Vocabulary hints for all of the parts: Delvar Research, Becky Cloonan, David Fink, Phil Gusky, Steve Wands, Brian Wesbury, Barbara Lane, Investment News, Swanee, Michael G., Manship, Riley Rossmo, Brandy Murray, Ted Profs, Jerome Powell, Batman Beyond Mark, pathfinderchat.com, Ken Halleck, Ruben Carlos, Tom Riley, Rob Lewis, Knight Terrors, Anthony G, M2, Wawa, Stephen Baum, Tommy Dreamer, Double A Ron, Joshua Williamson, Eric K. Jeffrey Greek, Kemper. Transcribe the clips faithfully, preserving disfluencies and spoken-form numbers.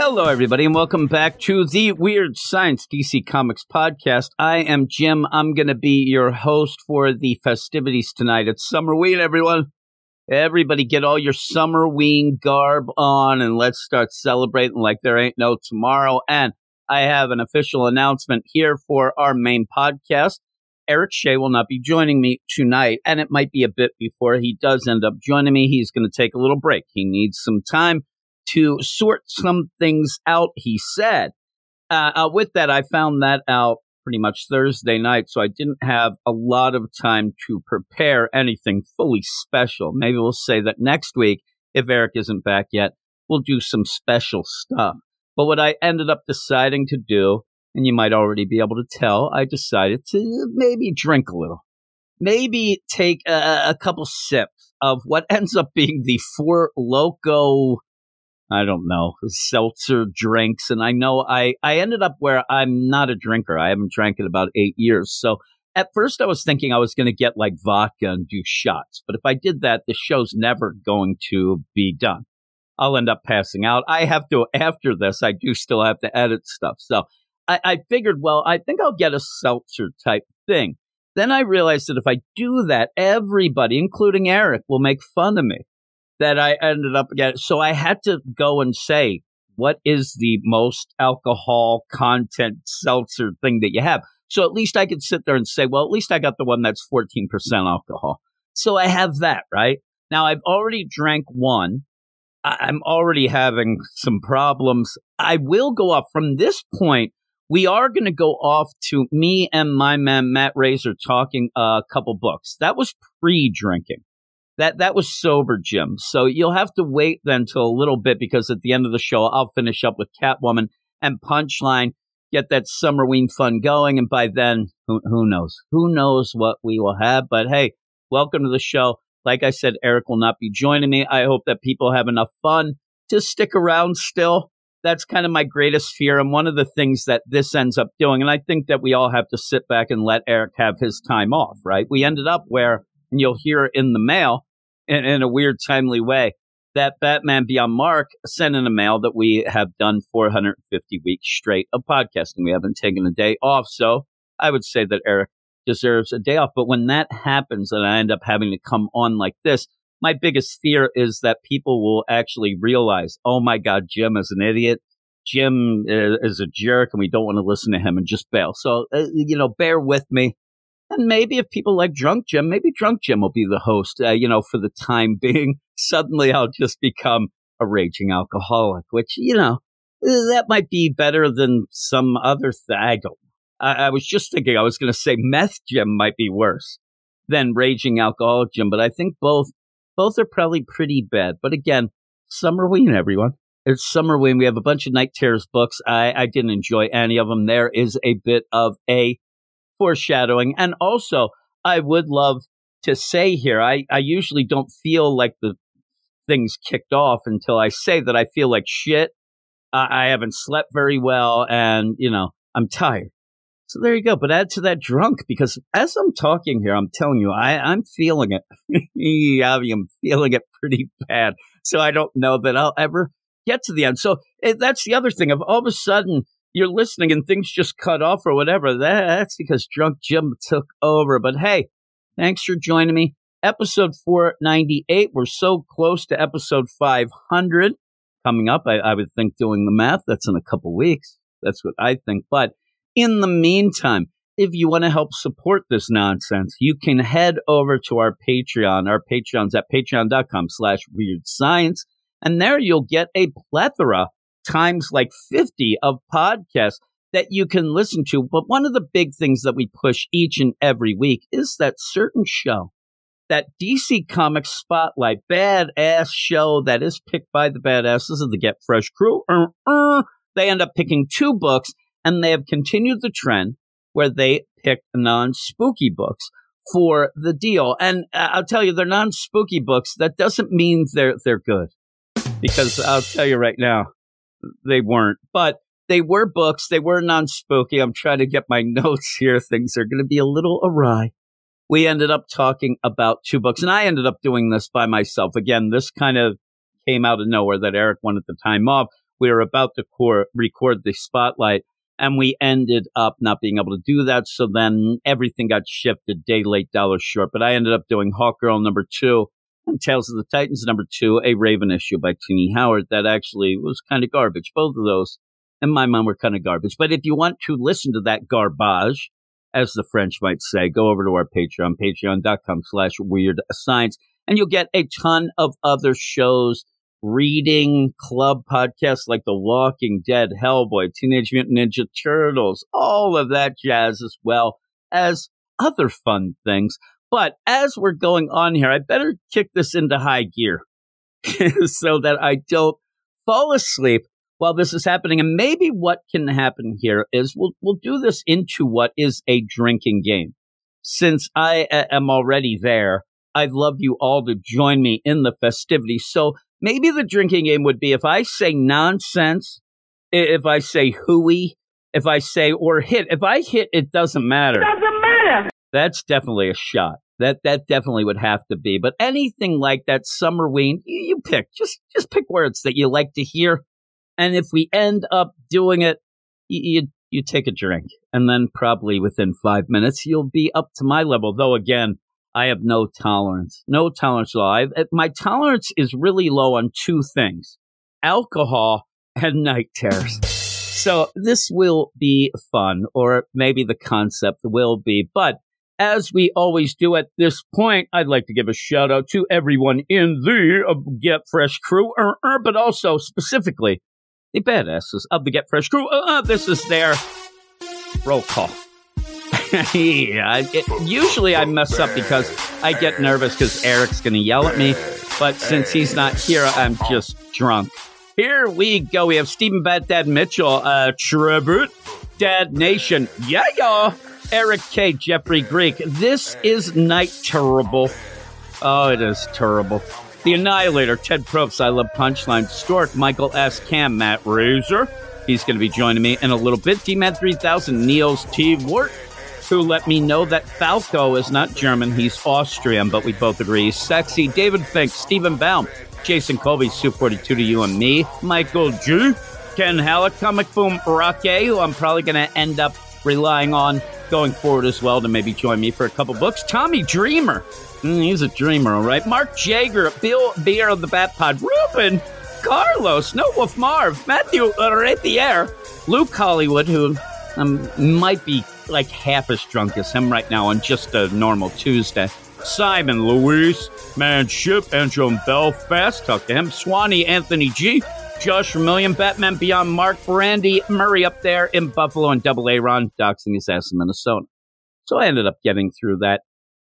Hello, everybody, and welcome back to the Weird Science D C Comics podcast. I am Jim. I'm going to be your host for the festivities tonight. It's summer ween, everyone. Everybody get all your summer ween garb on, and let's start celebrating like there ain't no tomorrow. And I have an official announcement here for our main podcast. Eric Shea will not be joining me tonight, and it might be a bit before he does end up joining me. He's going to take a little break. He needs some time to sort some things out, he said. Uh, uh, with that, I found that out pretty much Thursday night, so I didn't have a lot of time to prepare anything fully special. Maybe we'll say that next week, if Eric isn't back yet, we'll do some special stuff. But what I ended up deciding to do, and you might already be able to tell, I decided to maybe drink a little. Maybe take a, a couple sips of what ends up being the Four Loko, I don't know, seltzer drinks. And I know I, I ended up where I'm not a drinker. I haven't drank in about eight years. So at first I was thinking I was going to get like vodka and do shots. But if I did that, the show's never going to be done. I'll end up passing out. I have to, after this, I do still have to edit stuff. So I, I figured, well, I think I'll get a seltzer type thing. Then I realized that if I do that, everybody, including Eric, will make fun of me that I ended up getting. So I had to go and say, what is the most alcohol content seltzer thing that you have? So at least I could sit there and say, well, at least I got the one that's fourteen percent alcohol. So I have that, right? Now, I've already drank one. I'm already having some problems. I will go off from this point. We are going to go off to me and my man, Matt Razor, talking a couple books. That was pre-drinking. That that was sober, Jim. So you'll have to wait then till a little bit, because at the end of the show, I'll finish up with Catwoman and Punchline, get that summerween fun going. And by then, who, who knows? Who knows what we will have? But hey, welcome to the show. Like I said, Eric will not be joining me. I hope that people have enough fun to stick around still. That's kind of my greatest fear. And one of the things that this ends up doing, and I think that we all have to sit back and let Eric have his time off, right? We ended up where, and you'll hear in the mail in, in a weird, timely way, that Batman Beyond Mark sent in a mail that we have done four hundred fifty weeks straight of podcasting. We haven't taken a day off. So I would say that Eric deserves a day off. But when that happens and I end up having to come on like this, my biggest fear is that people will actually realize, oh, my God, Jim is an idiot. Jim is a jerk, and we don't want to listen to him, and just bail. So, uh, you know, bear with me. And maybe if people like Drunk Jim, maybe Drunk Jim will be the host, uh, you know, for the time being. Suddenly I'll just become a raging alcoholic, which, you know, that might be better than some other thing. I don't I, I was just thinking I was going to say meth Jim might be worse than raging alcoholic Jim, but I think both both are probably pretty bad. But again, summerween, everyone. It's summerween. We have a bunch of Night Terrors books. I, I didn't enjoy any of them. There is a bit of a foreshadowing. And also, I would love to say here, I, I usually don't feel like the things kicked off until I say that I feel like shit. I, I haven't slept very well, and, you know, I'm tired. So there you go. But add to that drunk, because as I'm talking here, I'm telling you, I, I'm feeling it. I'm feeling it pretty bad. So I don't know that I'll ever get to the end. So it, that's the other thing of all of a sudden, you're listening and things just cut off or whatever. That, that's because Drunk Jim took over. But hey, thanks for joining me. Episode four ninety-eight. We're so close to episode five hundred coming up. I, I would think, doing the math, that's in a couple weeks. That's what I think. But in the meantime, if you want to help support this nonsense, you can head over to our Patreon. Our Patreon's at patreon.com slash weird science. And there you'll get a plethora times like fifty of podcasts that you can listen to. But one of the big things that we push each and every week is that certain show, that D C Comics Spotlight, badass show that is picked by the badasses of the Get Fresh crew. Uh, uh, they end up picking two books, and they have continued the trend where they pick non-spooky books for the deal. And uh, I'll tell you, they're non-spooky books. That doesn't mean they're they're good, because I'll tell you right now, they weren't, but they were books. They were non-spooky. I'm trying to get my notes here. Things are going to be a little awry. We ended up talking about two books, and I ended up doing this by myself. Again, this kind of came out of nowhere that Eric wanted the time off. We were about to cor- record the spotlight, and we ended up not being able to do that. So then everything got shifted, day late, dollar short. But I ended up doing Hawkgirl number two and Tales of the Titans number two, a Raven issue by Tini Howard that actually was kind of garbage. Both of those, in my mind, were kind of garbage. But if you want to listen to that garbage, as the French might say, go over to our Patreon, patreon.com slash weird science, and you'll get a ton of other shows, reading club podcasts like The Walking Dead, Hellboy, Teenage Mutant Ninja Turtles, all of that jazz, as well as other fun things. But as we're going on here, I better kick this into high gear so that I don't fall asleep while this is happening. And maybe what can happen here is we'll we'll do this into what is a drinking game. Since I a- am already there, I'd love you all to join me in the festivities. So maybe the drinking game would be if I say nonsense, if I say hooey, if I say or hit. If I hit, it doesn't matter. It doesn't matter. That's definitely a shot. That that definitely would have to be. But anything like that, Summerween, you, you pick. Just just pick words that you like to hear. And if we end up doing it, you, you you take a drink. And then probably within five minutes, you'll be up to my level. Though, again, I have no tolerance. No tolerance at all. I, my tolerance is really low on two things: alcohol and night terrors. So this will be fun, or maybe the concept will be. But as we always do at this point, I'd like to give a shout out to everyone in the Get Fresh crew, uh, uh, but also specifically the badasses of the Get Fresh crew. Uh, uh, this is their roll call. Yeah, it, usually I mess up because I get nervous because Eric's going to yell at me. But since he's not here, I'm just drunk. Here we go. We have Stephen Bad Dad Mitchell, uh, Tribute Dad Nation. Yeah, y'all. Eric K. Jeffrey Greek. This is Night Terrible. Oh, it is terrible. The Annihilator, Ted Profs, I Love Punchline, Stork, Michael S. Cam, Matt Razor. He's going to be joining me in a little bit. T-Man three thousand, Niels T. Wart, who let me know that Falco is not German, he's Austrian, but we both agree he's sexy. David Fink, Stephen Baum, Jason Colby, Sue forty-two to you and me, Michael G., Ken Halleck, Comic Boom, Rocky, who I'm probably going to end up relying on going forward as well to maybe join me for a couple books. Tommy Dreamer, mm, he's a dreamer, all right. Mark Jager, Bill Beer of the Bat Pod, Ruben, Carlos, No Wolf Marv, Matthew Rapier, Luke Hollywood, who um, might be like half as drunk as him right now on just a normal Tuesday. Simon Louise, Manship, Andrew and Belfast, talk to him. Swanee, Anthony G., Josh Vermillion, Batman Beyond Mark, Brandy Murray up there in Buffalo, and Double A Ron doxing his ass in Minnesota. So I ended up getting through that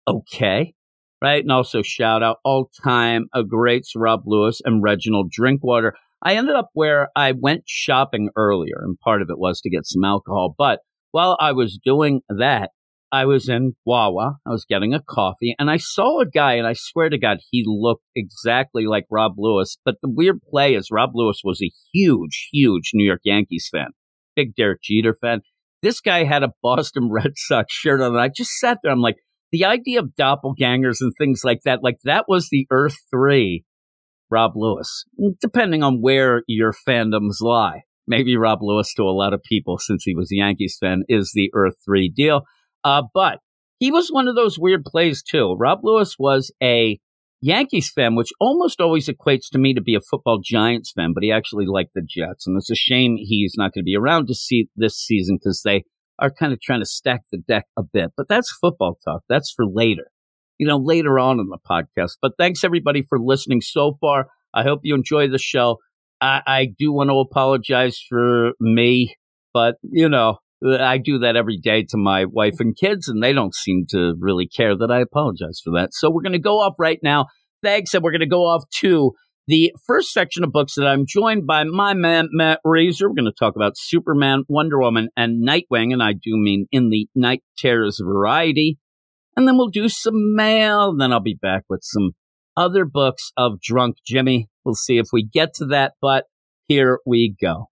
okay, right? And also shout out all-time greats Rob Lewis and Reginald Drinkwater. I ended up where I went shopping earlier, and part of it was to get some alcohol, but while I was doing that, I was in Wawa, I was getting a coffee, and I saw a guy, and I swear to God, he looked exactly like Rob Lewis. But the weird play is Rob Lewis was a huge, huge New York Yankees fan, big Derek Jeter fan. This guy had a Boston Red Sox shirt on, and I just sat there. I'm like, the idea of doppelgangers and things like that, like that was the Earth three Rob Lewis, depending on where your fandoms lie. Maybe Rob Lewis, to a lot of people, since he was a Yankees fan, is the Earth three deal. Uh, but he was one of those weird plays, too. Rob Lewis was a Yankees fan, which almost always equates to me to be a football Giants fan, but he actually liked the Jets. And it's a shame he's not going to be around to see this season because they are kind of trying to stack the deck a bit. But that's football talk. That's for later, you know, later on in the podcast. But thanks, everybody, for listening so far. I hope you enjoy the show. I do want to apologize for me, but, you know, I do that every day to my wife and kids, and they don't seem to really care that I apologize for that. So we're going to go off right now. Thanks, and we're going to go off to the first section of books that I'm joined by my man, Matt Razor. We're going to talk about Superman, Wonder Woman, and Nightwing, and I do mean in the Night Terrors variety. And then we'll do some mail, then I'll be back with some other books of Drunk Jimmy. We'll see if we get to that, but here we go.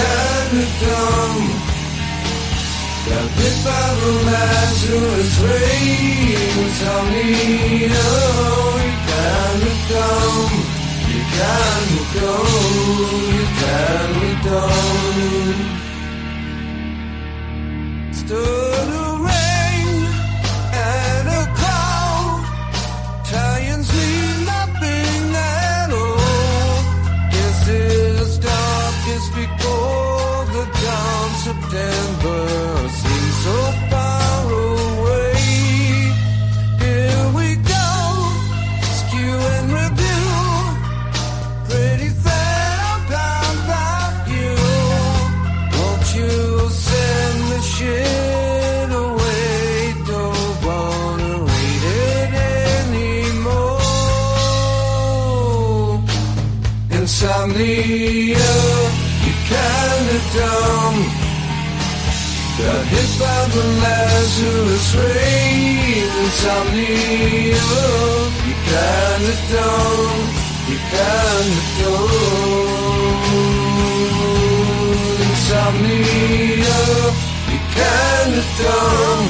kinda dumb. Got bit by the lazarus ray. Tommy, oh, you're kinda dumb. You're kinda dumb. You're kinda dumb. Stood a rain and a cloud. Italians leave nothing at all. This is darkest before the dawn. September seems so far away. Here we go, skew and review. Pretty fair about you. Won't you send the shit away? Don't wanna read it anymore. Insomnia, you're kinda dumb. Got hit by the lazarus ray. Insomnia, you're kinda dumb. You're kinda dumb. Insomnia, you're kinda dumb.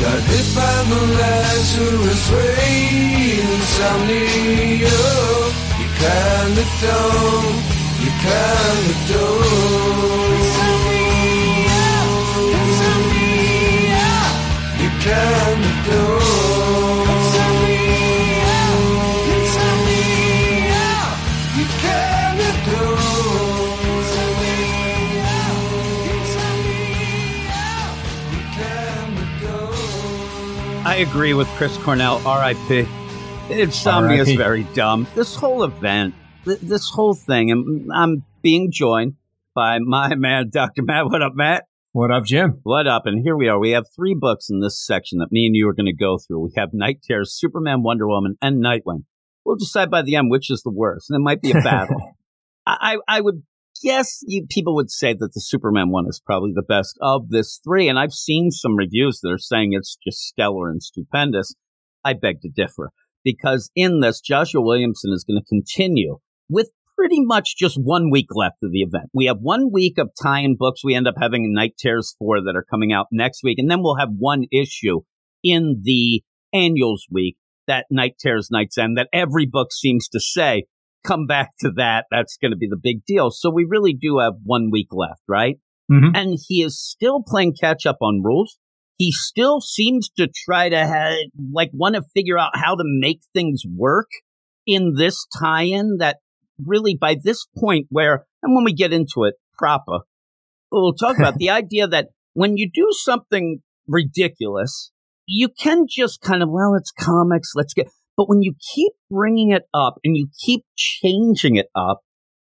Got hit by the lazarus ray. Insomnia, you're kinda dumb. You're kinda dumb. You're kinda dumb. Insomnia, insomnia. You're kinda dumb. Insomnia, insomnia. You're kinda dumb. I agree with Chris Cornell, R I P Insomnia is very dumb. This whole event, this whole thing, and I'm being joined by my man, Doctor Matt. What up, Matt? What up, Jim? What up? And here we are. We have three books in this section that me and you are going to go through. We have Night Terrors, Superman, Wonder Woman, and Nightwing. We'll decide by the end which is the worst, and it might be a battle. I, I would guess you, people would say that the Superman one is probably the best of this three, and I've seen some reviews that are saying it's just stellar and stupendous. I beg to differ, because in this, Joshua Williamson is going to continue with pretty much just one week left of the event. We have one week of tie-in books. We end up having Night Terrors four that are coming out next week. And then we'll have one issue in the annuals week, that Night Terrors Night's End, that every book seems to say, come back to that. That's going to be the big deal. So we really do have one week left, right? Mm-hmm. And he is still playing catch-up on rules. He still seems to try to, have, like, want to figure out how to make things work in this tie-in that really by this point where, and when we get into it proper, we'll talk about the idea that when you do something ridiculous, you can just kind of, well, it's comics, let's get, but when you keep bringing it up and you keep changing it up,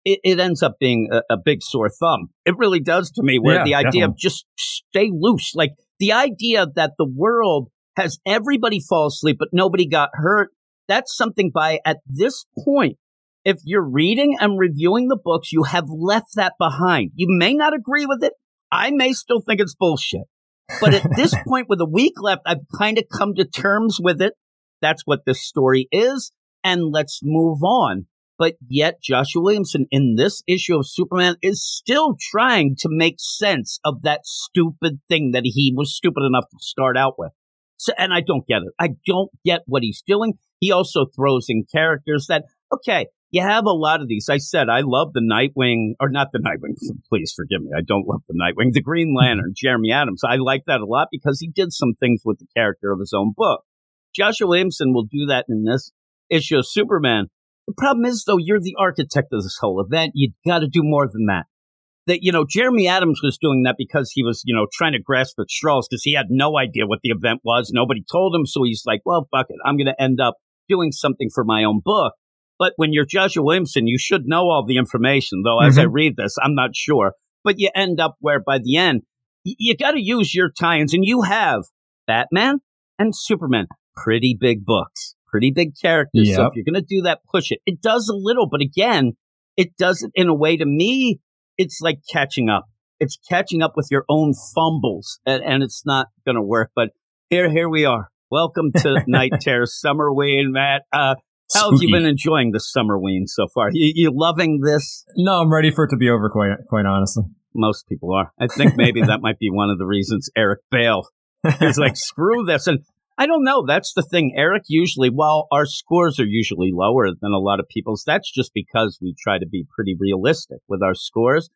it, it ends up being a, a big sore thumb. It really does to me, where yeah, the idea definitely. Of just stay loose, like the idea that the world has everybody fall asleep, but nobody got hurt. That's something by at this point, if you're reading and reviewing the books, you have left that behind. You may not agree with it. I may still think it's bullshit. But at this point, with a week left, I've kind of come to terms with it. That's what this story is. And let's move on. But yet, Joshua Williamson, in this issue of Superman, is still trying to make sense of that stupid thing that he was stupid enough to start out with. So, and I don't get it. I don't get what he's doing. He also throws in characters that, okay, you have a lot of these. I said I love the Nightwing, or not the Nightwing, please forgive me. I don't love the Nightwing. The Green Lantern, Jeremy Adams. I like that a lot because he did some things with the character of his own book. Joshua Williamson will do that in this issue of Superman. The problem is, though, you're the architect of this whole event. You've got to do more than that. That, you know, Jeremy Adams was doing that because he was, you know, trying to grasp at straws because he had no idea what the event was. Nobody told him. So he's like, well, fuck it. I'm going to end up doing something for my own book. But when you're Joshua Williamson, you should know all the information, though, as mm-hmm. I read this, I'm not sure. But you end up where by the end, y- you got to use your tie-ins. And you have Batman and Superman, pretty big books, pretty big characters. Yep. So if you're going to do that, push it. It does a little, but again, it does it in a way to me. It's like catching up. It's catching up with your own fumbles, and, and it's not going to work. But here, here we are. Welcome to Night Terror Summer Wayne, Matt. Uh, How have you been enjoying the Summerween so far? You, you loving this? No, I'm ready for it to be over, quite, quite honestly. Most people are. I think maybe that might be one of the reasons Eric bailed. He's like, screw this. And I don't know. That's the thing. Eric usually, while our scores are usually lower than a lot of people's, that's just because we try to be pretty realistic with our scores.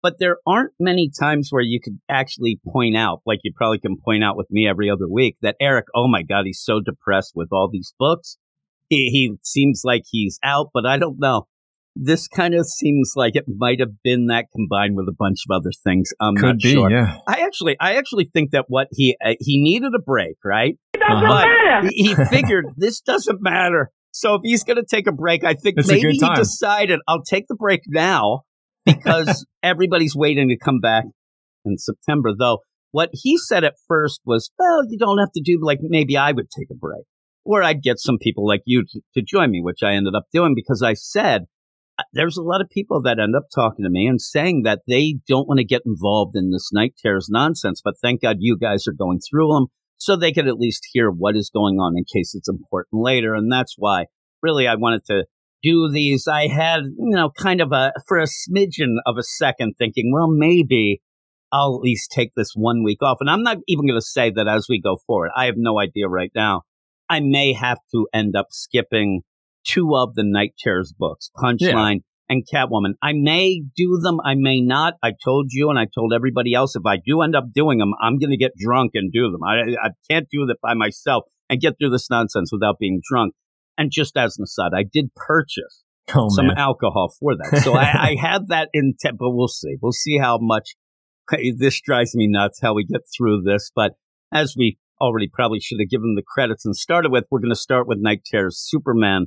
But there aren't many times where you could actually point out, like you probably can point out with me every other week, that Eric, oh my God, he's so depressed with all these books. He, he seems like he's out, but I don't know. This kind of seems like it might have been that combined with a bunch of other things. I'm Could not be, sure. Yeah. I actually, I actually think that what he uh, he needed a break, right? It doesn't uh-huh. matter. He, he figured this doesn't matter. So if he's going to take a break, I think it's maybe he decided I'll take the break now because everybody's waiting to come back in September. Though what he said at first was, "Well, you don't have to do like maybe I would take a break, or I'd get some people like you to, to join me," which I ended up doing because I said. There's a lot of people that end up talking to me and saying that they don't want to get involved in this night terrors nonsense, but thank God you guys are going through them so they could at least hear what is going on in case it's important later. And that's why really I wanted to do these. I had, you know, kind of a, for a smidgen of a second thinking, well, maybe I'll at least take this one week off. And I'm not even going to say that as we go forward. I have no idea right now. I may have to end up skipping two of the Night Terrors books, Punchline yeah. and Catwoman. I may do them. I may not. I told you and I told everybody else, if I do end up doing them, I'm going to get drunk and do them. I, I can't do that by myself and get through this nonsense without being drunk. And just as an aside, I did purchase oh, some man. alcohol for that. So I, I have that intent, but we'll see. We'll see how much hey, this drives me nuts, how we get through this. But as we already probably should have given the credits and started with, we're going to start with Night Terrors Superman.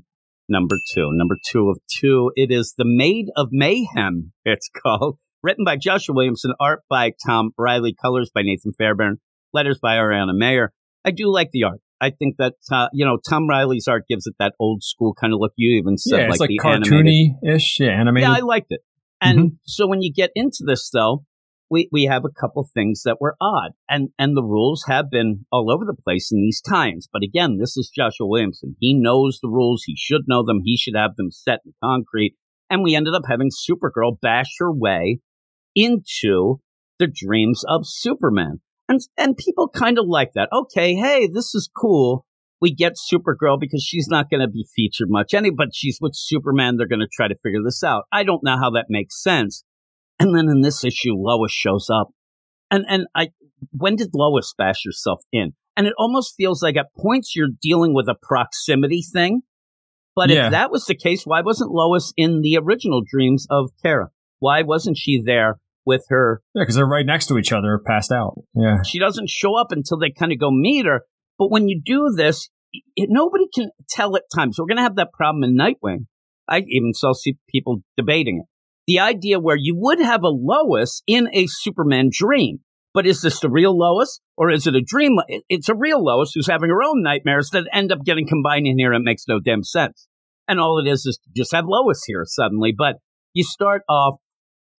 Number two, number two of two. It is The Maid of Mayhem, it's called. Written by Joshua Williamson, art by Tom Riley, colors by Nathan Fairbairn, letters by Ariana Mayer. I do like the art. I think that, uh, you know, Tom Riley's art gives it that old school kind of look. You even said yeah, it's like, like cartoony-ish, yeah, animated. Yeah, I liked it. And mm-hmm. so when you get into this, though, we, we have a couple things that were odd. And, and the rules have been all over the place in these times. But again, this is Joshua Williamson. He knows the rules. He should know them. He should have them set in concrete. And we ended up having Supergirl bash her way into the dreams of Superman. And, and people kind of like that. Okay, hey, this is cool. We get Supergirl because she's not going to be featured much. Any, but she's with Superman. They're going to try to figure this out. I don't know how that makes sense. And then in this issue, Lois shows up. And and I, when did Lois bash herself in? And it almost feels like at points you're dealing with a proximity thing. But yeah. if that was the case, why wasn't Lois in the original dreams of Kara? Why wasn't she there with her? Yeah, because they're right next to each other, passed out. Yeah, she doesn't show up until they kind of go meet her. But when you do this, it, nobody can tell at times. We're going to have that problem in Nightwing. I even saw people debating it. The idea where you would have a Lois in a Superman dream, but is this the real Lois or is it a dream? It's a real Lois who's having her own nightmares that end up getting combined in here. It makes no damn sense. And all it is is to just have Lois here suddenly. But you start off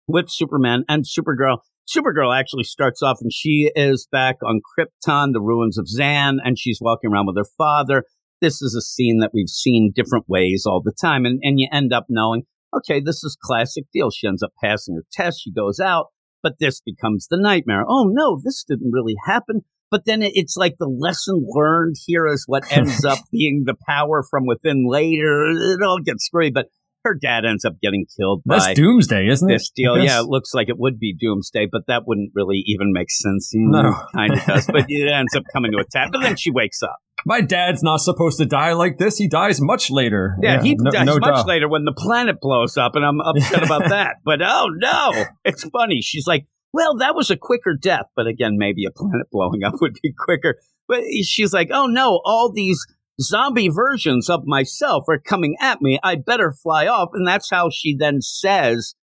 with Superman and Supergirl. Supergirl actually starts off and she is back on Krypton, the ruins of Zan, and she's walking around with her father. This is a scene that we've seen different ways all the time. And, and you end up knowing, okay, this is classic deal. She ends up passing her test. She goes out, but this becomes the nightmare. Oh, no, this didn't really happen. But then it's like the lesson learned here is what ends up being the power from within later. It all gets screwy, but her dad ends up getting killed. That's by Doomsday, isn't this it? Deal. Yes. Yeah, it looks like it would be Doomsday, but that wouldn't really even make sense. No. Kind of does, but it ends up coming to a tap. But then she wakes up. My dad's not supposed to die like this. He dies much later. Yeah, yeah he no, dies no much doubt. later when the planet blows up, and I'm upset about that. But, oh, no, it's funny. She's like, well, that was a quicker death. But, again, maybe a planet blowing up would be quicker. But she's like, oh, no, all these zombie versions of myself are coming at me. I better fly off. And that's how she then says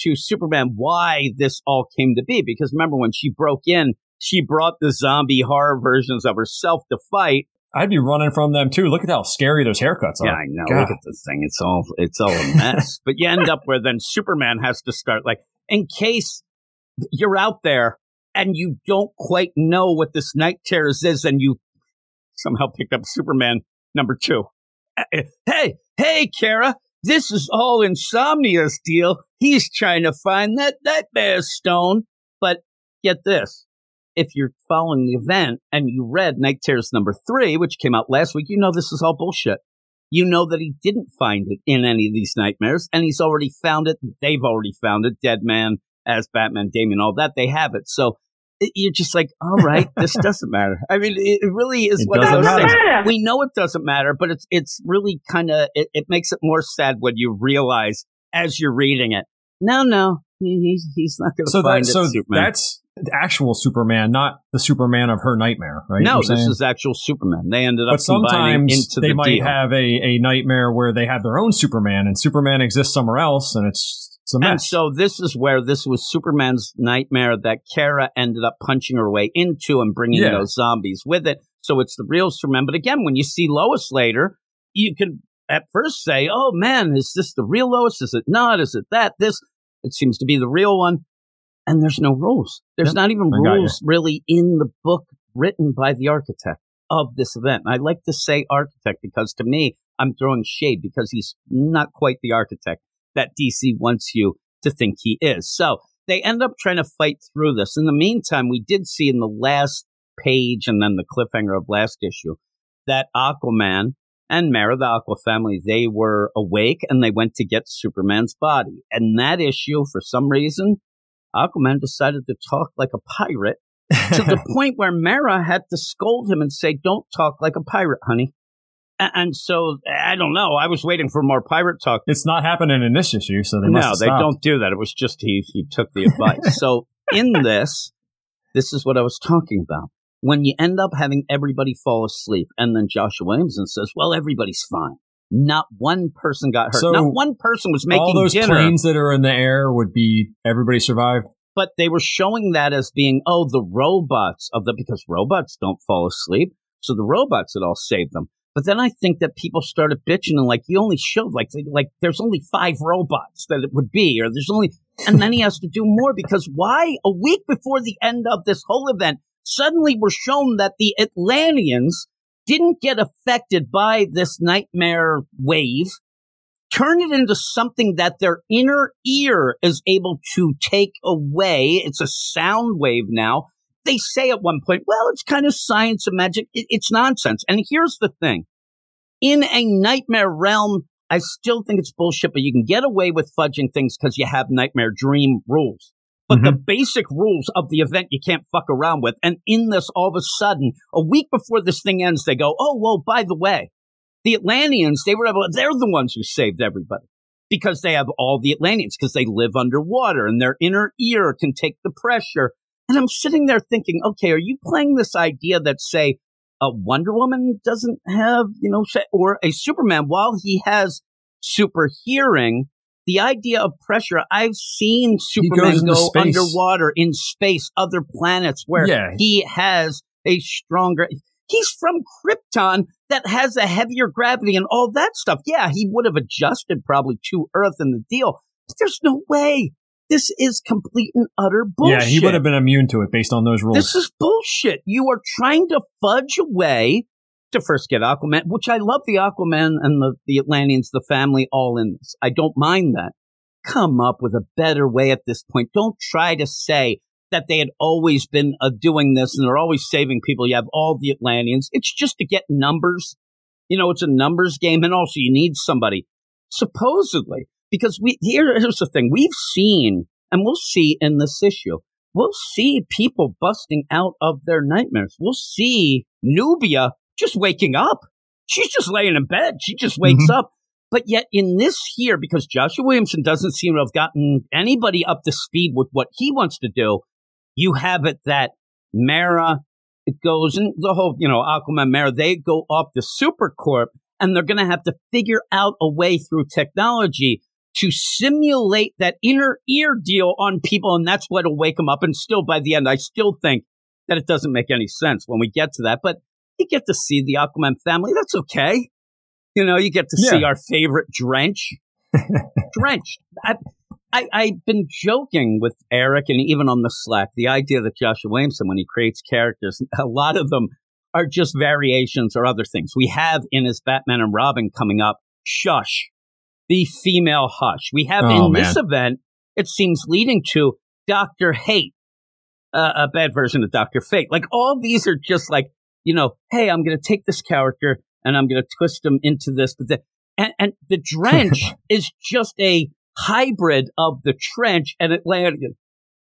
to Superman why this all came to be. Because, remember, when she broke in, she brought the zombie horror versions of herself to fight. I'd be running from them, too. Look at how scary those haircuts are. Yeah, I know. God. Look at this thing. It's all it's all a mess. But you end up where then Superman has to start, like, in case you're out there and you don't quite know what this night terrors is and you somehow picked up Superman number two. Hey, hey, Kara, this is all Insomnia's deal. He's trying to find that Nightmare Stone. But get this. If you're following the event and you read Night Terrors number three, which came out last week, you know this is all bullshit. You know that he didn't find it in any of these nightmares, and he's already found it. They've already found it. Dead Man as Batman, Damien, all that. They have it. So it, you're just like, all right, this doesn't matter. I mean, it, it really is it what I was saying. We know it doesn't matter, but it's it's really kind of, it, it makes it more sad when you realize as you're reading it. No, no, he, he's not going to so find that, it. So Superman. That's the actual Superman, not the Superman of her nightmare, right? No, this is actual Superman. They ended up but combining into the But sometimes they might deal. have a, a nightmare where they have their own Superman, and Superman exists somewhere else, and it's, it's a mess. And so this is where this was Superman's nightmare that Kara ended up punching her way into and bringing yeah. those zombies with it. So it's the real Superman. But again, when you see Lois later, you can at first say, oh, man, is this the real Lois? Is it not? Is it that? This? It seems to be the real one. And there's no rules. There's yep. not even I rules really in the book written by the architect of this event. And I like to say architect because to me, I'm throwing shade because he's not quite the architect that D C wants you to think he is. So they end up trying to fight through this. In the meantime, we did see in the last page and then the cliffhanger of last issue that Aquaman and Mara, the Aqua family, they were awake and they went to get Superman's body. And that issue, for some reason, Aquaman decided to talk like a pirate to the point where Mara had to scold him and say, don't talk like a pirate, honey. And, and so, I don't know. I was waiting for more pirate talk. It's not happening in this issue, so they must No, they stopped. Don't do that. It was just he, he took the advice. So in this, this is what I was talking about. When you end up having everybody fall asleep and then Joshua Williamson says, well, everybody's fine. Not one person got hurt. So not one person was making dinner. All those dinner. planes that are in the air would be everybody survived. But they were showing that as being, oh, the robots of the because robots don't fall asleep. So the robots had all saved them. But then I think that people started bitching and like you only showed like like there's only five robots that it would be, or there's only and then he has to do more because why a week before the end of this whole event suddenly we're shown that the Atlanteans didn't get affected by this nightmare wave, turn it into something that their inner ear is able to take away. It's a sound wave now. They say at one point, well, it's kind of science and magic. It, it's nonsense. And here's the thing. In a nightmare realm, I still think it's bullshit, but you can get away with fudging things because you have nightmare dream rules. But mm-hmm. the basic rules of the event you can't fuck around with. And in this, all of a sudden, a week before this thing ends, they go, oh, well, by the way, the Atlanteans, they were able, they're the ones who saved everybody because they have all the Atlanteans because they live underwater and their inner ear can take the pressure. And I'm sitting there thinking, okay, are you playing this idea that, say, a Wonder Woman doesn't have, you know, or a Superman, while he has super hearing, the idea of pressure, I've seen Superman go underwater in space, other planets where yeah. he has a stronger... He's from Krypton that has a heavier gravity and all that stuff. Yeah, he would have adjusted probably to Earth and the deal, but there's no way. This is complete and utter bullshit. Yeah, he would have been immune to it based on those rules. This is bullshit. You are trying to fudge away to first get Aquaman, which I love the Aquaman and the, the Atlanteans, the family, all in this. I don't mind that. Come up with a better way at this point. Don't try to say that they had always been uh, doing this and they're always saving people. You have all the Atlanteans. It's just to get numbers. You know, it's a numbers game. And also you need somebody, supposedly, because we here, here's the thing. We've seen, and we'll see in this issue, we'll see people busting out of their nightmares. We'll see Nubia just waking up. She's just laying in bed. She just wakes mm-hmm. up. But yet in this here, because Joshua Williamson doesn't seem to have gotten anybody up to speed with what he wants to do, you have it that Mara it goes and the whole, you know, Aquaman, Mara, they go off the Supercorp and they're going to have to figure out a way through technology to simulate that inner ear deal on people. And that's what'll wake them up. And still by the end, I still think that it doesn't make any sense when we get to that. But you get to see the Aquaman family. That's okay. You know, you get to yeah. see our favorite Drench. Drench. I, I, I've been joking with Eric and even on the Slack, the idea that Joshua Williamson, when he creates characters, a lot of them are just variations or other things. We have in his Batman and Robin coming up, Shush, the female Hush. We have oh, in man. this event, it seems leading to Doctor Hate, uh, a bad version of Doctor Fate. Like all these are just like, you know, hey, I'm going to take this character and I'm going to twist him into this. But the, and, and the Drench is just a hybrid of the Trench and Atlantean.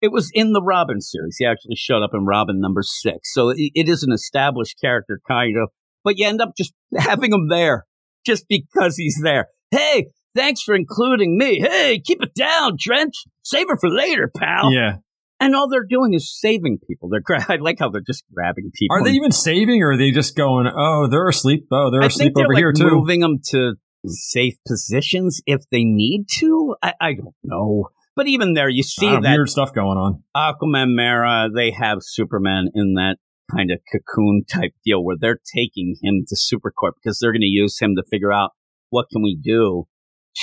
It was in the Robin series. He actually showed up in Robin number six. So it, it is an established character, kind of. But you end up just having him there just because he's there. Hey, thanks for including me. Hey, keep it down, Drench. Save her for later, pal. Yeah. And all they're doing is saving people. They're gra- I like how they're just grabbing people. Are they even saving, or are they just going, oh, they're asleep. Oh, they're I asleep over like here, too. I think they're moving them to safe positions if they need to. I, I don't know. But even there, you see that weird stuff going on. Aquaman, Mera, they have Superman in that kind of cocoon type deal where they're taking him to Supercorp because they're going to use him to figure out what can we do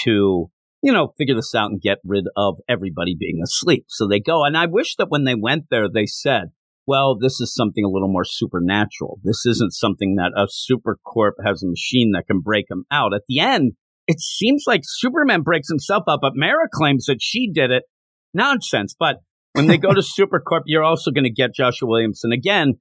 to, you know, figure this out and get rid of everybody being asleep. So they go. And I wish that when they went there, they said, well, this is something a little more supernatural. This isn't something that a Supercorp has a machine that can break them out. At the end, it seems like Superman breaks himself up, but Mera claims that she did it. Nonsense. But when they go to Supercorp, you're also going to get Joshua Williamson again,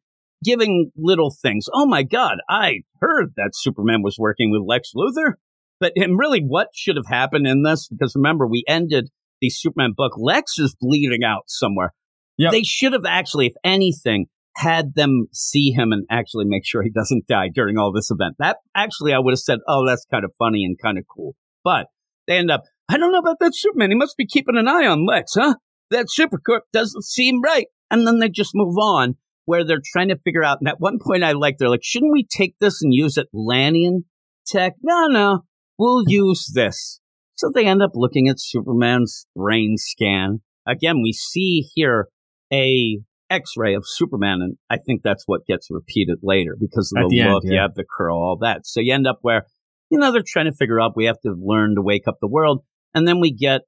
giving little things. Oh, my God, I heard that Superman was working with Lex Luthor. But and really, what should have happened in this? Because remember, we ended the Superman book. Lex is bleeding out somewhere. Yep. They should have actually, if anything, had them see him and actually make sure he doesn't die during all this event. That actually I would have said, oh, that's kind of funny and kind of cool. But they end up, I don't know about that Superman. He must be keeping an eye on Lex, huh? That Supercorp doesn't seem right. And then they just move on where they're trying to figure out. And at one point I like, they're like, shouldn't we take this and use Atlantean tech? No, no, we'll use this. So they end up looking at Superman's brain scan. Again, we see here a X-ray of Superman, and I think that's what gets repeated later because of the, the look, end, yeah. you have the curl, all that. So you end up where, you know, they're trying to figure out we have to learn to wake up the world, and then we get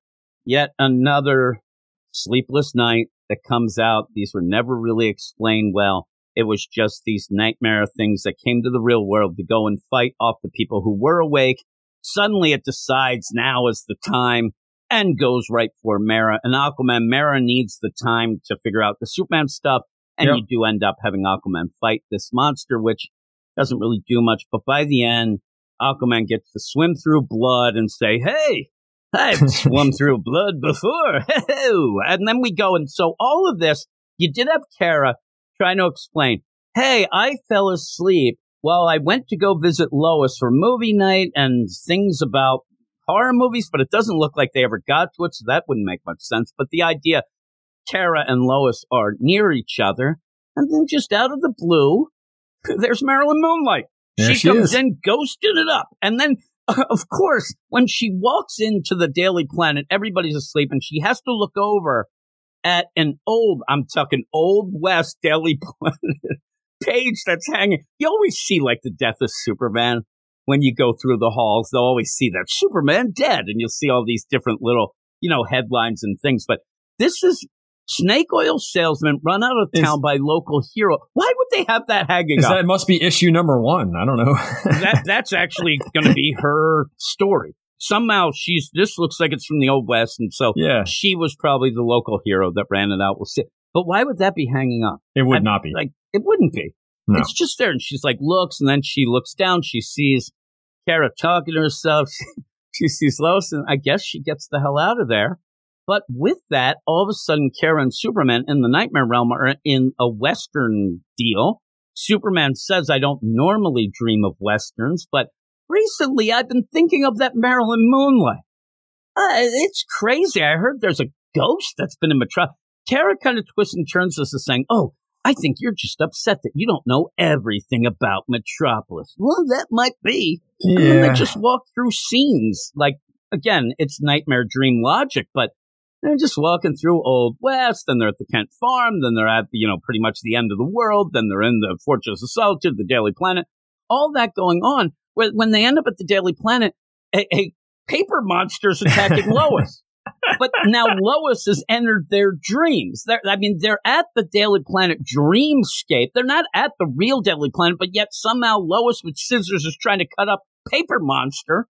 yet another sleepless night that comes out. These were never really explained well. It was just these nightmare things that came to the real world to go and fight off the people who were awake. Suddenly it decides now is the time. And goes right for Mera. And Aquaman, Mera needs the time to figure out the Superman stuff. And yep. you do end up having Aquaman fight this monster, which doesn't really do much. But by the end, Aquaman gets to swim through blood and say, hey, I've swum through blood before. And then we go. And so all of this, you did have Kara trying to explain, hey, I fell asleep. Well, I went to go visit Lois for movie night and things about horror movies, but it doesn't look like they ever got to it, so that wouldn't make much sense. But the idea, Kara and Lois are near each other, and then just out of the blue, there's Marilyn Moonlight. There she, she comes is. in, ghosting it up. And then, uh, of course, when she walks into the Daily Planet, everybody's asleep, and she has to look over at an old, I'm talking Old West Daily Planet page that's hanging. You always see, like, the death of Superman. When you go through the halls, they'll always see that Superman dead, and you'll see all these different little, you know, headlines and things. But this is snake oil salesman run out of town is, by local hero. Why would they have that hanging up? That must be issue number one. I don't know. that That's actually going to be her story. Somehow she's, this looks like it's from the Old West. And so yeah. she was probably the local hero that ran it out. We'll see. But why would that be hanging up? It would I, not be. Like, it wouldn't be. No. It's just there. And she's like, looks, and then she looks down. She sees Kara talking to herself. She sees Lois, and I guess she gets the hell out of there. But with that, all of a sudden, Kara and Superman in the Nightmare Realm are in a Western deal. Superman says, I don't normally dream of Westerns, but recently I've been thinking of that Marilyn Moonlight. Uh, it's crazy. I heard there's a ghost that's been in Metropolis. Kara kind of twists and turns this and saying, oh, I think you're just upset that you don't know everything about Metropolis. Well, that might be. Yeah. And then they just walk through scenes. Like, again, it's nightmare dream logic, but they're just walking through Old West, then they're at the Kent Farm, then they're at, you know, pretty much the end of the world, then they're in the Fortress of Solitude, the Daily Planet, all that going on. Where when they end up at the Daily Planet, a, a paper monster's attacking Lois. But now Lois has entered their dreams. They're, I mean, they're at the Daily Planet dreamscape. They're not at the real Daily Planet, but yet somehow Lois with scissors is trying to cut up Paper Monster.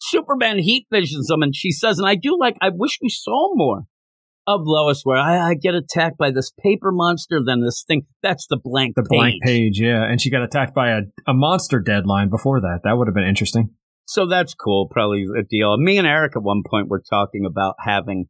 Superman heat visions him, and she says, and I do like, I wish we saw more of Lois where I, I get attacked by this paper monster, then this thing. That's the blank the page. The blank page, yeah. And she got attacked by a, a monster deadline before that. That would have been interesting. So that's cool. Probably a deal. Me and Eric at one point were talking about having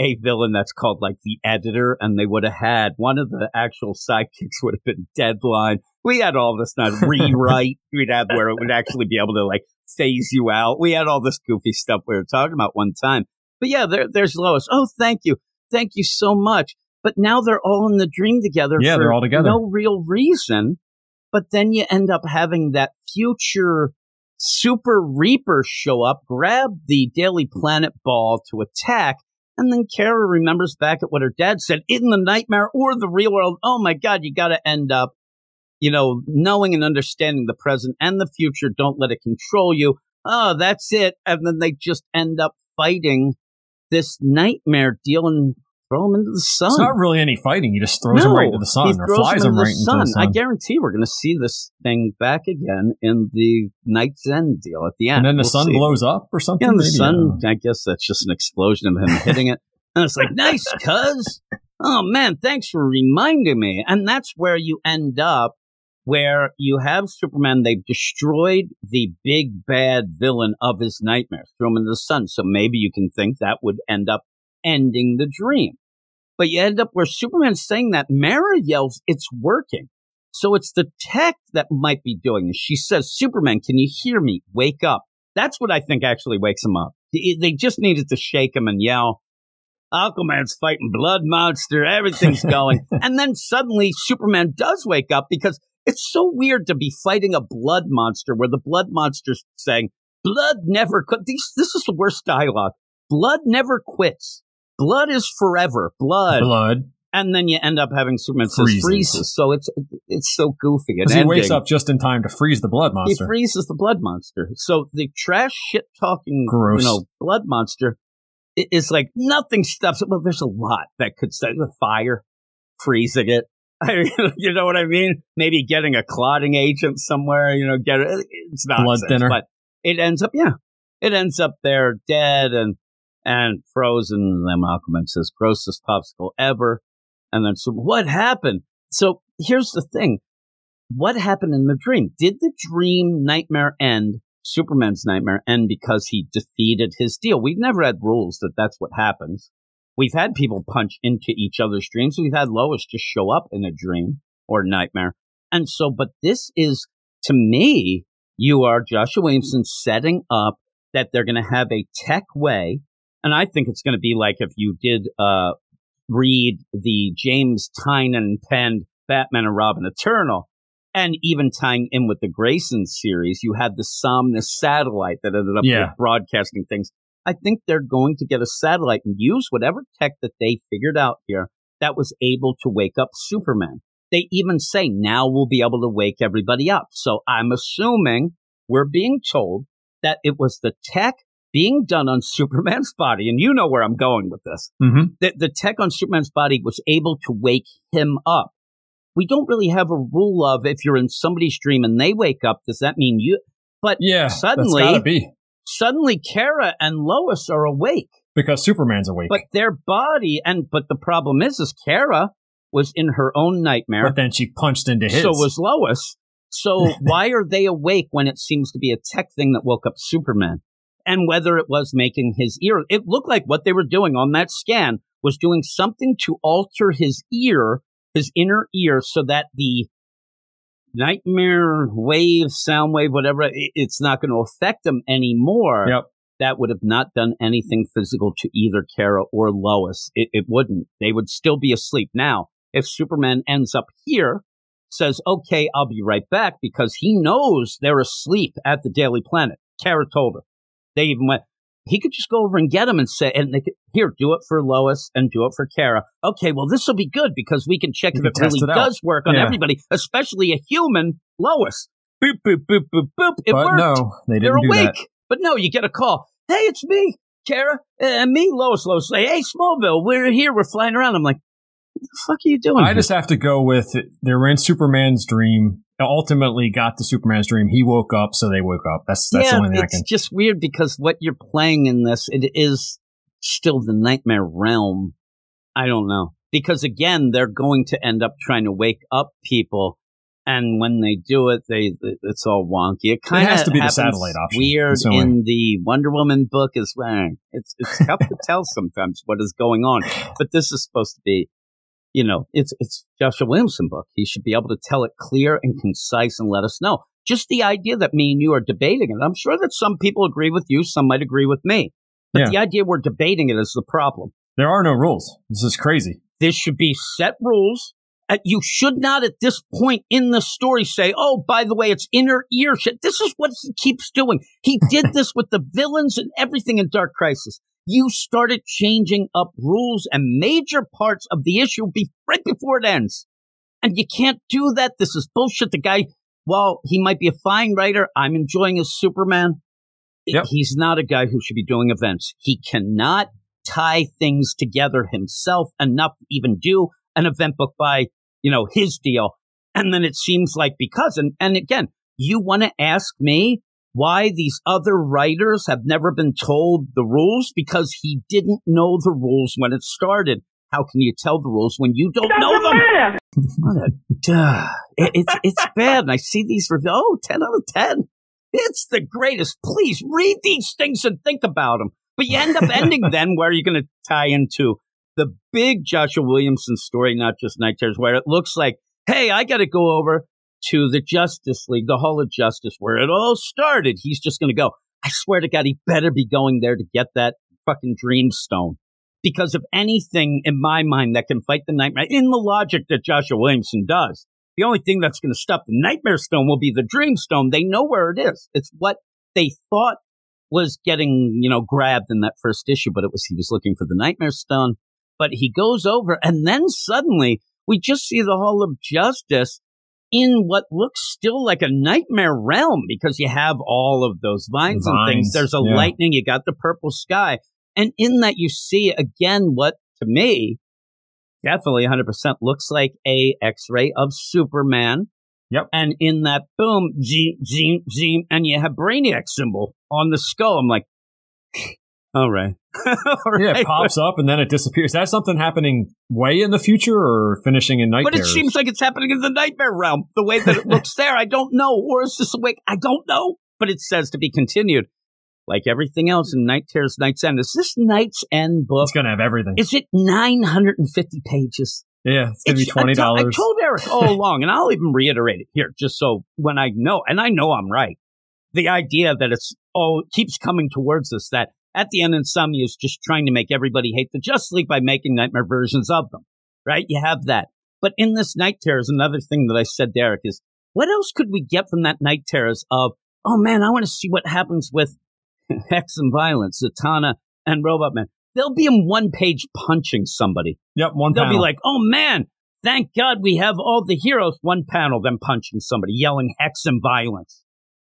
a villain that's called like the editor, and they would have had one of the actual sidekicks would have been Deadline. We had all this not rewrite. We'd have where it would actually be able to like phase you out. We had all this goofy stuff we were talking about one time. But yeah, there, there's Lois. Oh, thank you. Thank you so much. But now they're all in the dream together. Yeah, for they're all together. No real reason. But then you end up having that future Super Reaper show up, grab the Daily Planet ball to attack. And then Kara remembers back at what her dad said in the nightmare or the real world. Oh, my God, you got to end up, you know, knowing and understanding the present and the future. Don't let it control you. Oh, that's it. And then they just end up fighting this nightmare deal and throw him into the sun. It's not really any fighting. He just throws no, him right into the sun or flies him, him right into the, into the sun. I guarantee we're going to see this thing back again in the Night's End deal at the end. And then the we'll sun see. blows up or something? Yeah, and the maybe? sun, I, I guess that's just an explosion of him hitting it. And it's like, nice, cuz. Oh, man, thanks for reminding me. And that's where you end up, where you have Superman. They've destroyed the big bad villain of his nightmare, threw him into the sun. So maybe you can think that would end up ending the dream. But you end up where Superman's saying that. Mara yells, it's working. So it's the tech that might be doing this. She says, Superman, can you hear me? Wake up. That's what I think actually wakes him up. They just needed to shake him and yell, Aquaman's fighting Blood Monster. Everything's going. And then suddenly Superman does wake up, because it's so weird to be fighting a blood monster where the blood monster's saying, blood never quits. This is the worst dialogue. Blood never quits. Blood is forever. Blood. Blood. And then you end up having Superman freezes. freezes. So it's it's so goofy. Because he wakes up just in time to freeze the blood monster. He freezes the blood monster. So the trash, shit-talking, gross, you know, blood monster is like, nothing stops it. Well, there's a lot that could stop the fire, freezing it. I mean, you know what I mean? Maybe getting a clotting agent somewhere, you know, get it. It's nonsense. Blood thinner. But it ends up, yeah. It ends up there dead and And frozen, and then Aquaman says, grossest popsicle ever. And then, so what happened? So here's the thing. What happened in the dream? Did the dream nightmare end, Superman's nightmare end, because he defeated his deal? We've never had rules that that's what happens. We've had people punch into each other's dreams. We've had Lois just show up in a dream or nightmare. And so, but this is, to me, you are Joshua Williamson setting up that they're going to have a tech way. And I think it's going to be like if you did uh, read the James Tynion-penned Batman and Robin Eternal, and even tying in with the Grayson series, you had the Somnus satellite that ended up yeah. broadcasting things. I think they're going to get a satellite and use whatever tech that they figured out here that was able to wake up Superman. They even say, now we'll be able to wake everybody up. So I'm assuming we're being told that it was the tech being done on Superman's body, and you know where I'm going with this, mm-hmm. the, the tech on Superman's body was able to wake him up. We don't really have a rule of if you're in somebody's dream and they wake up, does that mean you? But yeah, suddenly, suddenly Kara and Lois are awake. Because Superman's awake. But their body, and but the problem is, is Kara was in her own nightmare. But then she punched into his. So was Lois. So why are they awake when it seems to be a tech thing that woke up Superman? And whether it was making his ear, it looked like what they were doing on that scan was doing something to alter his ear, his inner ear, so that the nightmare wave, sound wave, whatever, it's not going to affect him anymore. Yep. That would have not done anything physical to either Kara or Lois. It, it wouldn't. They would still be asleep. Now, if Superman ends up here, says, okay, I'll be right back, because he knows they're asleep at the Daily Planet. Kara told her. They even went, he could just go over and get him and say, and they could, here, do it for Lois and do it for Kara. Okay, well, this will be good because we can check you if it really it does work on yeah. everybody, especially a human, Lois. Boop, boop, boop, boop, boop. It but worked. No, they didn't They're do awake. That. But no, you get a call. Hey, it's me. Kara, and me, Lois, Lois, say, hey, Smallville, we're here, we're flying around. I'm like, what the fuck are you doing? I here? just have to go with, they were in Superman's dream, ultimately got to Superman's dream. He woke up, so they woke up. That's, that's yeah, the only thing I can... it's just weird because what you're playing in this, it is still the nightmare realm. I don't know. Because, again, they're going to end up trying to wake up people. And when they do it, they it's all wonky. It kind of has to be the satellite option. Weird in, in the Wonder Woman book as well. It's it's tough to tell sometimes what is going on. But this is supposed to be, you know, it's it's Joshua Williamson book. He should be able to tell it clear and concise and let us know. Just the idea that me and you are debating it. I'm sure that some people agree with you. Some might agree with me. But yeah. the idea we're debating it is the problem. There are no rules. This is crazy. There should be set rules. You should not at this point in the story say, oh, by the way, it's inner ear shit. This is what he keeps doing. He did this with the villains and everything in Dark Crisis. You started changing up rules and major parts of the issue be- right before it ends. And you can't do that. This is bullshit. The guy, while he might be a fine writer, I'm enjoying his Superman. Yep. He's not a guy who should be doing events. He cannot tie things together himself enough to even do an event book by you know, his deal. And then it seems like because, and, and again, you want to ask me why these other writers have never been told the rules? Because he didn't know the rules when it started. How can you tell the rules when you don't know them? What a, it, it's, it's bad. And I see these reviews. Oh, ten out of ten. It's the greatest. Please read these things and think about them. But you end up ending then where you're going to tie into the big Joshua Williamson story, not just Night Terrors, where it looks like, hey, I got to go over to the Justice League, the Hall of Justice, where it all started. He's just going to go. I swear to God, he better be going there to get that fucking dream stone. Because if anything in my mind that can fight the nightmare, in the logic that Joshua Williamson does, the only thing that's going to stop the nightmare stone will be the dream stone. They know where it is. It's what they thought was getting, you know, grabbed in that first issue, but it was he was looking for the nightmare stone. But he goes over, and then suddenly we just see the Hall of Justice in what looks still like a nightmare realm because you have all of those vines, vines and things. There's a yeah. lightning. You got the purple sky. And in that you see, again, what to me definitely one hundred percent looks like a X-ray of Superman. Yep. And in that, boom, zing, zing, zing, and you have Brainiac symbol on the skull. I'm like, all right. All right. Yeah, it pops up and then it disappears. Is that something happening way in the future or finishing in Night Terrors? But it seems like it's happening in the nightmare realm, the way that it looks there. I don't know. Or is this awake? I don't know. But it says to be continued. Like everything else in Night Terrors, Night's End. Is this Night's End book? It's going to have everything. Is it nine hundred fifty pages? Yeah, it's going to be twenty dollars. I, t- I told Eric all along, and I'll even reiterate it here just so when I know, and I know I'm right, the idea that it's all oh, keeps coming towards us that at the end, Insomnia is just trying to make everybody hate the Justice League by making nightmare versions of them, right? You have that. But in this Night Terrors, another thing that I said to Eric is, what else could we get from that Night Terrors of, oh, man, I want to see what happens with Hex and Violence, Zatanna and Robot Man. They'll be in one page punching somebody. Yep, one They'll panel. They'll be like, oh, man, thank God we have all the heroes. One panel, them punching somebody, yelling Hex and Violence.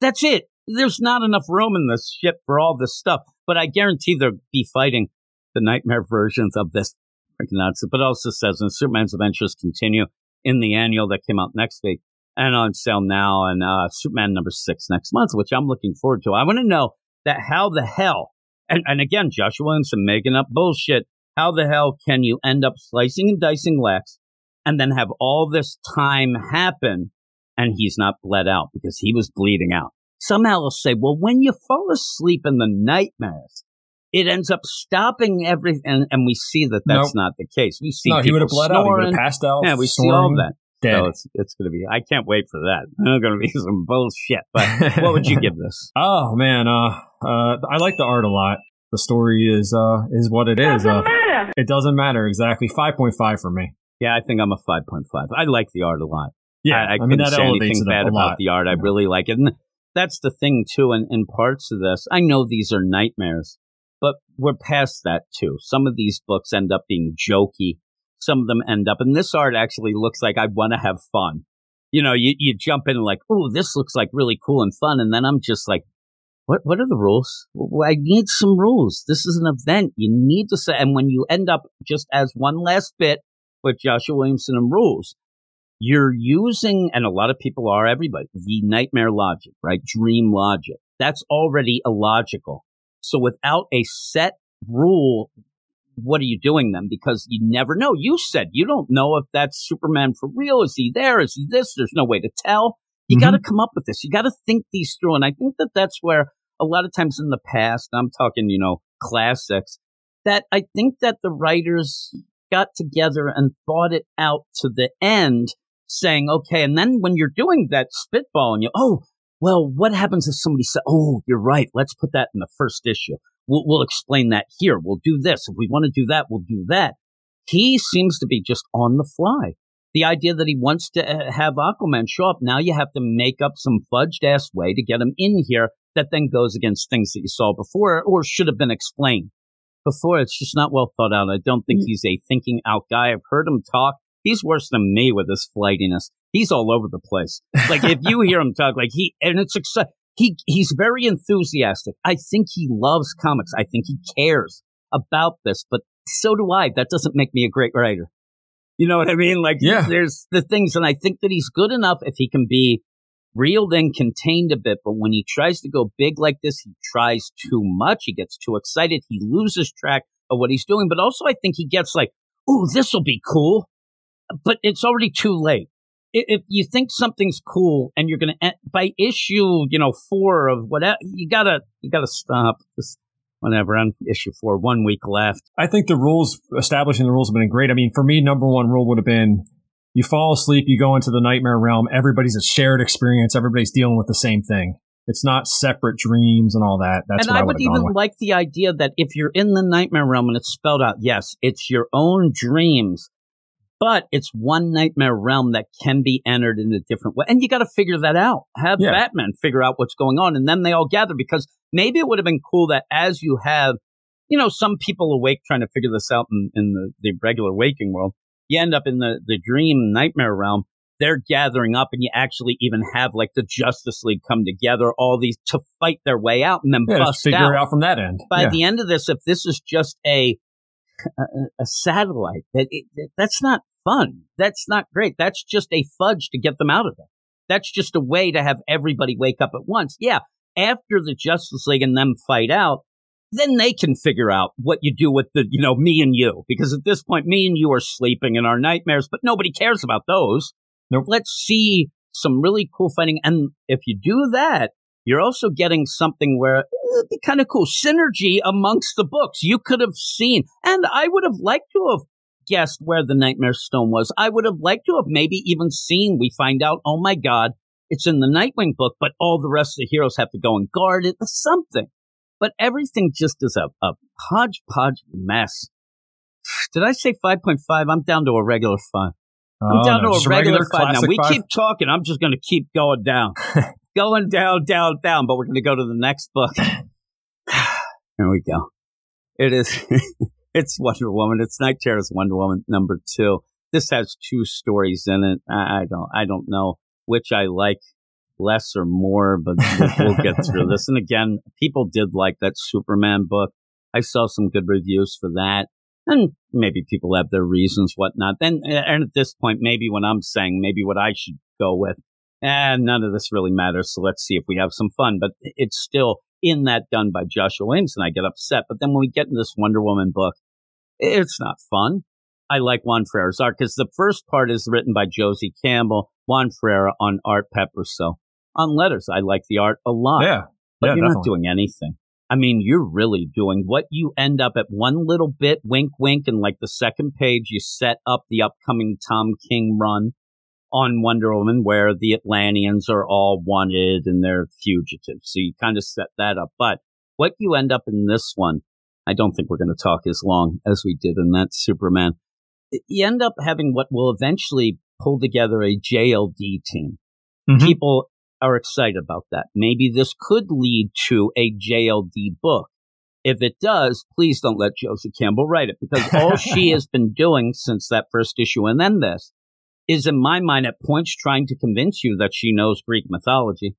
That's it. There's not enough room in this ship for all this stuff. But I guarantee they'll be fighting the nightmare versions of this freaking nonsense. But also says, and Superman's Adventures continue in the annual that came out next week and on sale now. And uh, Superman number six next month, which I'm looking forward to. I want to know that how the hell, and, and again, Joshua Williamson making up bullshit. How the hell can you end up slicing and dicing Lex and then have all this time happen and he's not bled out because he was bleeding out? Somehow they'll say, well, when you fall asleep in the nightmares, it ends up stopping everything. And, and we see that that's nope. not the case. We see no, people he would have bled snoring. Out. He would have passed out. Yeah, we snoring, see all that. Dead. So it's, it's going to be, I can't wait for that. It's going to be some bullshit. But what would you give this? Oh, man. Uh, uh, I like the art a lot. The story is uh, is what it, it is. Doesn't uh, matter. It doesn't matter. Exactly. five point five for me. Yeah, I think I'm a five point five. I like the art a lot. Yeah, I, I, I couldn't mean, say anything bad about the art. I really like it. And that's the thing, too, in, in parts of this. I know these are nightmares, but we're past that, too. Some of these books end up being jokey. Some of them end up, and this art actually looks like I want to have fun. You know, you, you jump in like, oh, this looks like really cool and fun, and then I'm just like, What what are the rules? Well, I need some rules. This is an event. You need to say, and when you end up just as one last bit with Joshua Williamson and rules, you're using, and a lot of people are, everybody, the nightmare logic, right? Dream logic. That's already illogical. So without a set rule, what are you doing then? Because you never know. You said you don't know if that's Superman for real. Is he there? Is he this? There's no way to tell. You mm-hmm. got to come up with this. You got to think these through. And I think that that's where a lot of times in the past, I'm talking, you know, classics, that I think that the writers got together and thought it out to the end, saying, okay, and then when you're doing that spitball and you, oh, well, what happens if somebody says, oh, you're right, let's put that in the first issue. We'll, we'll explain that here. We'll do this. If we want to do that, we'll do that. He seems to be just on the fly. The idea that he wants to have Aquaman show up, now you have to make up some fudged-ass way to get him in here that then goes against things that you saw before or should have been explained before. It's just not well thought out. I don't think he's a thinking-out guy. I've heard him talk. He's worse than me with his flightiness. He's all over the place. Like, if you hear him talk, like, he, and it's exciting. He, he's very enthusiastic. I think he loves comics. I think he cares about this, but so do I. That doesn't make me a great writer. You know what I mean? Like, yeah. There's the things, and I think that he's good enough if he can be reeled in, contained a bit, but when he tries to go big like this, he tries too much. He gets too excited. He loses track of what he's doing, but also I think he gets like, ooh, this will be cool, but it's already too late. If you think something's cool and you're going to, by issue, you know, four of whatever, you got to, you got to stop this. Whenever on issue four, one week left. I think the rules, establishing the rules have been great. I mean, for me, number one rule would have been you fall asleep, you go into the nightmare realm. Everybody's a shared experience. Everybody's dealing with the same thing. It's not separate dreams and all that. That's and what I would, I would even with. Like the idea that if you're in the nightmare realm and it's spelled out, yes, it's your own dreams, but it's one nightmare realm that can be entered in a different way. And you got to figure that out. Have yeah. Batman figure out what's going on. And then they all gather because maybe it would have been cool that as you have, you know, some people awake trying to figure this out in, in the, the regular waking world, you end up in the, the dream nightmare realm. They're gathering up and you actually even have like the Justice League come together, all these to fight their way out and then yeah, bust figure out. Figure out from that end. By yeah. the end of this, if this is just a a, a satellite, that it, that's not fun. That's not great. That's just a fudge to get them out of it. That's just a way to have everybody wake up at once. Yeah. After the Justice League and them fight out, then they can figure out what you do with the, you know, me and you. Because at this point, me and you are sleeping in our nightmares, but nobody cares about those. Nope. Let's see some really cool fighting. And if you do that, you're also getting something where it'd be kind of cool. Synergy amongst the books. You could have seen. And I would have liked to have guessed where the Nightmare Stone was. I would have liked to have maybe even seen, we find out, oh my God, it's in the Nightwing book, but all the rest of the heroes have to go and guard it or something. But everything just is a, a hodgepodge mess. Did I say five point five? I'm down to a regular five. I'm oh, down no, to a regular, regular five now. We five? keep talking. I'm just going to keep going down. going down, down, down. But we're going to go to the next book. There we go. It is. It's Wonder Woman. It's Night Terror's Wonder Woman number two. This has two stories in it. I, I don't. I don't know which I like less or more, but we'll get through this. And again, people did like that Superman book. I saw some good reviews for that, and maybe people have their reasons, whatnot. And, and at this point, maybe when I'm saying maybe what I should go with, and eh, none of this really matters. So let's see if we have some fun. But it's still in that done by Joshua Williamson. I get upset, but then when we get into this Wonder Woman book, it's not fun. I like Juan Ferreira's art because the first part is written by Josie Campbell, Juan Ferreira on art, Pepperso on letters. I like the art a lot, yeah, but yeah, you're definitely not doing anything. I mean, you're really doing what you end up at one little bit, wink, wink, and like the second page, you set up the upcoming Tom King run on Wonder Woman where the Atlanteans are all wanted and they're fugitives. So you kind of set that up. But what you end up in this one, I don't think we're going to talk as long as we did in that Superman. You end up having what will eventually pull together a J L D team. Mm-hmm. People are excited about that. Maybe this could lead to a J L D book. If it does, please don't let Josie Campbell write it, because all she has been doing since that first issue and then this is, in my mind, at points trying to convince you that she knows Greek mythology.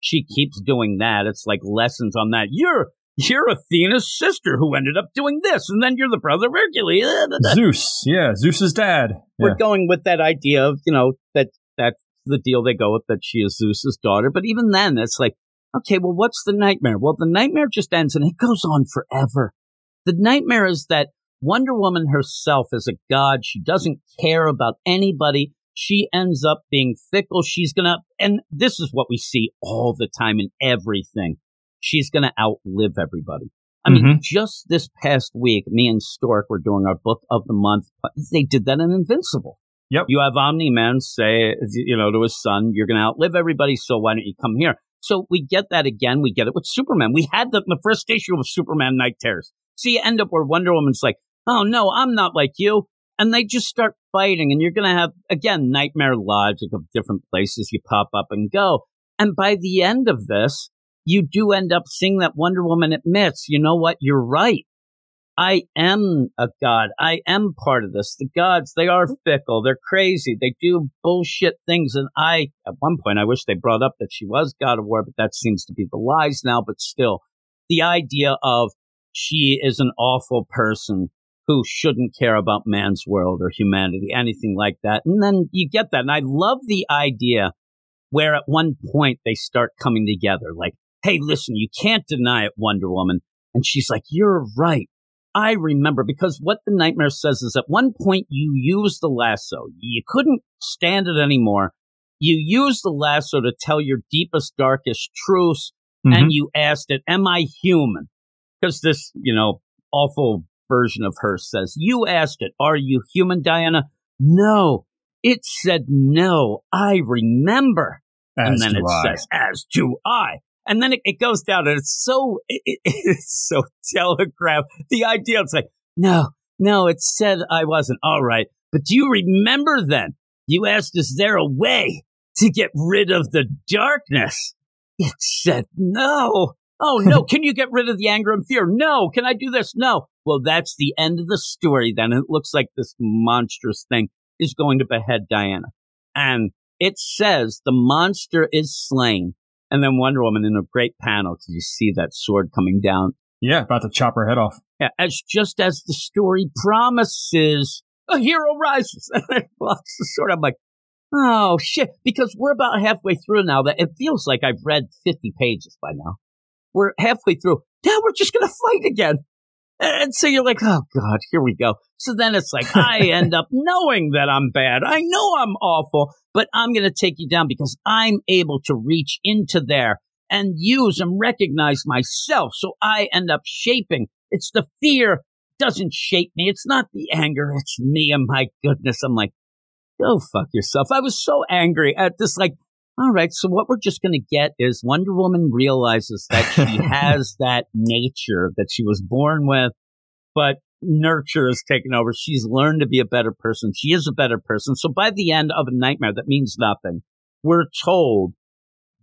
she keeps doing that. It's like lessons on that. You're you're Athena's sister who ended up doing this, and then you're the brother of Hercules. Zeus, yeah, Zeus's dad. We're yeah. going with that idea of, you know, that that's the deal they go with, that she is Zeus's daughter. But even then, it's like, okay, well, what's the nightmare? Well, the nightmare just ends, and it goes on forever. The nightmare is that Wonder Woman herself is a god. She doesn't care about anybody. She ends up being fickle. She's going to, and this is what we see all the time in everything. She's going to outlive everybody. I mm-hmm. mean, just this past week, me and Stork were doing our book of the month. They did that in Invincible. Yep. You have Omni-Man say, you know, to his son, you're going to outlive everybody, so why don't you come here? So we get that again. We get it with Superman. We had the, the first issue of Superman Night Terrors. So you end up where Wonder Woman's like, oh, no, I'm not like you. And they just start fighting. And you're going to have, again, nightmare logic of different places you pop up and go. And by the end of this, you do end up seeing that Wonder Woman admits, you know what? You're right. I am a god. I am part of this. The gods, they are fickle. They're crazy. They do bullshit things. And I, at one point, I wish they brought up that she was God of War, but that seems to be the lies now. But still, the idea of she is an awful person who shouldn't care about man's world or humanity, anything like that. And then you get that. And I love the idea where at one point they start coming together. Like, hey, listen, you can't deny it, Wonder Woman. And she's like, you're right. I remember, because what the nightmare says is at one point you use the lasso. You couldn't stand it anymore. You use the lasso to tell your deepest, darkest truths. Mm-hmm. And you asked it, am I human? Because this, you know, awful version of her says, you asked it, are you human, Diana? No. It said, no, I remember. As and then it I. says, as do I. And then it, it goes down, and it's so it, it's so telegraphed. The idea, it's like, no, no, it said I wasn't. All right. But do you remember then? You asked, is there a way to get rid of the darkness? It said, no. Oh, no. Can you get rid of the anger and fear? No. Can I do this? No. Well, that's the end of the story then. It looks like this monstrous thing is going to behead Diana. And it says the monster is slain. And then Wonder Woman in a great panel, because you see that sword coming down. Yeah, about to chop her head off. Yeah, as just as the story promises, a hero rises and it blocks the sword. I'm like, oh, shit, because we're about halfway through now. That it feels like I've read fifty pages by now. We're halfway through. Now we're just going to fight again. And so you're like, oh, God, here we go. So then it's like, I end up knowing that I'm bad. I know I'm awful, but I'm going to take you down because I'm able to reach into there and use and recognize myself. So I end up shaping. It's the fear doesn't shape me. It's not the anger. It's me. And my goodness, I'm like, go fuck yourself. I was so angry at this, like, all right, so what we're just going to get is Wonder Woman realizes that she has that nature that she was born with, but nurture has taken over. She's learned to be a better person. She is a better person. So by the end of a nightmare that means nothing, we're told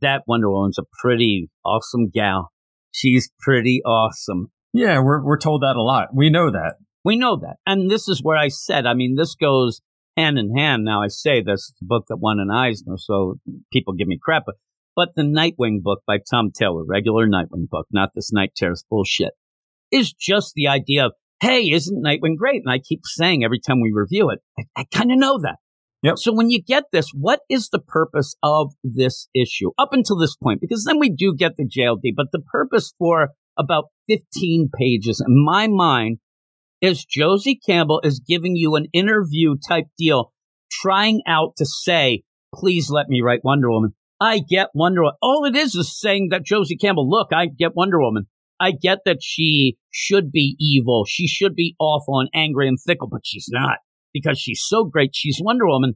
that Wonder Woman's a pretty awesome gal. She's pretty awesome. Yeah, we're we're told that a lot. We know that. We know that. And this is where I said, I mean, this goes hand in hand. Now I say this, it's a book that won an Eisner, so people give me crap. But, but the Nightwing book by Tom Taylor, regular Nightwing book, not this Night Terrors bullshit, is just the idea of, hey, isn't Nightwing great? And I keep saying every time we review it, I, I kind of know that. Yep. So when you get this, what is the purpose of this issue up until this point? Because then we do get the J L D, but the purpose for about fifteen pages in my mind is Josie Campbell is giving you an interview type deal, trying out to say, please let me write Wonder Woman. I get Wonder Woman. All it is is saying that Josie Campbell, look, I get Wonder Woman. I get that she should be evil. She should be awful and angry and fickle, but she's not because she's so great. She's Wonder Woman.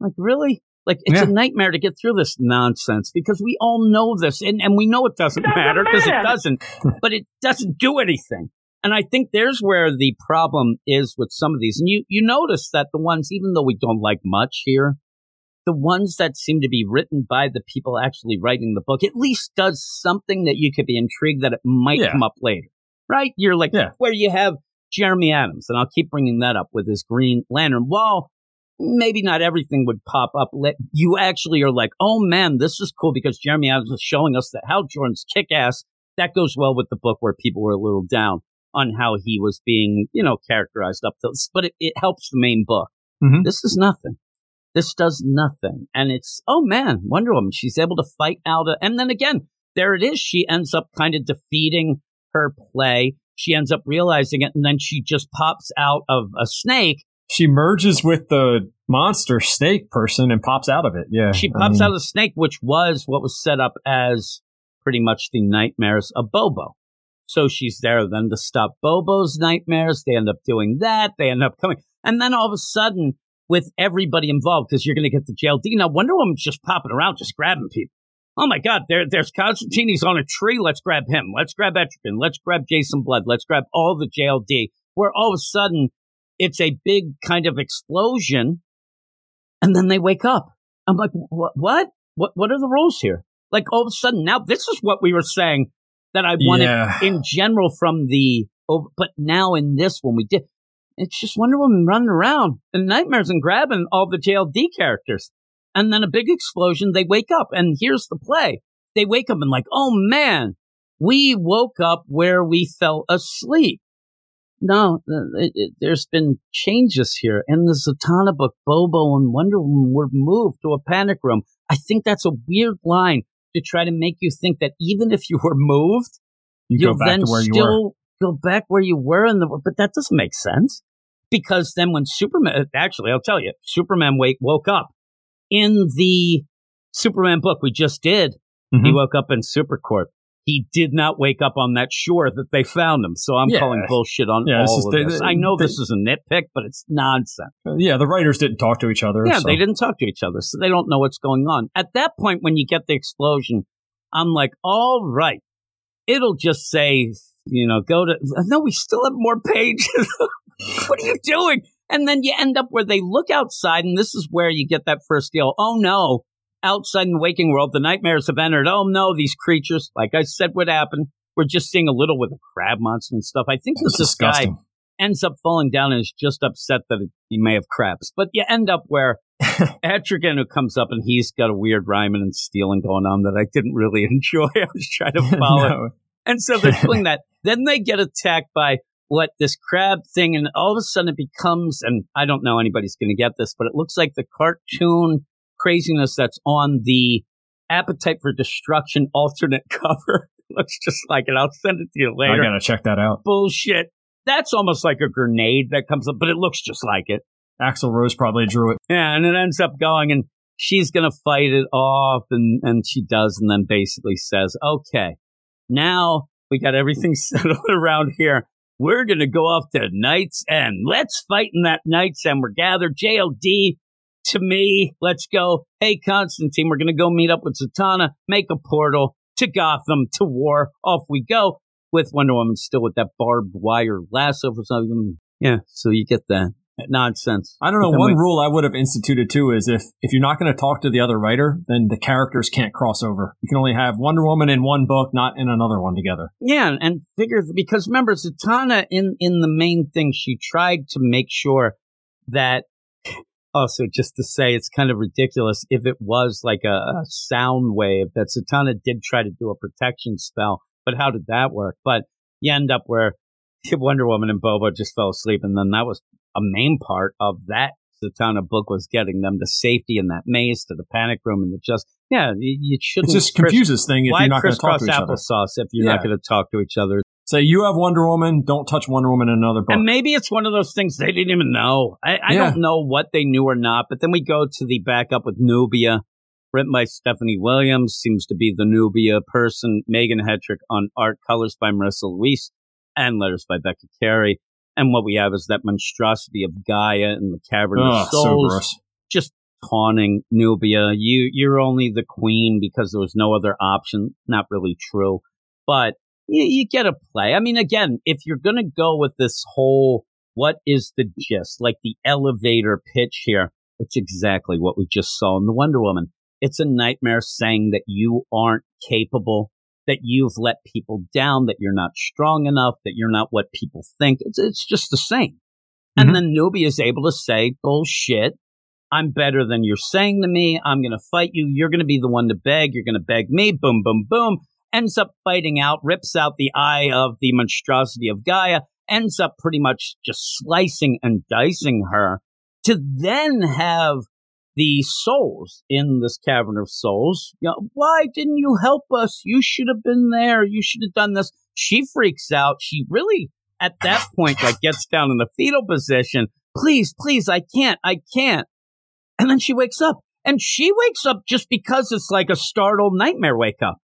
Like, really? Like, it's yeah. a nightmare to get through this nonsense because we all know this and, and we know it doesn't, it doesn't matter because it doesn't, but it doesn't do anything. And I think there's where the problem is with some of these. And you, you notice that the ones, even though we don't like much here, the ones that seem to be written by the people actually writing the book, at least does something that you could be intrigued that it might yeah. come up later, right? You're like, yeah. where you have Jeremy Adams, and I'll keep bringing that up with his Green Lantern. While maybe not everything would pop up. You actually are like, oh man, this is cool, because Jeremy Adams was showing us that Hal Jordan's kick-ass. That goes well with the book where people were a little down on how he was being, you know, characterized up to this, but it, it helps the main book. Mm-hmm. This is nothing. This does nothing. And it's, oh man, Wonder Woman. She's able to fight Alda. And then again, there it is. She ends up kind of defeating her play. She ends up realizing it. And then she just pops out of a snake. She merges with the monster snake person and pops out of it. Yeah. She pops I mean. out of the snake, which was what was set up as pretty much the nightmares of Bobo. So she's there then to stop Bobo's nightmares. They end up doing that. They end up coming. And then all of a sudden, with everybody involved, because you're going to get the J L D. Now, Wonder Woman's just popping around, just grabbing people. Oh, my God, there, there's Constantine's on a tree. Let's grab him. Let's grab Etrigan. Let's grab Jason Blood. Let's grab all the J L D, where all of a sudden, it's a big kind of explosion, and then they wake up. I'm like, what? What? What, what are the rules here? Like, all of a sudden, now this is what we were saying that I wanted yeah. in general from the, but now in this one we did. It's just Wonder Woman running around and nightmares and grabbing all the J L D characters. And then a big explosion. They wake up. And here's the play. They wake up and like, oh, man, we woke up where we fell asleep. No, it, it, there's been changes here. In the Zatanna book, Bobo and Wonder Woman were moved to a panic room. I think that's a weird line to try to make you think that even if you were moved, you you'll go back then to where you still... were. Go back where you were in the, but that doesn't make sense, because then when Superman, actually, I'll tell you, Superman wake woke up in the Superman book we just did. Mm-hmm. He woke up in Supercorp. He did not wake up on that shore that they found him. So I'm yeah. calling bullshit on yeah, all this is, of they, this. They, I know they, this is a nitpick, but it's nonsense. Yeah, the writers didn't talk to each other. Yeah, so. they didn't talk to each other, so they don't know what's going on. At that point, when you get the explosion, I'm like, all right, it'll just say. You know, go to, no, we still have more pages. What are you doing? And then you end up where they look outside, and this is where you get that first deal. Oh, no, outside in the waking world, the nightmares have entered. Oh, no, these creatures, like I said, would happen. We're just seeing a little with the crab monster and stuff. I think this, this guy ends up falling down and is just upset that he may have crabs. But you end up where Etrigan, who comes up, and he's got a weird rhyming and stealing going on that I didn't really enjoy. I was trying to follow no. it. And so they're doing that. Then they get attacked by what this crab thing, and all of a sudden it becomes, and I don't know anybody's going to get this, but it looks like the cartoon craziness that's on the Appetite for Destruction alternate cover. It looks just like it. I'll send it to you later. I got to check that out. Bullshit. That's almost like a grenade that comes up, but it looks just like it. Axl Rose probably drew it. Yeah, and it ends up going, and she's going to fight it off, and, and she does, and then basically says, okay, now we got everything settled around here. We're going to go off to Night's End. Let's fight in that Night's End. We're gathered. J L D to me. Let's go. Hey, Constantine, we're going to go meet up with Zatanna, make a portal to Gotham, to war. Off we go with Wonder Woman still with that barbed wire lasso for something. Yeah, so you get that. Nonsense. I don't know. One we- rule I would have instituted too is if if you're not going to talk to the other writer, then the characters can't cross over. You can only have Wonder Woman in one book, not in another one together. Yeah, and figure, because remember, Zatanna in in the main thing, she tried to make sure that, also just to say it's kind of ridiculous, if it was like a, a sound wave, that Zatanna did try to do a protection spell, but how did that work? But you end up where Wonder Woman and Bobo just fell asleep, and then that was a main part of that Zatanna book, was getting them to safety in that maze, to the panic room, and the just yeah, you shouldn't. It just confuses thing if you're not going to talk to each other. Why crisscross applesauce if you're yeah. not going to talk to each other? Say so you have Wonder Woman, don't touch Wonder Woman in another book. And maybe it's one of those things they didn't even know. I, I yeah. don't know what they knew or not. But then we go to the backup with Nubia, written by Stephanie Williams, seems to be the Nubia person. Megan Hetrick on art, colors by Marissa Louise, and letters by Becky Carey. And what we have is that monstrosity of Gaia and the Cavern of oh, Souls, so just taunting Nubia. You, you're only the queen because there was no other option. Not really true, but you, you get a play. I mean, again, if you're going to go with this whole, what is the gist, like the elevator pitch here, it's exactly what we just saw in the Wonder Woman. It's a nightmare saying that you aren't capable, that you've let people down, that you're not strong enough, that you're not what people think. It's it's just the same. Mm-hmm. And then Nubia is able to say, bullshit, I'm better than you're saying to me. I'm going to fight you. You're going to be the one to beg. You're going to beg me. Boom, boom, boom. Ends up fighting out, rips out the eye of the monstrosity of Gaia, ends up pretty much just slicing and dicing her, to then have the souls in this cavern of souls. You know, why didn't you help us? You should have been there. You should have done this. She freaks out. She really, at that point, like gets down in the fetal position. Please, please, I can't, I can't. And then she wakes up. And she wakes up just because it's like a startled nightmare wake up.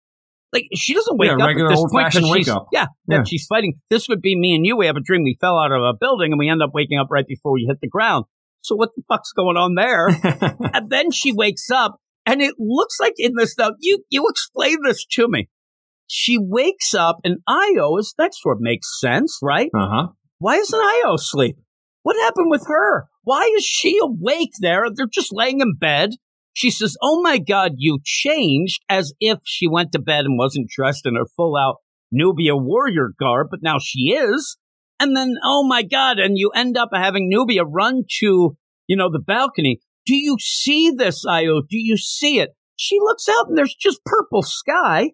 Like, she doesn't wake yeah, up regular at this point. She's, wake up. Yeah, yeah, that she's fighting. This would be me and you. We have a dream. We fell out of a building and we end up waking up right before we hit the ground. So what the fuck's going on there? And then she wakes up, and it looks like in this stuff, you, you explain this to me. She wakes up, and Io is next to her. Makes sense, right? Uh-huh. Why isn't Io asleep? What happened with her? Why is she awake there? They're just laying in bed. She says, oh, my God, you changed, as if she went to bed and wasn't dressed in her full-out Nubia warrior garb, but now she is. And then, oh, my God, and you end up having Nubia run to, you know, the balcony. Do you see this, Io? Do you see it? She looks out, and there's just purple sky.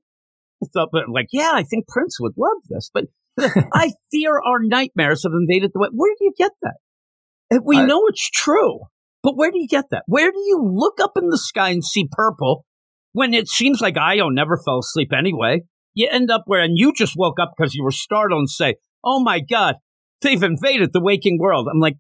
So, but like, yeah, I think Prince would love this. But I fear our nightmares have invaded the way. Where do you get that? We I... know it's true. But where do you get that? Where do you look up in the sky and see purple when it seems like Io never fell asleep anyway? You end up where, and you just woke up because you were startled and say, oh my God, they've invaded the waking world. I'm like,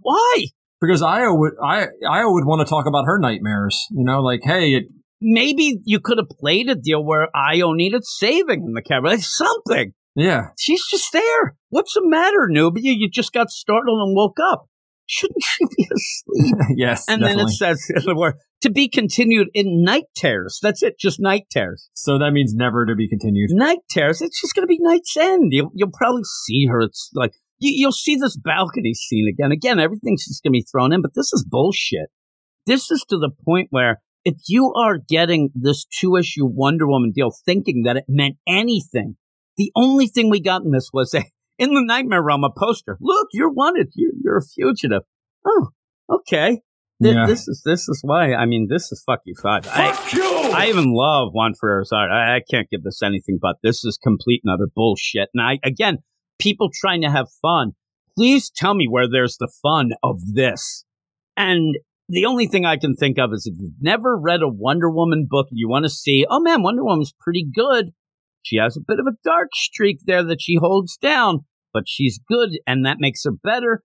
why? Because Io would, I, Io would want to talk about her nightmares, you know, like, hey. It- Maybe you could have played a deal where Io needed saving in the camera, like something. Yeah. She's just there. What's the matter, Nubia? You just got startled and woke up. Shouldn't she be asleep? Yes, and definitely. Then it says the word to be continued in Night Terrors. That's it, just Night Terrors. So that means never to be continued. Night Terrors. It's just going to be Night's End. You'll, you'll probably see her. It's like you, you'll see this balcony scene again. Again, everything's just going to be thrown in. But this is bullshit. This is to the point where if you are getting this two-issue Wonder Woman deal, thinking that it meant anything, the only thing we got in this was a. In the nightmare realm, a poster. Look, you're wanted. You're, you're a fugitive. Oh, okay. Th- yeah. This is this is why. I mean, this is fuck you, fuck. Fuck I, you! I even love Juan Ferreira's art. I, I can't give this anything, but this is complete and utter bullshit. And I, again, people trying to have fun. Please tell me where there's the fun of this. And the only thing I can think of is if you've never read a Wonder Woman book, you want to see, oh man, Wonder Woman's pretty good. She has a bit of a dark streak there that she holds down, but she's good, and that makes her better.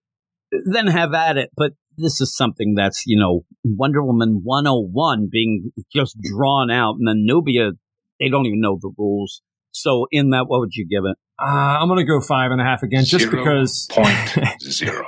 Then have at it. But this is something that's, you know, Wonder Woman one oh one being just drawn out, and then Nubia, they don't even know the rules. So in that, what would you give it? Uh, I'm going to go five and a half again, just zero because point zero.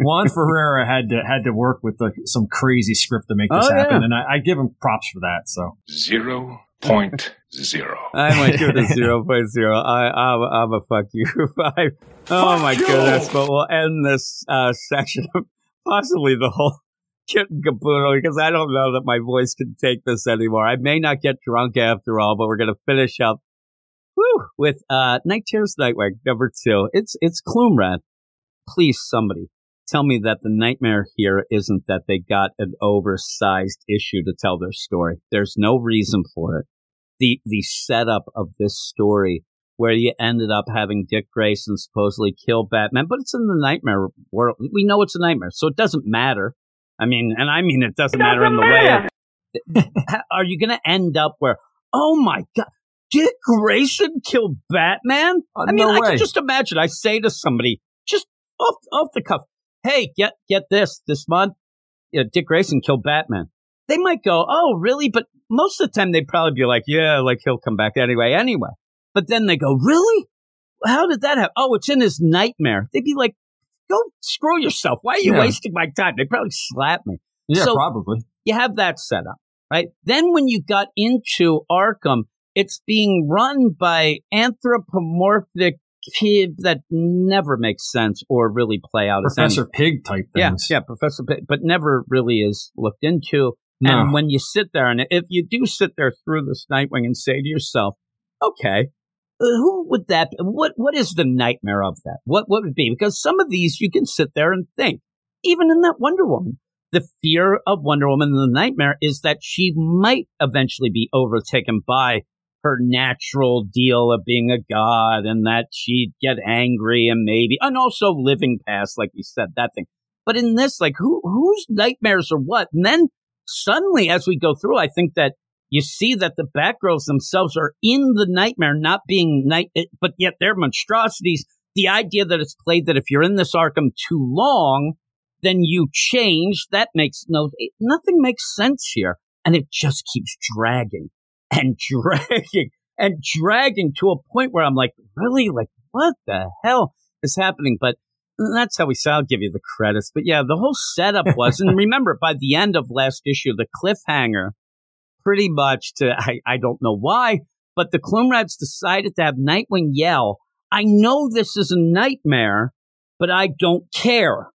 Juan Ferreira had to had to work with the, some crazy script to make this oh, happen, yeah. and I, I give him props for that. So zero. Point zero. I might give it a zero point zero. I, I'm, I'm a fuck you five. Oh fuck my you. Goodness! But we'll end this uh, section of possibly the whole kit and caboodle because I don't know that my voice can take this anymore. I may not get drunk after all, but we're gonna finish up whew, with uh, Night Terrors Nightwag number two. It's it's Cloomrad. Please, somebody tell me that the nightmare here isn't that they got an oversized issue to tell their story. There's no reason for it. The the setup of this story where you ended up having Dick Grayson supposedly kill Batman, but it's in the nightmare world. We know it's a nightmare, so it doesn't matter. I mean, and I mean it doesn't, it doesn't matter in the matter. way. Of, are you going to end up where, oh my God, Dick Grayson killed Batman? Oh, I mean, no I way. Can just imagine. I say to somebody, just off off the cuff, hey, get get this, this month, you know, Dick Grayson killed Batman. They might go, oh, really? But most of the time they'd probably be like, yeah, like he'll come back anyway, anyway. But then they go, really? How did that happen? Oh, it's in his nightmare. They'd be like, go screw yourself. Why are you yeah. wasting my time? They'd probably slap me. Yeah, so probably. You have that set up, right? Then when you got into Arkham, it's being run by anthropomorphic Pig that never makes sense or really play out. Professor Pig type things. Yeah, yeah, Professor Pig, but never really is looked into. No. And when you sit there, and if you do sit there through this Nightwing and say to yourself, okay, who would that be? What, what is the nightmare of that? What, what would it be? Because some of these you can sit there and think, even in that Wonder Woman, the fear of Wonder Woman and the nightmare is that she might eventually be overtaken by her natural deal of being a god, and that she'd get angry and maybe, and also living past, like you said, that thing. But in this, like, who whose nightmares are what? And then suddenly, as we go through, I think that you see that the Batgirls themselves are in the nightmare, not being night, but yet they're monstrosities. The idea that it's played that if you're in this Arkham too long, then you change. That makes no, nothing makes sense here. And it just keeps dragging and dragging and dragging to a point where I'm like, really? Like, what the hell is happening? But that's how we say, I'll give you the credits. But yeah, the whole setup was, and remember, by the end of last issue, the cliffhanger, pretty much to, I, I don't know why, but the Cloonrads decided to have Nightwing yell, I know this is a nightmare, but I don't care.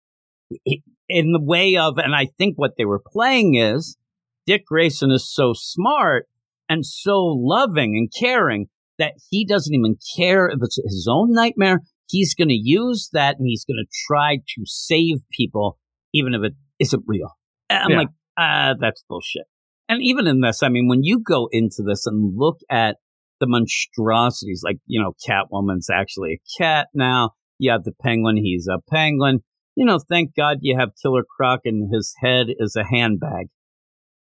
In the way of, and I think what they were playing is, Dick Grayson is so smart and so loving and caring that he doesn't even care if it's his own nightmare. He's going to use that and he's going to try to save people, even if it isn't real. And I'm yeah. like, ah, uh, that's bullshit. And even in this, I mean, when you go into this and look at the monstrosities, like, you know, Catwoman's actually a cat now. You have the Penguin. He's a penguin. You know, thank God you have Killer Croc and his head is a handbag.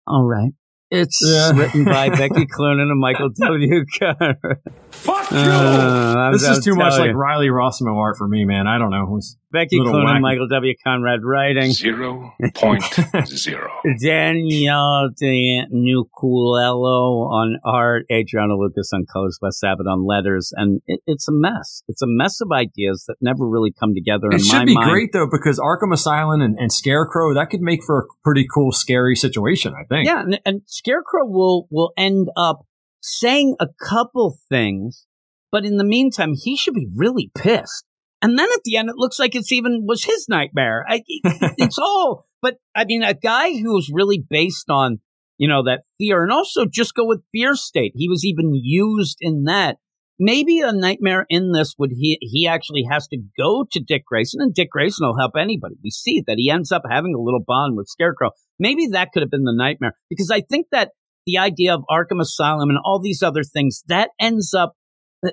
All right. It's yeah. written by Becky Cloonan and Michael W. Carter. Fuck you! Uh, this I'm, is I'm too much you. like Riley Rossmo art for me, man. I don't know. It's Becky Cloonan and Michael W. Conrad writing. Zero point zero. Danielle DiNiculello on art. Adriana Lucas on colors. Wes Abbott on letters. And it, it's a mess. It's a mess of ideas that never really come together in my mind. It should be mind. great, though, because Arkham Asylum and, and Scarecrow, that could make for a pretty cool, scary situation, I think. Yeah, and, and Scarecrow will, will end up saying a couple things, but in the meantime, he should be really pissed. And then at the end, it looks like it's even was his nightmare. I, it's all, but I mean, a guy who's really based on, you know, that fear, and also just go with fear state. He was even used in that. Maybe a nightmare in this would he, he actually has to go to Dick Grayson, and Dick Grayson will help anybody. We see that he ends up having a little bond with Scarecrow. Maybe that could have been the nightmare, because I think that the idea of Arkham Asylum and all these other things, that ends up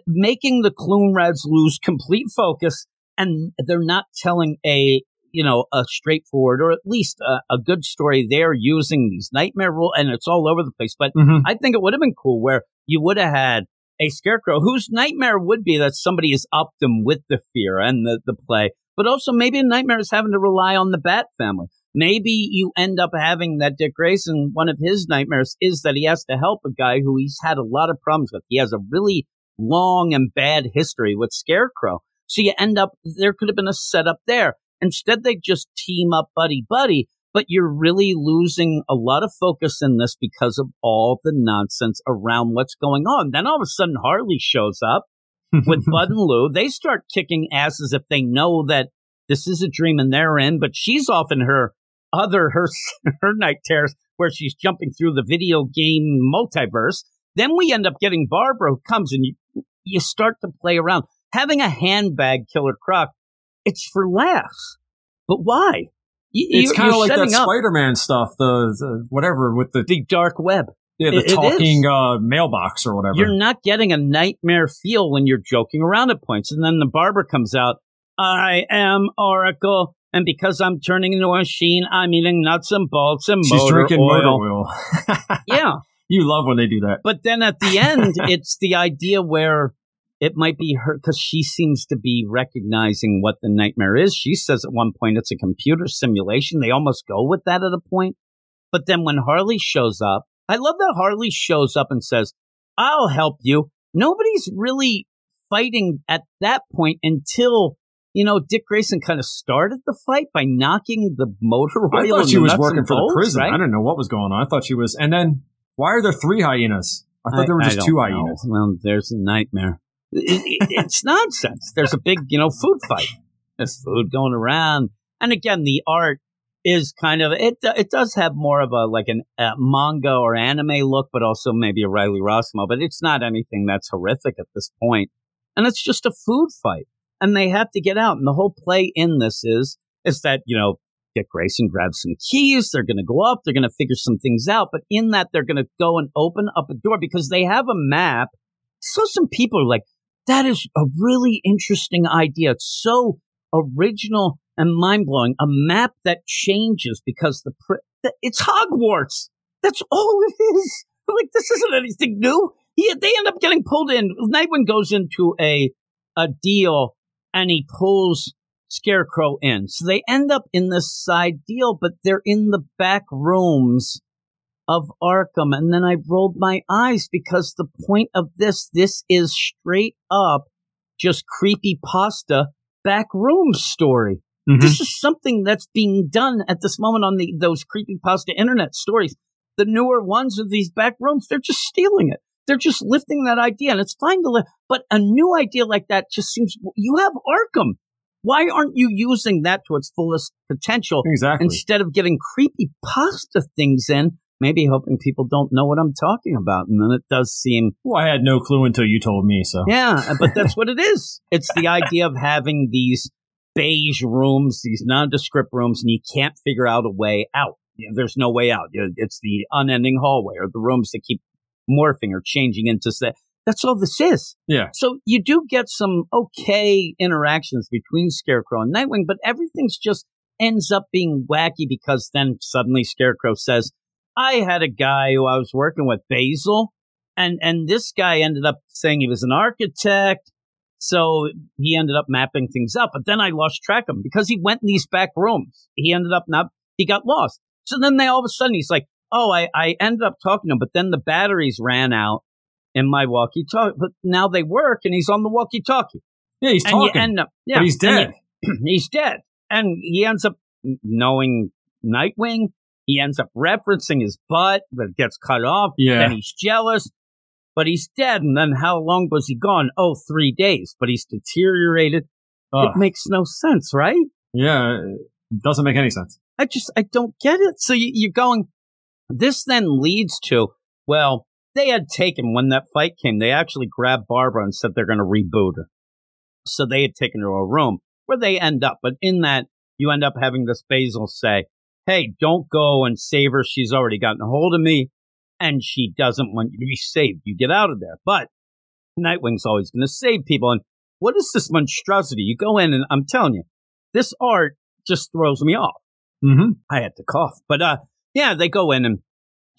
making the Cloonrads lose complete focus, and they're not telling a, you know, a straightforward or at least a, a good story. They're using these nightmare rules, and it's all over the place. But mm-hmm. I think it would have been cool where you would have had a Scarecrow whose nightmare would be that somebody has upped them with the fear and the, the play, but also maybe a nightmare is having to rely on the Bat family. Maybe you end up having that Dick Grayson, one of his nightmares is that he has to help a guy who he's had a lot of problems with. He has a really long and bad history with Scarecrow. So you end up, there could have been a setup there. Instead, they just team up buddy-buddy, but you're really losing a lot of focus in this because of all the nonsense around what's going on. Then all of a sudden, Harley shows up with Bud and Lou. They start kicking asses if they know that this is a dream and they're in, but she's off in her other, her, her night terrors where she's jumping through the video game multiverse. Then we end up getting Barbara, who comes and you, you start to play around. Having a handbag Killer Croc, it's for laughs. But why? You, it's kind of like that up. Spider-Man stuff, the, the whatever with the, the dark web. Yeah, the it, talking it uh, mailbox or whatever. You're not getting a nightmare feel when you're joking around at points. And then the Barbara comes out, I am Oracle, and because I'm turning into a machine, I'm eating nuts and bolts and She's motor drinking oil. Motor oil. Yeah. You love when they do that. But then at the end, it's the idea where it might be her, because she seems to be recognizing what the nightmare is. She says at one point it's a computer simulation. They almost go with that at a point. But then when Harley shows up, I love that Harley shows up and says, I'll help you. Nobody's really fighting at that point until, you know, Dick Grayson kind of started the fight by knocking the motor oil. I thought she was working for the prison. Right? I don't know what was going on. I thought she was. And then. Why are there three hyenas? I thought I, there were just two hyenas. Know. Well, there's a nightmare. It, it, it's nonsense. There's a big, you know, food fight. There's food going around. And again, the art is kind of, it It does have more of a, like an uh, manga or anime look, but also maybe a Riley Rossmo, but it's not anything that's horrific at this point. And it's just a food fight. And they have to get out. And the whole play in this is, is that, you know, Dick Grayson grabs some keys. They're going to go up. They're going to figure some things out. But in that, they're going to go and open up a door because they have a map. So some people are like, that is a really interesting idea. It's so original and mind-blowing. A map that changes because the pr- it's Hogwarts. That's all it is. Like, this isn't anything new. He, they end up getting pulled in. Nightwing goes into a a deal, and he pulls Scarecrow in. So they end up in this side deal, but they're in the back rooms of Arkham. And then I rolled my eyes because the point of this, this is straight up just creepy pasta back room story. Mm-hmm. This is something that's being done at this moment on the those creepy pasta internet stories. The newer ones of these back rooms, they're just stealing it. They're just lifting that idea, and it's fine to live. But a new idea like that just seems, you have Arkham. Why aren't you using that to its fullest potential? Exactly. Instead of getting creepy pasta things in, maybe hoping people don't know what I'm talking about. And then it does seem. Well, I had no clue until you told me, so. Yeah, but that's what it is. It's the idea of having these beige rooms, these nondescript rooms, and you can't figure out a way out. You know, there's no way out. It's the unending hallway or the rooms that keep morphing or changing into that. That's all this is. Yeah. So you do get some okay interactions between Scarecrow and Nightwing, but everything's just ends up being wacky because then suddenly Scarecrow says, I had a guy who I was working with, Basil, and, and this guy ended up saying he was an architect. So he ended up mapping things out, but then I lost track of him because he went in these back rooms. He ended up not, he got lost. So then they all of a sudden, he's like, oh, I, I ended up talking to him, but then the batteries ran out in my walkie-talkie. But now they work, and he's on the walkie-talkie. Yeah, he's and talking. End up, yeah, but he's dead. He, he's dead. And he ends up knowing Nightwing. He ends up referencing his butt, but it gets cut off. Yeah. Then he's jealous, but he's dead. And then how long was he gone? Oh, three days. But he's deteriorated. Ugh. It makes no sense, right? Yeah, it doesn't make any sense. I just, I don't get it. So you, you're going... This then leads to, well, they had taken, when that fight came, they actually grabbed Barbara and said they're going to reboot her. So they had taken her to a room where they end up. But in that, you end up having this Basil say, hey, don't go and save her. She's already gotten a hold of me, and she doesn't want you to be saved. You get out of there. But Nightwing's always going to save people. And what is this monstrosity? You go in, and I'm telling you, this art just throws me off. Mm-hmm. I had to cough. But, uh. Yeah, they go in and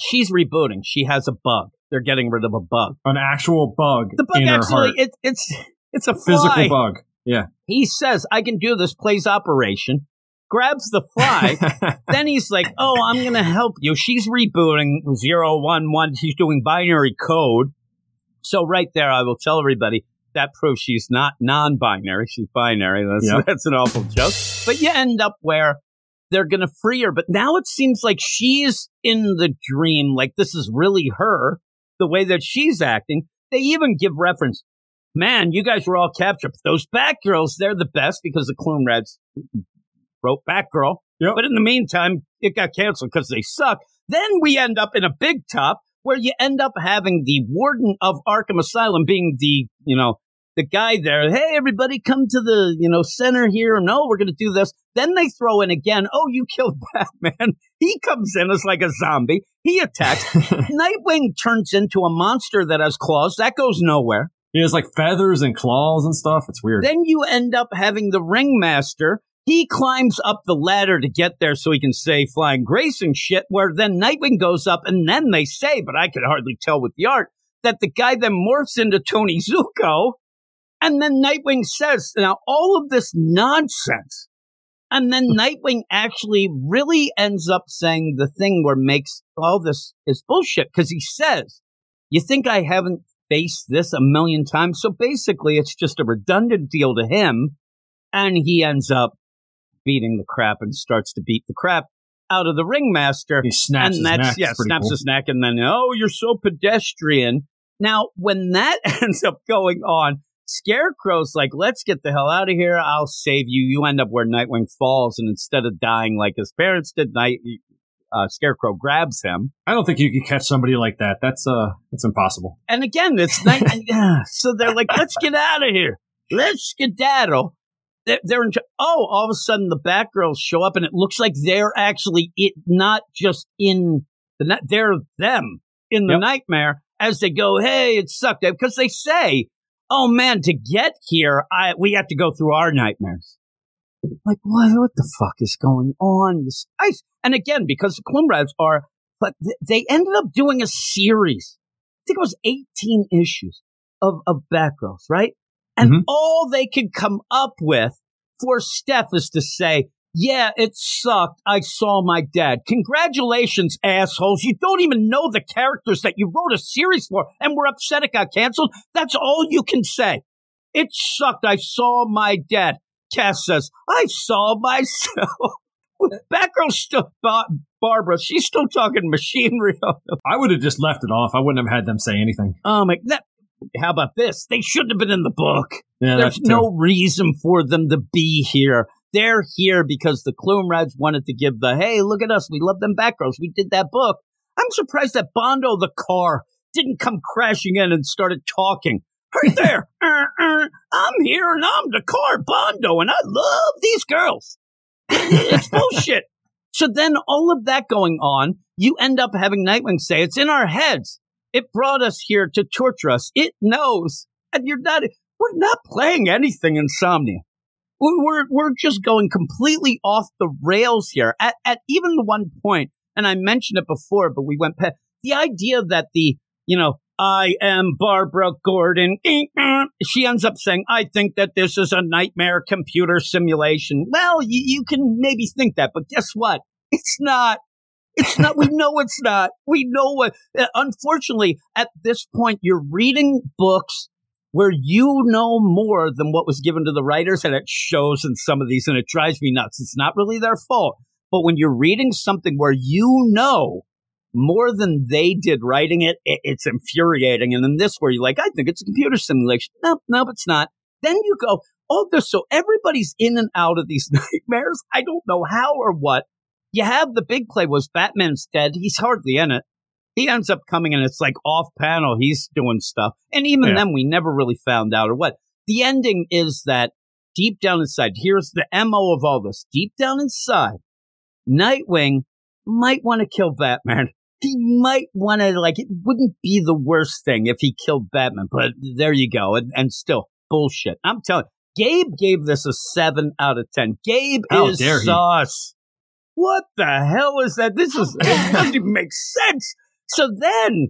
she's rebooting. She has a bug. They're getting rid of a bug. An actual bug. The bug in actually, her heart. It, it's it's a fly. Physical bug. Yeah. He says, I can do this, plays Operation, grabs the fly. Then he's like, oh, I'm going to help you. She's rebooting zero one one. She's doing binary code. So right there, I will tell everybody that proves she's not non-binary. She's binary. That's, yep. that's an awful joke. But you end up where they're going to free her. But now it seems like she's in the dream. Like this is really her, the way that she's acting. They even give reference. Man, you guys were all captured. But those Batgirls, they're the best because the Clone Rats wrote Batgirl. Yep. But in the meantime, it got canceled because they suck. Then we end up in a big top where you end up having the warden of Arkham Asylum being the, you know, the guy there, hey, everybody come to the, you know, center here. No, we're going to do this. Then they throw in again, oh, you killed Batman. He comes in as like a zombie. He attacks. Nightwing turns into a monster that has claws. That goes nowhere. He has like feathers and claws and stuff. It's weird. Then you end up having the Ringmaster. He climbs up the ladder to get there so he can say Flying Grace and shit, where then Nightwing goes up and then they say, but I could hardly tell with the art, that the guy then morphs into Tony Zuko. And then Nightwing says, now, all of this nonsense. And then Nightwing actually really ends up saying the thing where makes all this is bullshit. Because he says, you think I haven't faced this a million times? So basically, it's just a redundant deal to him. And he ends up beating the crap and starts to beat the crap out of the Ringmaster. He snaps and his neck. Yeah, snaps cool. his neck. And then, oh, you're so pedestrian. Now, when that ends up going on, Scarecrow's like, let's get the hell out of here. I'll save you. You end up where Nightwing falls, and instead of dying like his parents did, Night uh, Scarecrow grabs him. I don't think you can catch somebody like that. That's uh, it's impossible. And again, it's night. So they're like, let's get out of here. Let's skedaddle. they're, they're in, oh, all of a sudden the Batgirls show up and it looks like they're actually it, not just in the, they're them in the yep. nightmare as they go, hey, it sucked. Because they say, oh man, to get here, I we have to go through our nightmares. Like, what, what the fuck is going on? I, and again, because the Cloonan are, but th- they ended up doing a series. I think it was eighteen issues of, of Batgirls, right? And mm-hmm. all they could come up with for Steph is to say, yeah, it sucked. I saw my dad. Congratulations, assholes. You don't even know the characters that you wrote a series for and were upset it got canceled. That's all you can say. It sucked. I saw my dad. Cass says, I saw myself. Batgirl still, ba- Barbara, she's still talking machinery. I would have just left it off. I wouldn't have had them say anything. Oh, my. That, how about this? They shouldn't have been in the book. Yeah, There's no reason for them to be here. They're here because the Cloonan wanted to give the, hey, look at us. We love them Batgirls. We did that book. I'm surprised that Bondo the car didn't come crashing in and started talking. Right there. uh, uh, I'm here and I'm the car Bondo and I love these girls. It's bullshit. So then all of that going on, you end up having Nightwing say, it's in our heads. It brought us here to torture us. It knows. And you're not, we're not playing anything Insomnia. We're we're just going completely off the rails here. At at even the one point, and I mentioned it before, but we went past the idea that the, you know, I am Barbara Gordon. She ends up saying, I think that this is a nightmare computer simulation. Well, you, you can maybe think that, but guess what? It's not. It's not. We know it's not. We know what. Unfortunately, at this point, you're reading books where you know more than what was given to the writers, and it shows in some of these, and it drives me nuts. It's not really their fault. But when you're reading something where you know more than they did writing it, it it's infuriating. And then this where you're like, I think it's a computer simulation. No, no, it's not. Then you go, oh, this, so everybody's in and out of these nightmares. I don't know how or what. You have the big play was Batman's dead. He's hardly in it. He ends up coming and it's like off panel. He's doing stuff. And even yeah. then we never really found out or what. The ending is that deep down inside, here's the M O of all this. Deep down inside, Nightwing might want to kill Batman. He might want to, like, it wouldn't be the worst thing if he killed Batman. But there you go. And, and still, bullshit. I'm telling you, Gabe gave this a seven out of ten. Gabe How is sauce. He? What the hell is that? This is, it doesn't even make sense. So then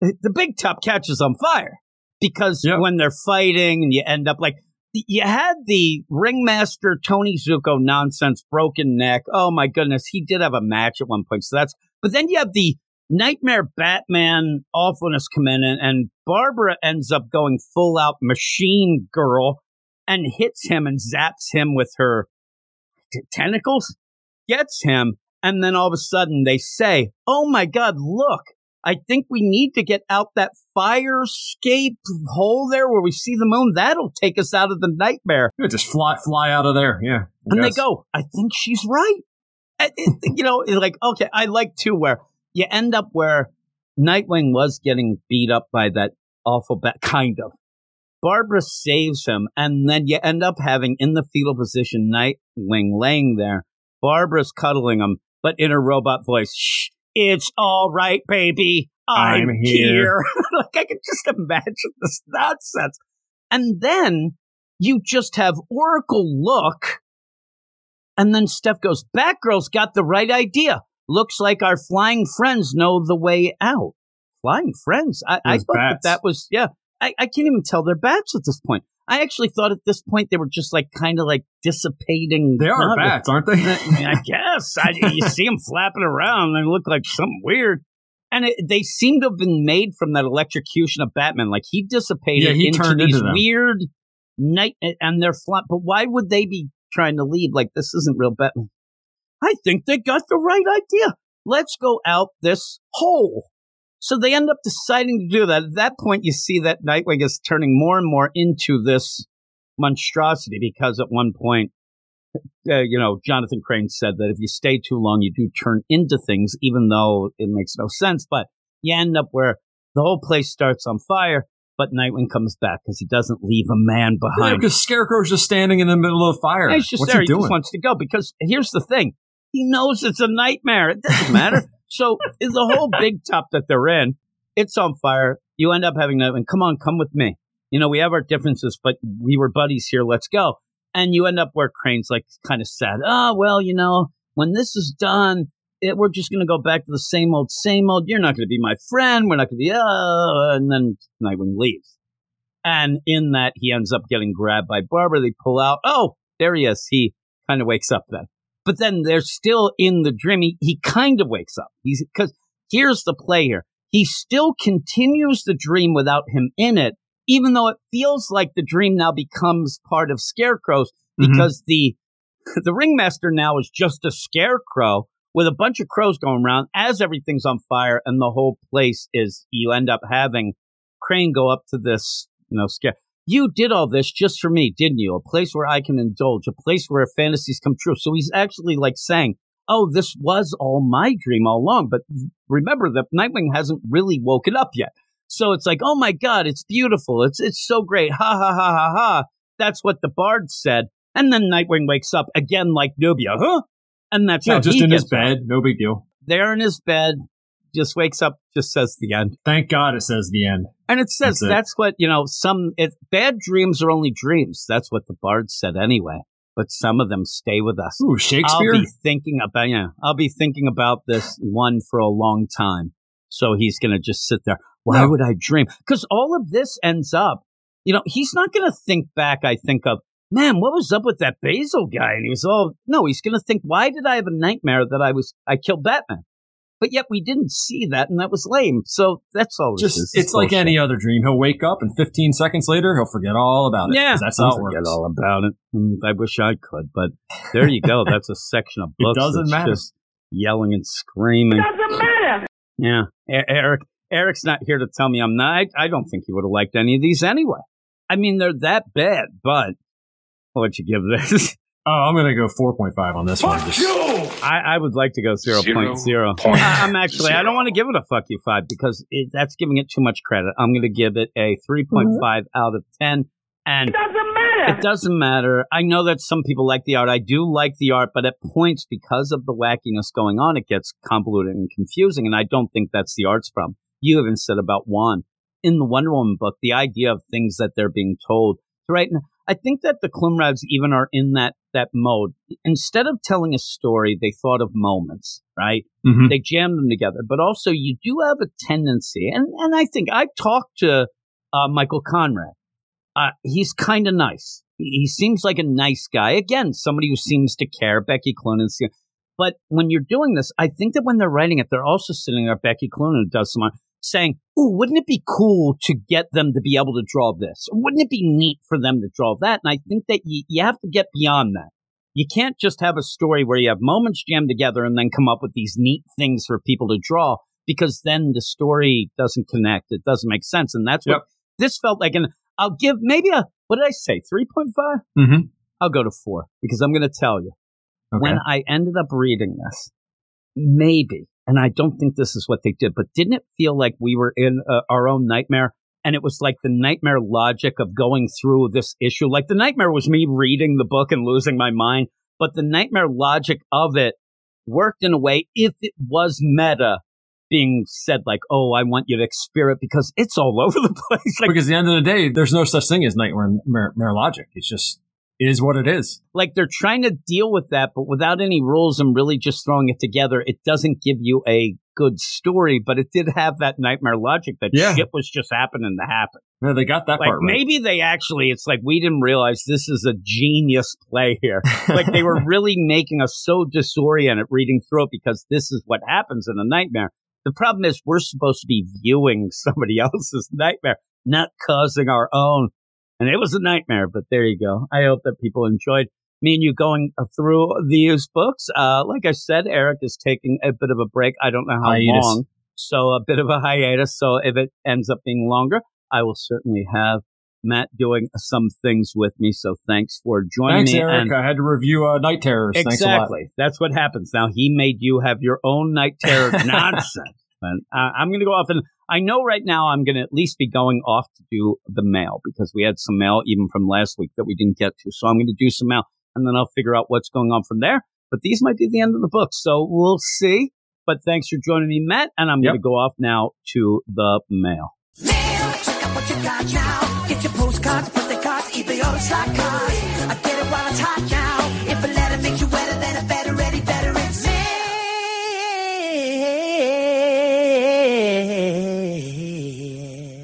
the big top catches on fire because yep. when they're fighting and you end up like you had the ringmaster Tony Zuko nonsense, broken neck. Oh, my goodness. He did have a match at one point. So that's but then you have the nightmare Batman awfulness come in and, and Barbara ends up going full out machine girl and hits him and zaps him with her t- tentacles, gets him. And then all of a sudden they say, oh, my God, look, I think we need to get out that fire escape hole there where we see the moon. That'll take us out of the nightmare. Yeah, just fly fly out of there. Yeah. I and guess. They go, I think she's right. I, it, you know, it's like, OK, I like to where you end up where Nightwing was getting beat up by that awful bat. Kind of. Barbara saves him. And then you end up having in the fetal position Nightwing laying there. Barbara's cuddling him. But in a robot voice, shh, it's all right, baby. I'm, I'm here. here. Like, I can just imagine this nonsense. And then you just have Oracle look. And then Steph goes, Batgirl's got the right idea. Looks like our flying friends know the way out. Flying friends? I, I thought bats. that that was, yeah. I, I can't even tell they're bats at this point. I actually thought at this point they were just like kind of like dissipating. They are bats, aren't they? I guess. I, you see them flapping around. They look like something weird. And it, they seem to have been made from that electrocution of Batman. Like he dissipated yeah, he into these into weird night. And they're flapping. But why would they be trying to leave? Like this isn't real Batman. I think they got the right idea. Let's go out this hole. So they end up deciding to do that. At that point, you see that Nightwing is turning more and more into this monstrosity because at one point, uh, you know, Jonathan Crane said that if you stay too long, you do turn into things, even though it makes no sense. But you end up where the whole place starts on fire. But Nightwing comes back because he doesn't leave a man behind. Yeah, because Scarecrow's just standing in the middle of the fire. Yeah, he's just What's there. He, he doing? just wants to go. Because here's the thing. He knows it's a nightmare. It doesn't matter. So the whole big top that they're in, it's on fire. You end up having Nightwing. Come on, come with me. You know, we have our differences, but we were buddies here. Let's go. And you end up where Crane's like kind of sad. Oh, well, you know, when this is done, it, we're just going to go back to the same old, same old. You're not going to be my friend. We're not going to be, oh, and then Nightwing leaves. And in that, he ends up getting grabbed by Barbara. They pull out. Oh, there he is. He kind of wakes up then. But then they're still in the dream. He, he kind of wakes up. He's because here's the play here. He still continues the dream without him in it, even though it feels like the dream now becomes part of Scarecrow's because mm-hmm. the the Ringmaster now is just a scarecrow with a bunch of crows going around as everything's on fire and the whole place is, you end up having Crane go up to this, you know, scare. You did all this just for me, didn't you? A place where I can indulge, a place where fantasies come true. So he's actually like saying, oh, this was all my dream all along. But remember that Nightwing hasn't really woken up yet. So it's like, oh, my God, it's beautiful. It's it's so great. Ha, ha, ha, ha, ha. That's what the Bard said. And then Nightwing wakes up again like Nubia. Huh? And that's yeah, how just he in his bed. Up. No big deal. There in his bed, just wakes up, just says the end. Thank God it says the end. And it says that's, it. that's what, you know, some it, bad dreams are only dreams. That's what the Bard said anyway. But some of them stay with us. Ooh, Shakespeare. I'll be thinking about, yeah, I'll be thinking about this one for a long time. So he's going to just sit there. Why no. would I dream? Because all of this ends up, you know, he's not going to think back, I think, of, man, what was up with that Basil guy? And he was all, no, he's going to think, why did I have a nightmare that I was, I killed Batman? But yet we didn't see that, and that was lame. So that's all Just, this is. It's like any other dream. He'll wake up, and fifteen seconds later, he'll forget all about it. Yeah. That's how it works. Forget all about it. And I wish I could, but there you go. That's a section of books. It doesn't matter. Just yelling and screaming. It doesn't matter. Yeah. E- Eric, Eric's not here to tell me I'm not. I, I don't think he would have liked any of these anyway. I mean, they're that bad, but I'll let you give this. Oh, I'm going to go four point five on this fuck one. Just, you! I, I would like to go zero point zero. zero. zero. I, I'm actually, zero. I don't want to give it a fuck you five because it, that's giving it too much credit. I'm going to give it a three point five mm-hmm. out of ten. And it doesn't matter. It doesn't matter. I know that some people like the art. I do like the art, but at points, because of the wackiness going on, it gets convoluted and confusing. And I don't think that's the art's problem. You even said about Juan. In the Wonder Woman book, the idea of things that they're being told. Right now, I think that the Klumravs even are in that, that mode. Instead of telling a story, they thought of moments, right? Mm-hmm. They jammed them together. But also, you do have a tendency, and, and I think I talked to uh, Michael Conrad. Uh, he's kind of nice. He, he seems like a nice guy. Again, somebody who seems to care, Becky Cloonan. But when you're doing this, I think that when they're writing it, they're also sitting there, Becky Cloonan does some saying, oh, wouldn't it be cool to get them to be able to draw this? Wouldn't it be neat for them to draw that? And I think that you, you have to get beyond that. You can't just have a story where you have moments jammed together and then come up with these neat things for people to draw, because then the story doesn't connect. It doesn't make sense. And that's yep. what this felt like. And I'll give maybe a, what did I say, three point five? Mm-hmm. I'll go to four, because I'm going to tell you. Okay. When I ended up reading this, maybe, and I don't think this is what they did, but didn't it feel like we were in uh, our own nightmare? And it was like the nightmare logic of going through this issue. Like the nightmare was me reading the book and losing my mind. But the nightmare logic of it worked in a way, if it was meta being said like, oh, I want you to experience it, because it's all over the place. Like, because at the end of the day, there's no such thing as nightmare logic. It's just... It is what it is. Like they're trying to deal with that, but without any rules and really just throwing it together, it doesn't give you a good story, but it did have that nightmare logic that yeah. shit was just happening to happen. No, they got that like, part right. Maybe they actually, it's like, we didn't realize this is a genius play here. Like they were really making us so disoriented reading through it, because this is what happens in a nightmare. The problem is we're supposed to be viewing somebody else's nightmare, not causing our own. And it was a nightmare, but there you go. I hope that people enjoyed me and you going through these books. Uh, like I said, Eric is taking a bit of a break. I don't know how hiatus. long, so a bit of a hiatus. So if it ends up being longer, I will certainly have Matt doing some things with me. So thanks for joining thanks, me. Thanks, Eric. And I had to review uh, Night Terrors. Exactly. Thanks a lot. That's what happens. Now, he made you have your own Night Terror nonsense. And uh, I'm going to go off, and I know right now I'm going to at least be going off to do the mail, because we had some mail even from last week that we didn't get to. So I'm going to do some mail, and then I'll figure out what's going on from there. But these might be the end of the book, so we'll see. But thanks for joining me, Matt, and I'm yep. going to go off now to the mail. Mail, check out what you got now. Get your postcards, put the cards, eBay or stock cards. I get it while it's hot now. If a letter makes you wetter, then a better, ready, better, it's mail.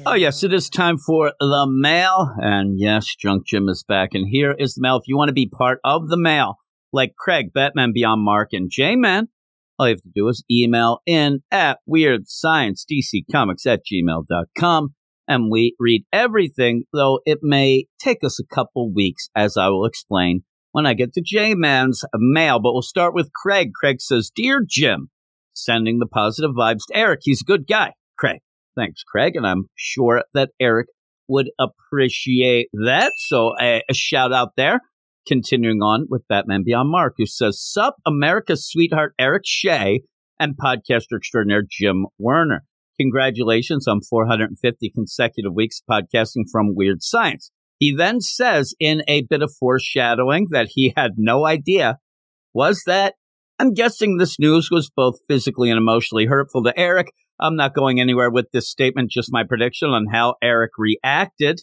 Oh, yes, it is time for the mail. And yes, Drunk Jim is back. And here is the mail. If you want to be part of the mail, like Craig, Batman Beyond Mark, and J-Man, all you have to do is email in at weird science d c comics at gmail dot com, and we read everything, though it may take us a couple weeks, as I will explain when I get to J-Man's mail. But we'll start with Craig. Craig says, Dear Jim, sending the positive vibes to Eric. He's a good guy, Craig. Thanks, Craig, and I'm sure that Eric would appreciate that, so a, a shout out there. Continuing on with Batman Beyond Mark, who says, Sup, America's sweetheart Eric Shea and podcaster extraordinaire Jim Werner. Congratulations on four hundred fifty consecutive weeks of podcasting from Weird Science. He then says, in a bit of foreshadowing that he had no idea, was that, I'm guessing this news was both physically and emotionally hurtful to Eric. I'm not going anywhere with this statement, just my prediction on how Eric reacted.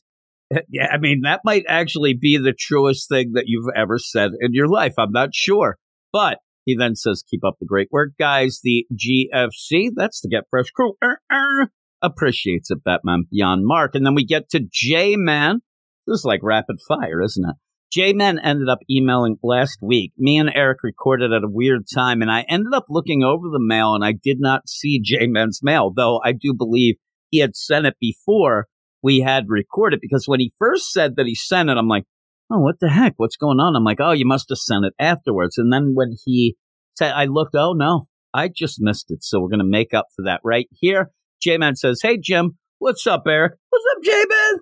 Yeah, I mean, that might actually be the truest thing that you've ever said in your life. I'm not sure. But he then says, keep up the great work, guys. The G F C, that's the Get Fresh Crew, er, er, appreciates it, Batman Beyond Mark. And then we get to J-Man. This is like rapid fire, isn't it? J-Man ended up emailing last week. Me and Eric recorded at a weird time, and I ended up looking over the mail, and I did not see J-Man's mail, though I do believe he had sent it before we had recorded, because when he first said that he sent it, I'm like, oh, what the heck? What's going on? I'm like, oh, you must have sent it afterwards. And then when he said, I looked, oh, no, I just missed it. So we're going to make up for that right here. J-Man says, hey, Jim, what's up, Eric? What's up, J-Man?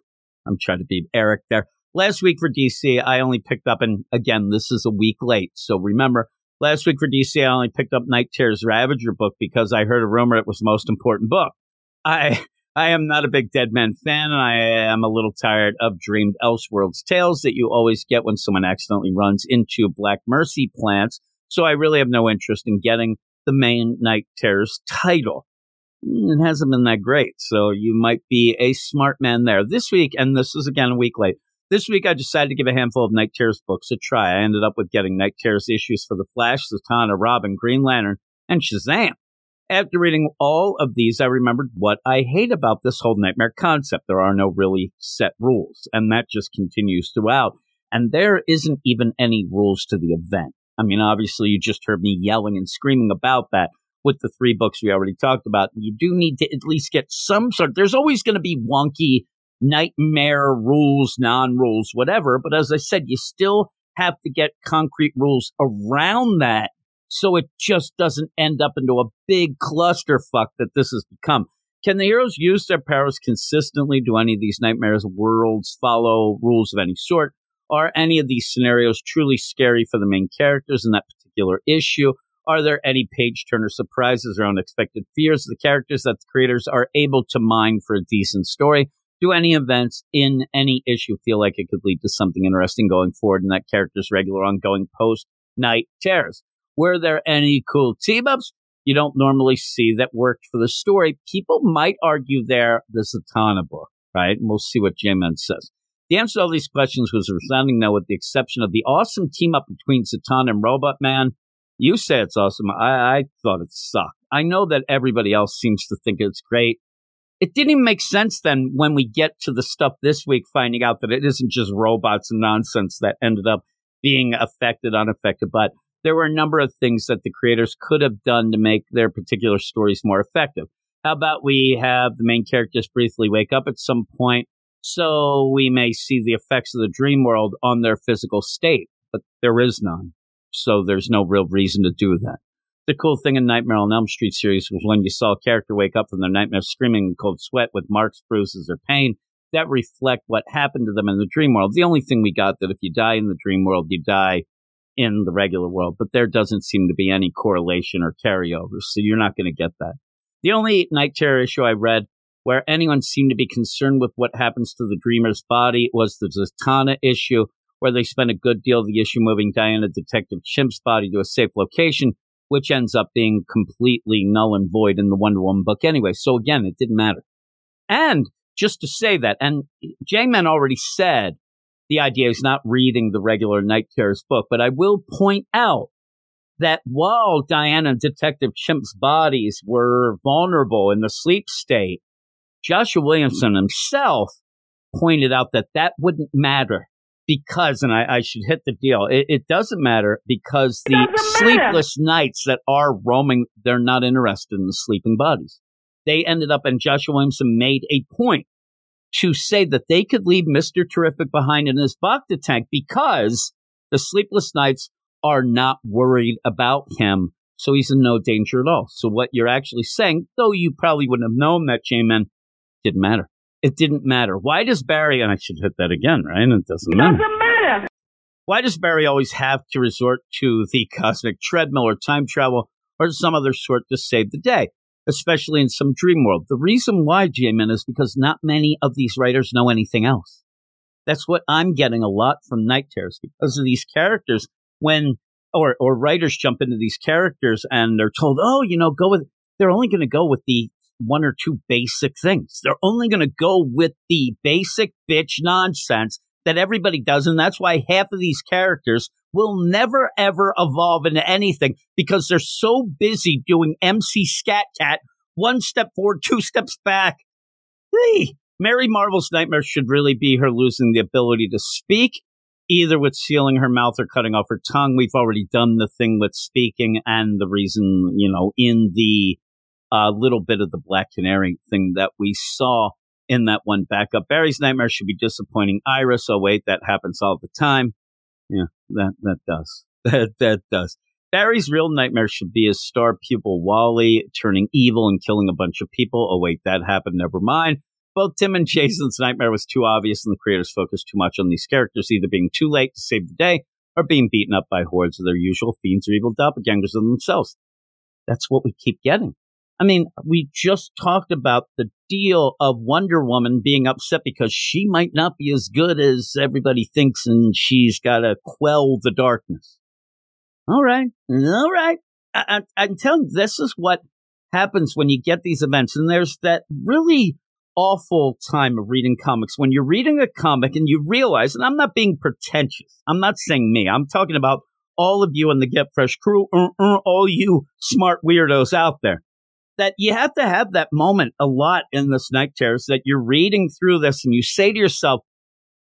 I'm trying to be Eric there. Last week for D C, I only picked up, and again, this is a week late. So remember, last week for D C, I only picked up Night Terror's Ravager book because I heard a rumor it was the most important book. I... I am not a big Dead Man fan, and I am a little tired of dreamed Elseworlds tales that you always get when someone accidentally runs into Black Mercy plants, so I really have no interest in getting the main Night Terrors title. It hasn't been that great, so you might be a smart man there. This week, and this is again a week late, this week I decided to give a handful of Night Terrors books a try. I ended up with getting Night Terrors issues for The Flash, Zatanna, Robin, Green Lantern, and Shazam. After reading all of these, I remembered what I hate about this whole nightmare concept. There are no really set rules, and that just continues throughout. And there isn't even any rules to the event. I mean, obviously, you just heard me yelling and screaming about that with the three books we already talked about. You do need to at least get some sort. There's always going to be wonky nightmare rules, non-rules, whatever. But as I said, you still have to get concrete rules around that, so it just doesn't end up into a big clusterfuck that this has become. Can the heroes use their powers consistently? Do any of these nightmares worlds follow rules of any sort? Are any of these scenarios truly scary for the main characters in that particular issue? Are there any page-turner surprises or unexpected fears of the characters that the creators are able to mine for a decent story? Do any events in any issue feel like it could lead to something interesting going forward in that character's regular ongoing post-night terrors? Were there any cool team-ups you don't normally see that worked for the story? People might argue there the Zatanna book, right? And we'll see what J-Man says. The answer to all these questions was a resounding no, with the exception of the awesome team-up between Zatanna and Robot Man. You say it's awesome. I, I thought it sucked. I know that everybody else seems to think it's great. It didn't even make sense then when we get to the stuff this week, finding out that it isn't just robots and nonsense that ended up being affected, unaffected, but there were a number of things that the creators could have done to make their particular stories more effective. How about we have the main characters briefly wake up at some point so we may see the effects of the dream world on their physical state? But there is none, so there's no real reason to do that. The cool thing in Nightmare on Elm Street series was when you saw a character wake up from their nightmare screaming in cold sweat with marks, bruises, or pain that reflect what happened to them in the dream world. The only thing we got that if you die in the dream world, you die in the regular world, but there doesn't seem to be any correlation or carryover, so you're not going to get that. The only Night Terror issue I read where anyone seemed to be concerned with what happens to the Dreamer's body was the Zatanna issue, where they spent a good deal of the issue moving Diana Detective Chimp's body to a safe location, which ends up being completely null and void in the Wonder Woman book anyway. So again, it didn't matter. And just to say that, and J-Man already said the idea is not reading the regular Night Terrors book, but I will point out that while Diana and Detective Chimp's bodies were vulnerable in the sleep state, Joshua Williamson himself pointed out that that wouldn't matter because, and I, I should hit the deal, it, it doesn't matter because the sleepless nights that are roaming, they're not interested in the sleeping bodies. They ended up, and Joshua Williamson made a point to say that they could leave Mister Terrific behind in his Bacta tank because the sleepless nights are not worried about him. So he's in no danger at all. So what you're actually saying, though you probably wouldn't have known that, J-Man, didn't matter. It didn't matter. Why does Barry, and I should hit that again, right? It doesn't matter. It doesn't matter. Why does Barry always have to resort to the cosmic treadmill or time travel or some other sort to save the day, especially in some dream world? The reason why, J-Man, is because not many of these writers know anything else. That's what I'm getting a lot from Night Terrors, because of these characters when, or, or writers jump into these characters and they're told, oh, you know, go with, they're only going to go with the one or two basic things. They're only going to go with the basic bitch nonsense that everybody does. And that's why half of these characters will never, ever evolve into anything because they're so busy doing M C Scat Cat, one step forward, two steps back. Hey, Mary Marvel's nightmare should really be her losing the ability to speak, either with sealing her mouth or cutting off her tongue. We've already done the thing with speaking and the reason, you know, in the A uh, little bit of the Black Canary thing that we saw in that one backup. Barry's nightmare should be disappointing Iris. Oh, wait, that happens all the time. Yeah, that that does. That that does. Barry's real nightmare should be his star pupil Wally turning evil and killing a bunch of people. Oh, wait, that happened. Never mind. Both Tim and Jason's nightmare was too obvious, and the creators focused too much on these characters either being too late to save the day or being beaten up by hordes of their usual fiends or evil doppelgangers of themselves. That's what we keep getting. I mean, we just talked about the deal of Wonder Woman being upset because she might not be as good as everybody thinks and she's got to quell the darkness. All right. All right. I, I, I'm telling you, this is what happens when you get these events. And there's that really awful time of reading comics when you're reading a comic and you realize, and I'm not being pretentious. I'm not saying me. I'm talking about all of you in the Get Fresh crew, uh, uh, all you smart weirdos out there. That you have to have that moment a lot in this Night Terrors that you're reading through this and you say to yourself,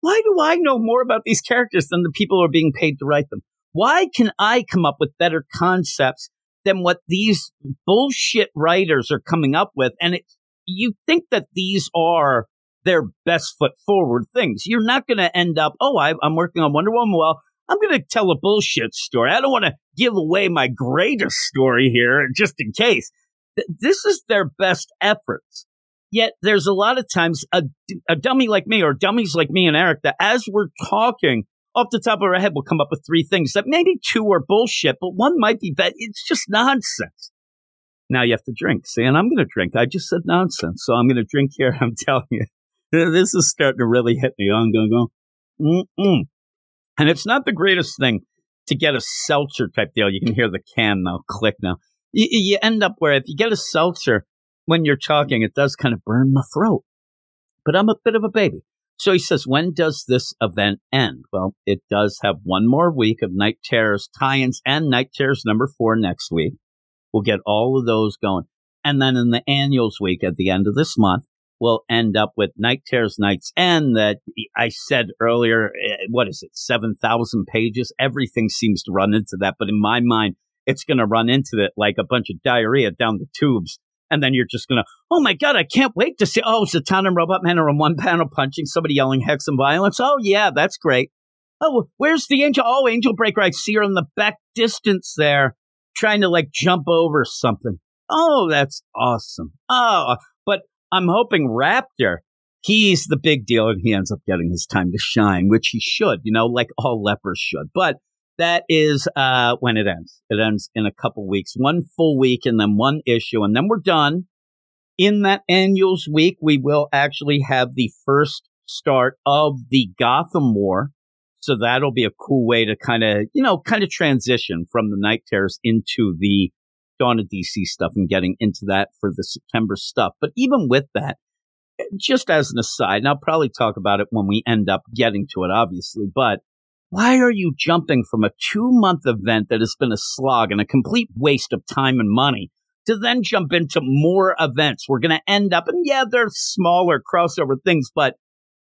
why do I know more about these characters than the people who are being paid to write them? Why can I come up with better concepts than what these bullshit writers are coming up with? And it, you think that these are their best foot forward things. You're not going to end up, oh, I, I'm working on Wonder Woman. Well, I'm going to tell a bullshit story. I don't want to give away my greatest story here just in case. This is their best efforts. Yet there's a lot of times a, a dummy like me or dummies like me and Eric that as we're talking off the top of our head, we'll come up with three things that maybe two are bullshit, but one might be bad. It's just nonsense. Now you have to drink. See, and I'm going to drink. I just said nonsense. So I'm going to drink here. I'm telling you, this is starting to really hit me. I'm going to go, mm-mm. And it's not the greatest thing to get a seltzer type deal. You can hear the can now click now. You end up where if you get a seltzer when you're talking, it does kind of burn my throat. But I'm a bit of a baby. So he says, when does this event end? Well, it does have one more week of Night Terrors tie-ins and Night Terrors number four next week. We'll get all of those going. And then in the annuals week at the end of this month, we'll end up with Night Terrors Night's End that I said earlier, what is it, seven thousand pages? Everything seems to run into that. But in my mind, it's going to run into it like a bunch of diarrhea down the tubes. And then you're just going to, oh, my God, I can't wait to see. Oh, Zatanna and Robot Man are in one panel punching somebody, yelling hex and violence. Oh, yeah, that's great. Oh, where's the angel? Oh, Angel Breaker. I see her in the back distance there trying to, like, jump over something. Oh, that's awesome. Oh, but I'm hoping Raptor, he's the big deal and he ends up getting his time to shine, which he should, you know, like all lepers should. But that is uh, when it ends. It ends in a couple weeks, one full week and then one issue. And then we're done. in that annuals week, we will actually have the first start of the Gotham War. So that'll be a cool way to kind of, you know, kind of transition from the Night Terrors into the Dawn of D C stuff and getting into that for the September stuff. But even with that, just as an aside, and I'll probably talk about it when we end up getting to it, obviously, but why are you jumping from a two-month event that has been a slog and a complete waste of time and money to then jump into more events? We're going to end up, and yeah, they're smaller crossover things, but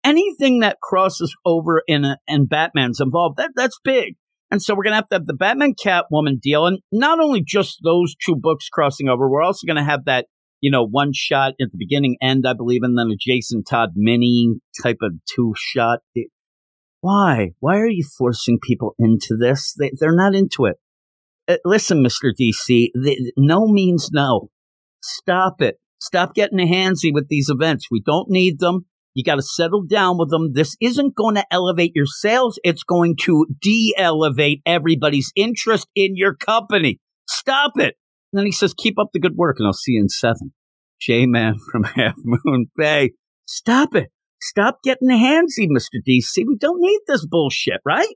anything that crosses over in a, and Batman's involved, that that's big. And so we're going to have to have the Batman Catwoman deal. And not only just those two books crossing over, we're also going to have that, you know, one shot at the beginning end, I believe, and then a Jason Todd mini type of two shot. Why? Why are you forcing people into this? They, they're not into it. Uh, listen, Mister D C, the, no means no. Stop it. Stop getting handsy with these events. We don't need them. You got to settle down with them. This isn't going to elevate your sales. It's going to de-elevate everybody's interest in your company. Stop it. And then he says, keep up the good work, and I'll see you in seven. J-Man from Half Moon Bay. Stop it. Stop getting handsy, Mister D C. We don't need this bullshit, right?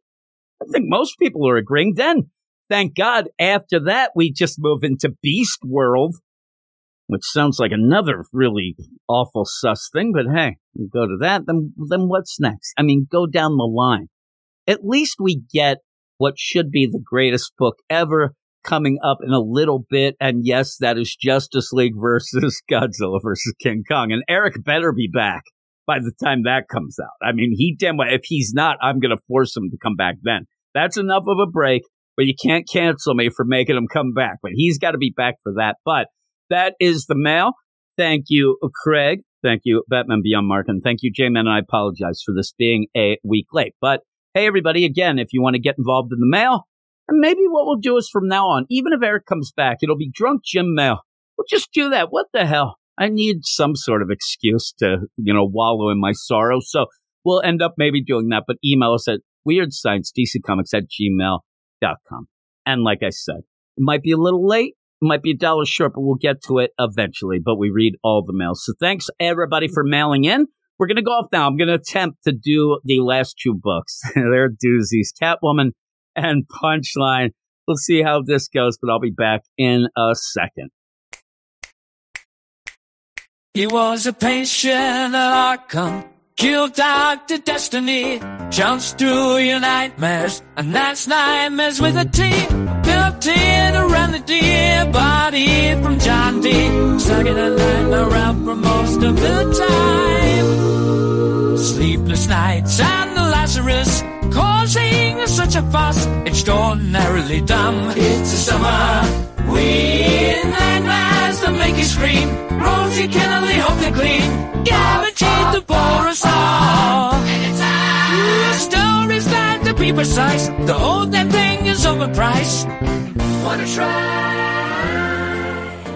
I think most people are agreeing. Then, thank God, after that, we just move into Beast World, which sounds like another really awful sus thing, but hey, we go to that, then then what's next? I mean, go down the line. At least we get what should be the greatest book ever coming up in a little bit, and yes, that is Justice League versus Godzilla versus King Kong, and Eric better be back by the time that comes out. I mean, he damn well, if he's not, I'm going to force him to come back then. That's enough of a break, but you can't cancel me for making him come back, but he's got to be back for that, but that is the mail. Thank you, Craig. Thank you, Batman Beyond Mark. And thank you, J-Man. And I apologize for this being a week late. But hey, everybody, again, if you want to get involved in the mail, and maybe what we'll do is from now on, even if Eric comes back, it'll be drunk Jim mail. We'll just do that. What the hell? I need some sort of excuse to, you know, wallow in my sorrow. So we'll end up maybe doing that. But email us at weird science d c comics at gmail dot com. And like I said, it might be a little late. Might be a dollar short, but we'll get to it eventually. But we read all the mail. So thanks, everybody, for mailing in. We're going to go off now. I'm going to attempt to do the last two books. They're doozies, Catwoman and Punchline. We'll see how this goes, but I'll be back in a second. He was a patient at Arkham, killed Doctor Destiny, jumps through your nightmares, and that's nightmares with a T. In around the dear body from John D. Sucking a nightmare around for most of the time. Sleepless nights and the Lazarus causing such a fuss. Extraordinarily dumb. It's a summer weird nightmares that make you scream. Rosie Kennedy, hope they're clean. Guaranteed to bore us all. The story's not to be precise. The whole damn thing is overpriced. Wanna try?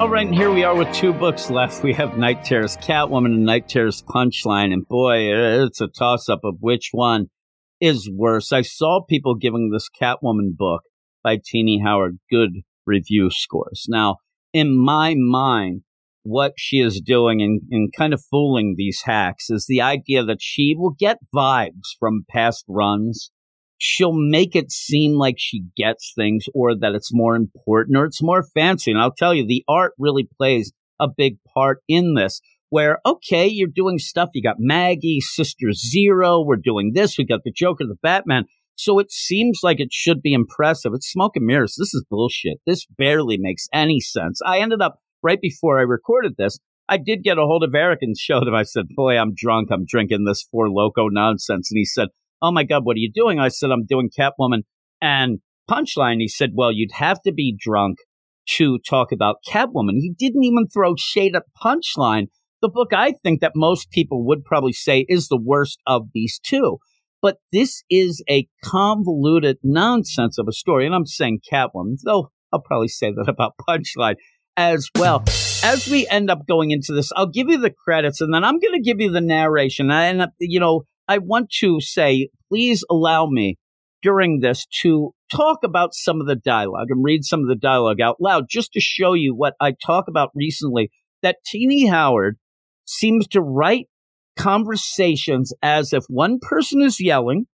All right, and here we are with two books left. We have Night Terrors Catwoman and Night Terrors Punchline. And boy, it's a toss-up of which one is worse. I saw people giving this Catwoman book by Tini Howard good review scores. Now, in my mind, what she is doing and, and kind of fooling these hacks is the idea that she will get vibes from past runs. She'll make it seem like she gets things or that it's more important or it's more fancy. And I'll tell you, the art really plays a big part in this where, okay, you're doing stuff. You got Maggie, Sister Zero. We're doing this. We got the Joker, the Batman. So it seems like it should be impressive. It's smoke and mirrors. This is bullshit. This barely makes any sense. I ended up right before I recorded this, I did get a hold of Eric and showed him. I said, boy, I'm drunk. I'm drinking this Four Loko nonsense. And he said, oh, my God, what are you doing? I said, I'm doing Catwoman and Punchline. He said, well, you'd have to be drunk to talk about Catwoman. He didn't even throw shade at Punchline, the book I think that most people would probably say is the worst of these two. But this is a convoluted nonsense of a story. And I'm saying Catwoman, though I'll probably say that about Punchline as well. As we end up going into this, I'll give you the credits and then I'm going to give you the narration. And, you know, I want to say, please allow me during this to talk about some of the dialogue and read some of the dialogue out loud just to show you what I talk about recently that Tini Howard seems to write conversations as if one person is yelling,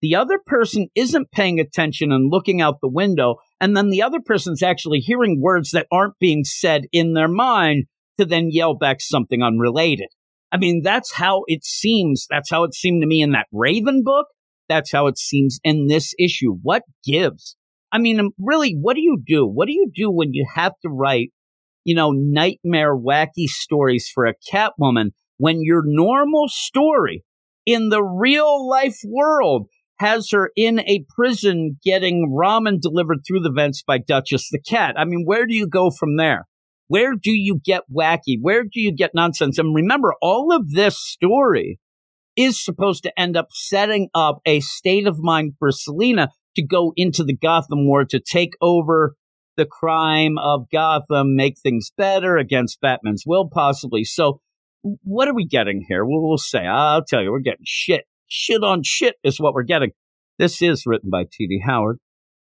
the other person isn't paying attention and looking out the window, and then the other person's actually hearing words that aren't being said in their mind to then yell back something unrelated. I mean, that's how it seems. That's how it seemed to me in that Raven book. That's how it seems in this issue. What gives? I mean, really, what do you do? What do you do when you have to write, you know, nightmare wacky stories for a Catwoman when your normal story in the real life world has her in a prison getting ramen delivered through the vents by Duchess the Cat? I mean, where do you go from there? Where do you get wacky? Where do you get nonsense? And remember, all of this story is supposed to end up setting up a state of mind for Selina to go into the Gotham War, to take over the crime of Gotham, make things better against Batman's will, possibly. So what are we getting here? We'll, we'll say, I'll tell you, we're getting shit. Shit on shit is what we're getting. This is written by Tini Howard.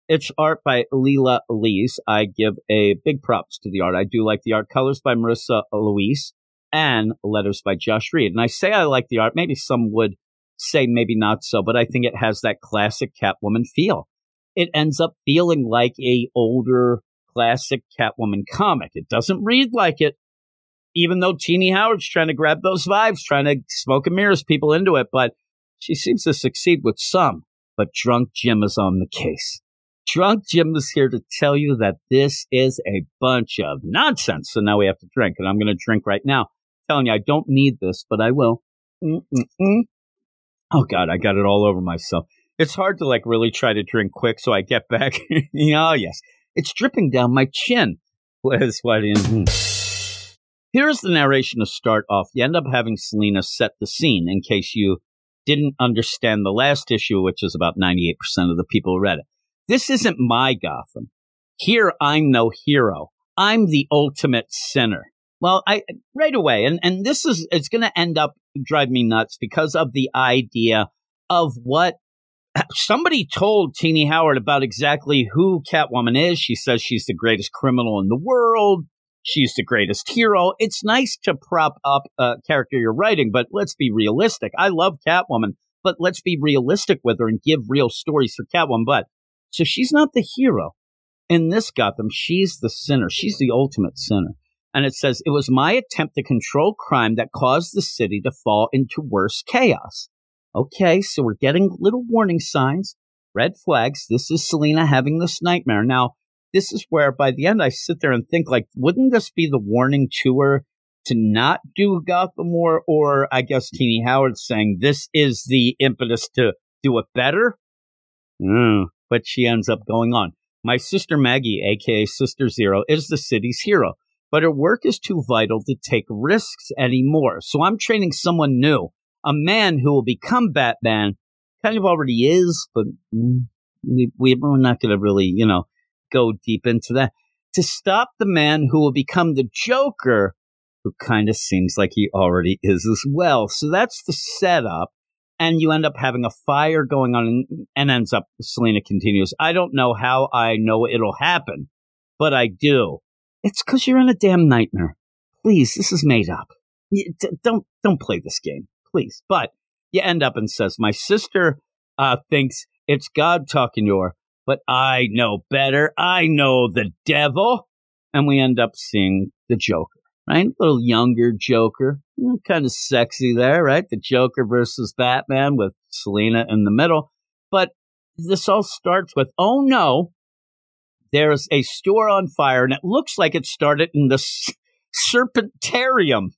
It's art by Leila Elise. I give a big props to the art. I do like the art. Colors by Marissa Louise and letters by Josh Reed. And I say I like the art. Maybe some would say maybe not so, but I think it has that classic Catwoman feel. It ends up feeling like a older classic Catwoman comic. It doesn't read like it, even though Tini Howard's trying to grab those vibes, trying to smoke and mirrors people into it. But she seems to succeed with some. But Drunk Jim is on the case. Drunk Jim is here to tell you that this is a bunch of nonsense. So now we have to drink, and I'm going to drink right now. I'm telling you, I don't need this, but I will. Mm-mm-mm. Oh, God, I got it all over myself. It's hard to, like, really try to drink quick so I get back. Oh, yes. It's dripping down my chin. Here's the narration to start off. You end up having Selina set the scene in case you didn't understand the last issue, which is about ninety-eight percent of the people who read it. This isn't my Gotham. Here, I'm no hero. I'm the ultimate sinner. Well, I right away, and, and this is, it's going to end up driving me nuts because of the idea of what somebody told Tini Howard about exactly who Catwoman is. She says she's the greatest criminal in the world. She's the greatest hero. It's nice to prop up a character you're writing, but let's be realistic. I love Catwoman, but let's be realistic with her and give real stories for Catwoman. But so she's not the hero in this Gotham. She's the sinner. She's the ultimate sinner. And it says, it was my attempt to control crime that caused the city to fall into worse chaos. Okay, so we're getting little warning signs, red flags. This is Selina having this nightmare. Now, this is where by the end I sit there and think, like, wouldn't this be the warning to her to not do Gotham War? Or I guess Tini Howard saying this is the impetus to do it better? Mm. But she ends up going on. My sister Maggie, a k a. Sister Zero, is the city's hero, but her work is too vital to take risks anymore. So I'm training someone new, a man who will become Batman, kind of already is, but we, we're not going to really, you know, go deep into that, to stop the man who will become the Joker, who kind of seems like he already is as well. So that's the setup. And you end up having a fire going on and, and ends up, Selina continues, I don't know how I know it'll happen, but I do. It's because you're in a damn nightmare. Please, this is made up. You, d- don't don't play this game, please. But you end up and says, my sister uh, thinks it's God talking to her, but I know better. I know the devil. And we end up seeing the Joker, right? A little younger Joker. Kind of sexy there, right? The Joker versus Batman with Selina in the middle. But this all starts with, oh no, there's a store on fire, and it looks like it started in the s- Serpentarium.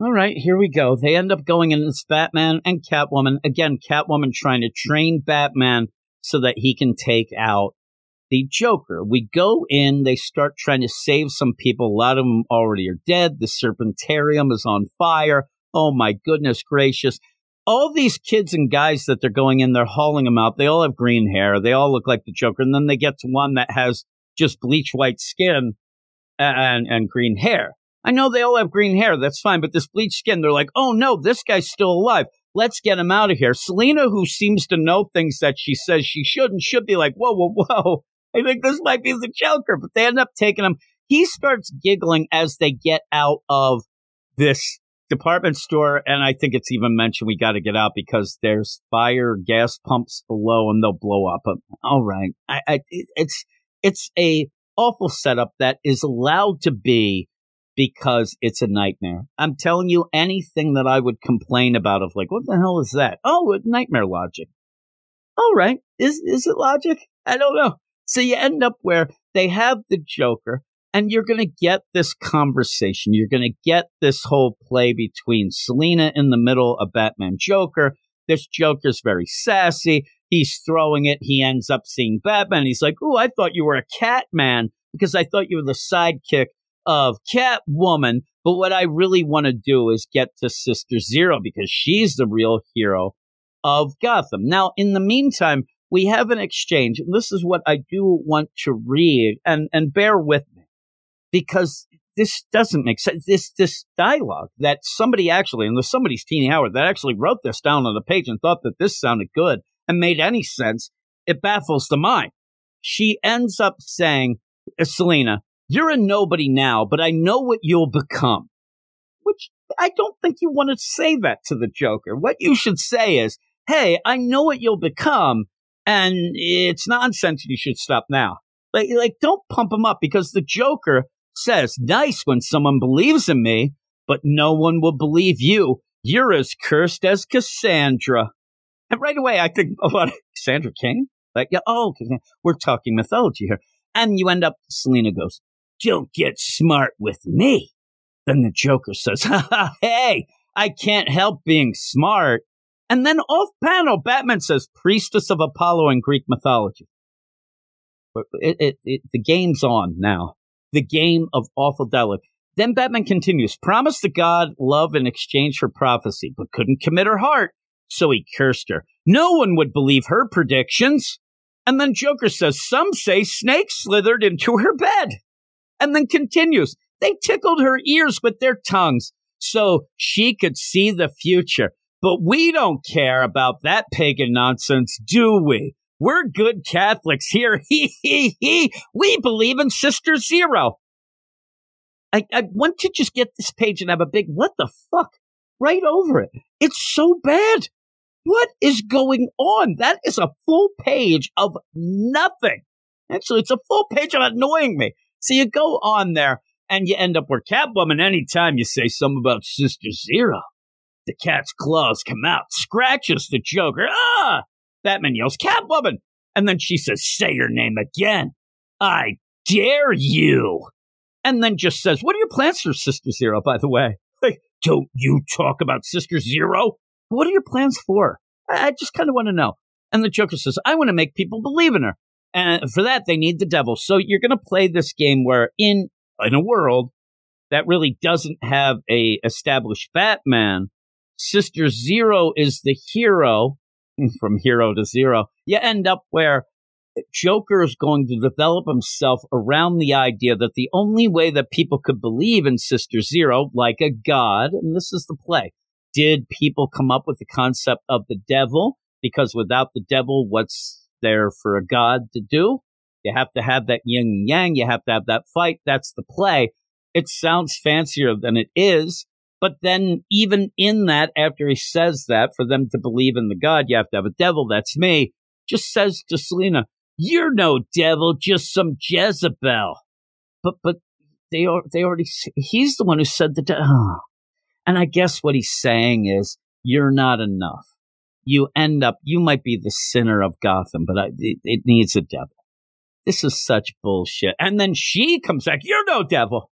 All right, here we go. They end up going in, it's Batman and Catwoman. Again, Catwoman trying to train Batman so that he can take out the Joker. We go in, they start trying to save some people. A lot of them already are dead. The Serpentarium is on fire. Oh my goodness gracious. All these kids and guys that they're going in, they're hauling them out. They all have green hair. They all look like the Joker. And then they get to one that has just bleach white skin and, and green hair. I know they all have green hair. That's fine. But this bleach skin, they're like, oh no, this guy's still alive. Let's get him out of here. Selina, who seems to know things that she says she shouldn't, should be like, whoa, whoa, whoa. I think this might be the Joker, but they end up taking him. he starts giggling as they get out of this department store. And I think it's even mentioned we got to get out because there's fire gas pumps below and they'll blow up. But, all right. I, I, it's it's a awful setup that is allowed to be because it's a nightmare. I'm telling you, anything that I would complain about of like, what the hell is that? Oh, nightmare logic. All right. Is is it logic? I don't know. So you end up where they have the Joker and you're going to get this conversation. You're going to get this whole play between Selina in the middle of Batman Joker. This Joker's very sassy. He's throwing it. He ends up seeing Batman. He's like, oh, I thought you were a cat man because I thought you were the sidekick of Catwoman. But what I really want to do is get to Sister Zero because she's the real hero of Gotham. Now, in the meantime, we have an exchange, and this is what I do want to read, and, and bear with me, because this doesn't make sense. This this dialogue that somebody actually, and somebody's Tini Howard, that actually wrote this down on the page and thought that this sounded good and made any sense, it baffles the mind. She ends up saying, Selina, you're a nobody now, but I know what you'll become, which I don't think you want to say that to the Joker. What you should say is, hey, I know what you'll become, and it's nonsense. You should stop now. Like, like, don't pump him up, because the Joker says, nice when someone believes in me, but no one will believe you. You're as cursed as Cassandra. And right away, I think about Cassandra Cain. Like, oh, we're talking mythology here. And you end up, Selina goes, don't get smart with me. Then the Joker says, ha ha, hey, I can't help being smart. And then off-panel, Batman says, priestess of Apollo in Greek mythology. It, it, it, the game's on now. The game of awful dialogue. Then Batman continues, promised to God love in exchange for prophecy, but couldn't commit her heart, so he cursed her. No one would believe her predictions. And then Joker says, some say snakes slithered into her bed. And then continues, they tickled her ears with their tongues so she could see the future. But we don't care about that pagan nonsense, do we? We're good Catholics here. He, he, he. We believe in Sister Zero. I, I want to just get this page and have a big what the fuck right over it. It's so bad. What is going on? That is a full page of nothing. Actually, it's a full page of annoying me. So you go on there and you end up where Catwoman, anytime you say something about Sister Zero, the cat's claws come out, scratches the Joker. Ah! Batman yells, Catwoman! And then she says, say your name again. I dare you. And then just says, what are your plans for Sister Zero, by the way? Like, don't you talk about Sister Zero? What are your plans for? I, I just kind of want to know. And the Joker says, I want to make people believe in her. And for that, they need the devil. So you're going to play this game where in, in a world that really doesn't have a established Batman, Sister Zero is the hero. From hero to zero, you end up where Joker is going to develop himself around the idea that the only way that people could believe in Sister Zero, like a god, and this is the play, did people come up with the concept of the devil? Because without the devil, what's there for a god to do? You have to have that yin and yang. You have to have that fight. That's the play. It sounds fancier than it is. But then even in that, after he says that, for them to believe in the god, you have to have a devil. That's me. Just says to Selina, you're no devil, just some Jezebel. But but they are they already he's the one who said the devil. Oh. And I guess what he's saying is you're not enough. You end up you might be the sinner of Gotham, but I, it, it needs a devil. This is such bullshit. And then she comes back. You're no devil.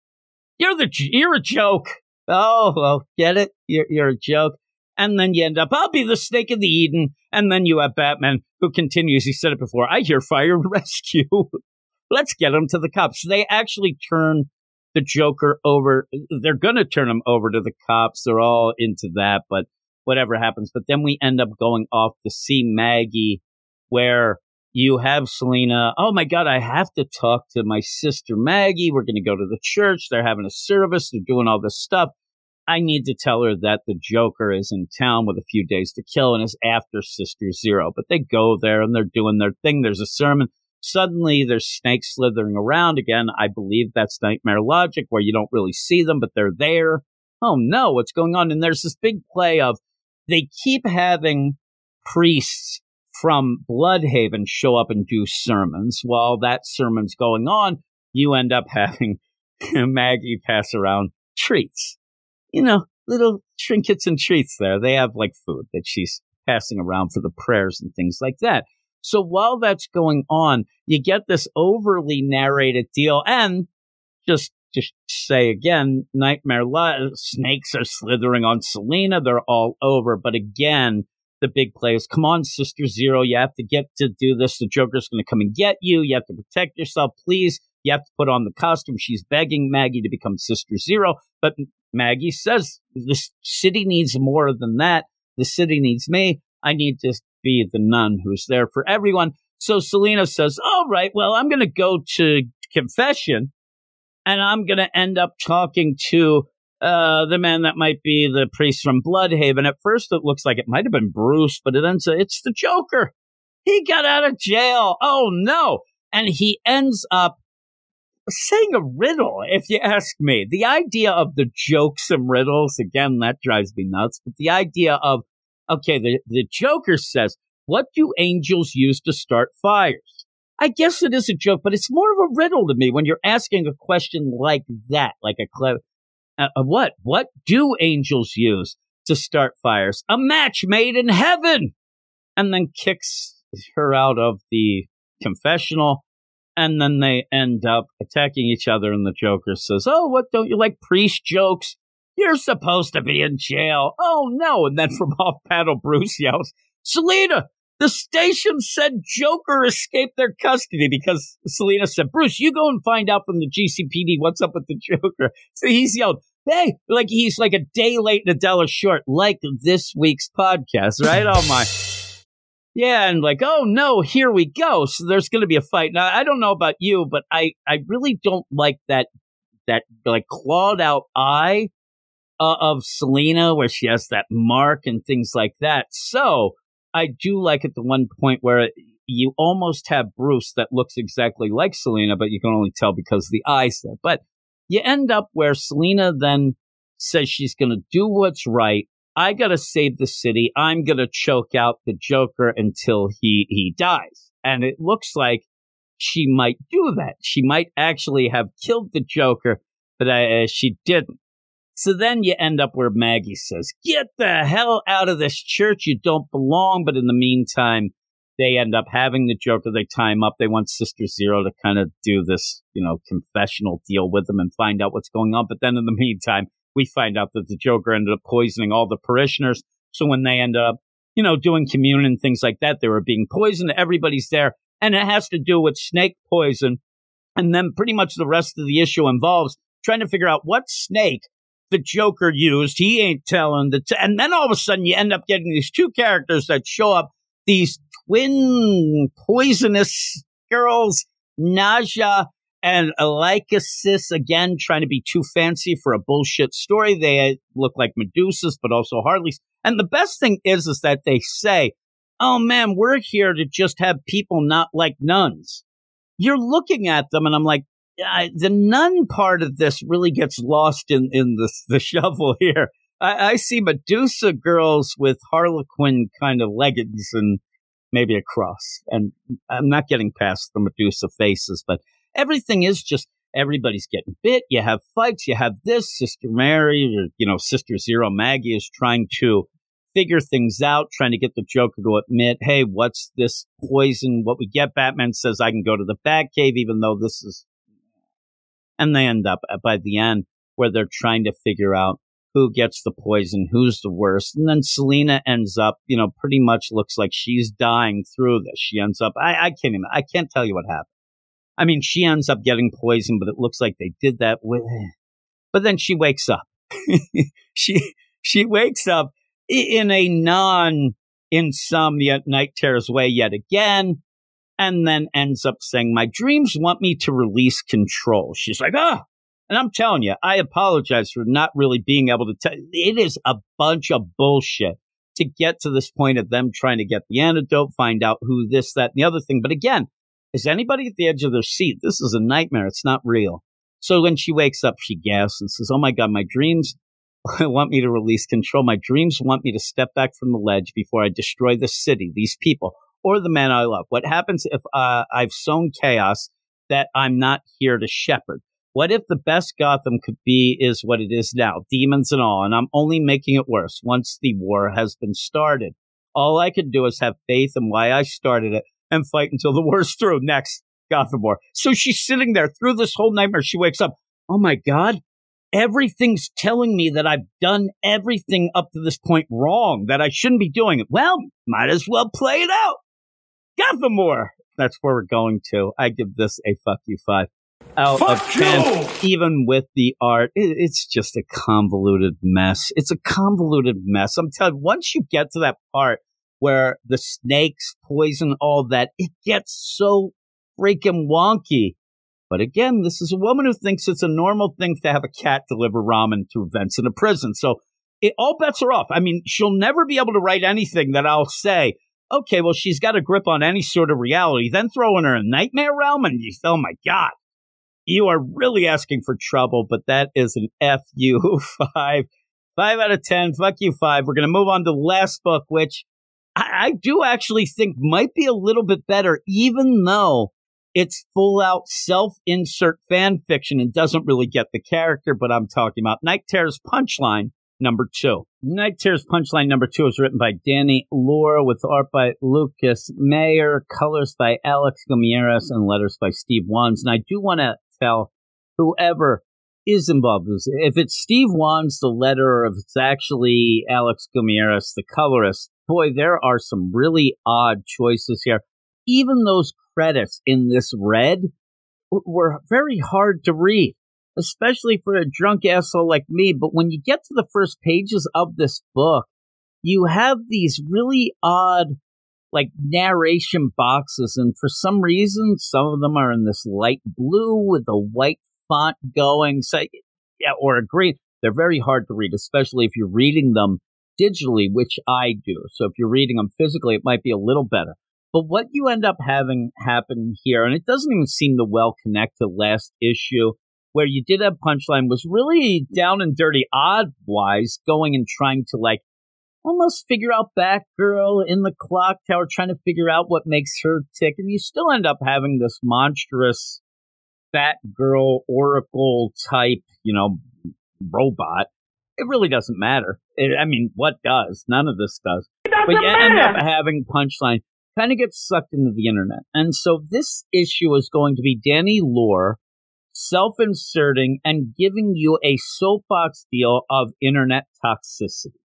You're the you're a joke. Oh, well, get it? You're, you're a joke. And then you end up, I'll be the snake in the Eden. And then you have Batman, who continues, he said it before, I hear fire and rescue. Let's get him to the cops. They actually turn the Joker over. They're going to turn him over to the cops. They're all into that, but whatever happens. But then we end up going off to see Maggie, where you have Selina. Oh, my God, I have to talk to my sister Maggie. We're going to go to the church. They're having a service. They're doing all this stuff. I need to tell her that the Joker is in town with a few days to kill and is after Sister Zero. But they go there and they're doing their thing. There's a sermon. Suddenly there's snakes slithering around again. I believe that's nightmare logic where you don't really see them, but they're there. Oh no, what's going on? And there's this big play of they keep having priests from Bloodhaven show up and do sermons. While that sermon's going on, you end up having Maggie pass around treats. You know, little trinkets and treats there. They have like food that she's passing around for the prayers and things like that. So while that's going on, you get this overly narrated deal. And just just say again, nightmare lo- snakes are slithering on Selena. They're all over. But again, the big play is, come on, Sister Zero. You have to get to do this. The Joker's going to come and get you. You have to protect yourself. Please. You have to put on the costume. She's begging Maggie to become Sister Zero. But Maggie says, this city needs more than that. The city needs me. I need to be the nun who's there for everyone. So Selena says, all right, well, I'm going to go to confession and I'm going to end up talking to uh, the man that might be the priest from Bloodhaven. At first, it looks like it might have been Bruce, but it ends up, it's the Joker. He got out of jail. Oh, no. And he ends up saying a riddle, if you ask me. The idea of the jokes and riddles, again, that drives me nuts. But the idea of, okay, the, the Joker says, what do angels use to start fires? I guess it is a joke, but it's more of a riddle to me when you're asking a question like that, like a clever, uh, what? What do angels use to start fires? A match made in heaven! And then kicks her out of the confessional. And then they end up attacking each other, and the Joker says, oh, what, don't you like priest jokes? You're supposed to be in jail. Oh, no. And then from off panel, Bruce yells, Selena, the station said Joker escaped their custody, because Selena said, Bruce, you go and find out from the G C P D what's up with the Joker. So he's yelled, hey, like he's like a day late and a dollar short, like this week's podcast, right? Oh, my. Yeah, and like, oh, no, here we go. So there's going to be a fight. Now, I don't know about you, but I, I really don't like that, that like, clawed-out eye uh, of Selena where she has that mark and things like that. So I do like at the one point where it, you almost have Bruce that looks exactly like Selena, but you can only tell because of the eyes there. But you end up where Selena then says she's going to do what's right. I got to save the city. I'm going to choke out the Joker until he, he dies. And it looks like she might do that. She might actually have killed the Joker, but uh, she didn't. So then you end up where Maggie says, get the hell out of this church. You don't belong. But in the meantime, they end up having the Joker. They tie him up. They want Sister Zero to kind of do this, you know, confessional deal with him and find out what's going on. But then in the meantime, we find out that the Joker ended up poisoning all the parishioners. So when they end up, you know, doing communion and things like that, they were being poisoned. Everybody's there. And it has to do with snake poison. And then pretty much the rest of the issue involves trying to figure out what snake the Joker used. He ain't telling the. T- and then all of a sudden you end up getting these two characters that show up, these twin poisonous girls, Naja and Lycosis, again, trying to be too fancy for a bullshit story. They look like Medusas, but also Harleys. And the best thing is, is that they say, oh, man, we're here to just have people not like nuns. You're looking at them, and I'm like, I, the nun part of this really gets lost in, in the, the shovel here. I, I see Medusa girls with Harlequin kind of leggings and maybe a cross. And I'm not getting past the Medusa faces, but everything is just, everybody's getting bit. You have fights. You have this. Sister Mary, or, you know, Sister Zero Maggie is trying to figure things out, trying to get the Joker to admit, hey, what's this poison? What we get? Batman says, I can go to the Batcave, even though this is. And they end up by the end where they're trying to figure out who gets the poison, who's the worst. And then Selena ends up, you know, pretty much looks like she's dying through this. She ends up, I, I can't even, I can't tell you what happened. I mean, she ends up getting poisoned, but it looks like they did that with. But then she wakes up. she she wakes up in a non-insomnia night terrors way yet again, and then ends up saying, my dreams want me to release control. She's like, ah. Oh. And I'm telling you, I apologize for not really being able to tell. It is a bunch of bullshit to get to this point of them trying to get the antidote, find out who this, that, and the other thing. But again, Is anybody at the edge of their seat? This is a nightmare. It's not real. So when she wakes up, she gasps and says, oh, my God, my dreams want me to release control. My dreams want me to step back from the ledge before I destroy the city, these people, or the man I love. What happens if uh, I've sown chaos that I'm not here to shepherd? What if the best Gotham could be is what it is now, demons and all, and I'm only making it worse once the war has been started? All I could do is have faith in why I started it and fight until the war's through. Next, Gotham War. So she's sitting there through this whole nightmare. She wakes up. Oh, my God. Everything's telling me that I've done everything up to this point wrong, that I shouldn't be doing it. Well, might as well play it out. Gotham War. That's where we're going to. I give this a fuck you five out fuck of ten. You! Even with the art, it, it's just a convoluted mess. It's a convoluted mess. I'm telling you, once you get to that part where the snakes poison all that, it gets so freaking wonky. But again, this is a woman who thinks it's a normal thing to have a cat deliver ramen through vents in a prison. So it, all bets are off. I mean, she'll never be able to write anything that I'll say, okay, well, she's got a grip on any sort of reality. Then throw in her a nightmare realm and you, oh my God, you are really asking for trouble. But that is an F U five. Five out of ten. Fuck you five. We're going to move on to the last book, which I, I do actually think might be a little bit better, even though it's full-out self-insert fan fiction and doesn't really get the character, but I'm talking about Night Terror's Punchline number two. Night Terror's Punchline number two is written by Danny Lore with art by Lucas Mayer, colors by Alex Gomieres, and letters by Steve Wands. And I do want to tell whoever is involved, if it's Steve Wands, the letterer, or if it's actually Alex Gomieres, the colorist, boy, there are some really odd choices here. Even those credits in this red were very hard to read, especially for a drunk asshole like me. But when you get to the first pages of this book, you have these really odd, like, narration boxes. And for some reason, some of them are in this light blue with a white font going, so, yeah, or a green. They're very hard to read, especially if you're reading them digitally, which I do. So if you're reading them physically, it might be a little better. But what you end up having happen here, and it doesn't even seem to well connect to last issue, where you did have Punchline was really down and dirty, odd-wise, going and trying to, like, almost figure out Batgirl in the clock tower, trying to figure out what makes her tick. And you still end up having this monstrous Batgirl Oracle-type, you know, robot. It really doesn't matter. It, I mean, what does? None of this does. It doesn't but you matter. End up having Punchline kind of gets sucked into the internet. And so this issue is going to be Danny Lore self-inserting and giving you a soapbox deal of internet toxicity.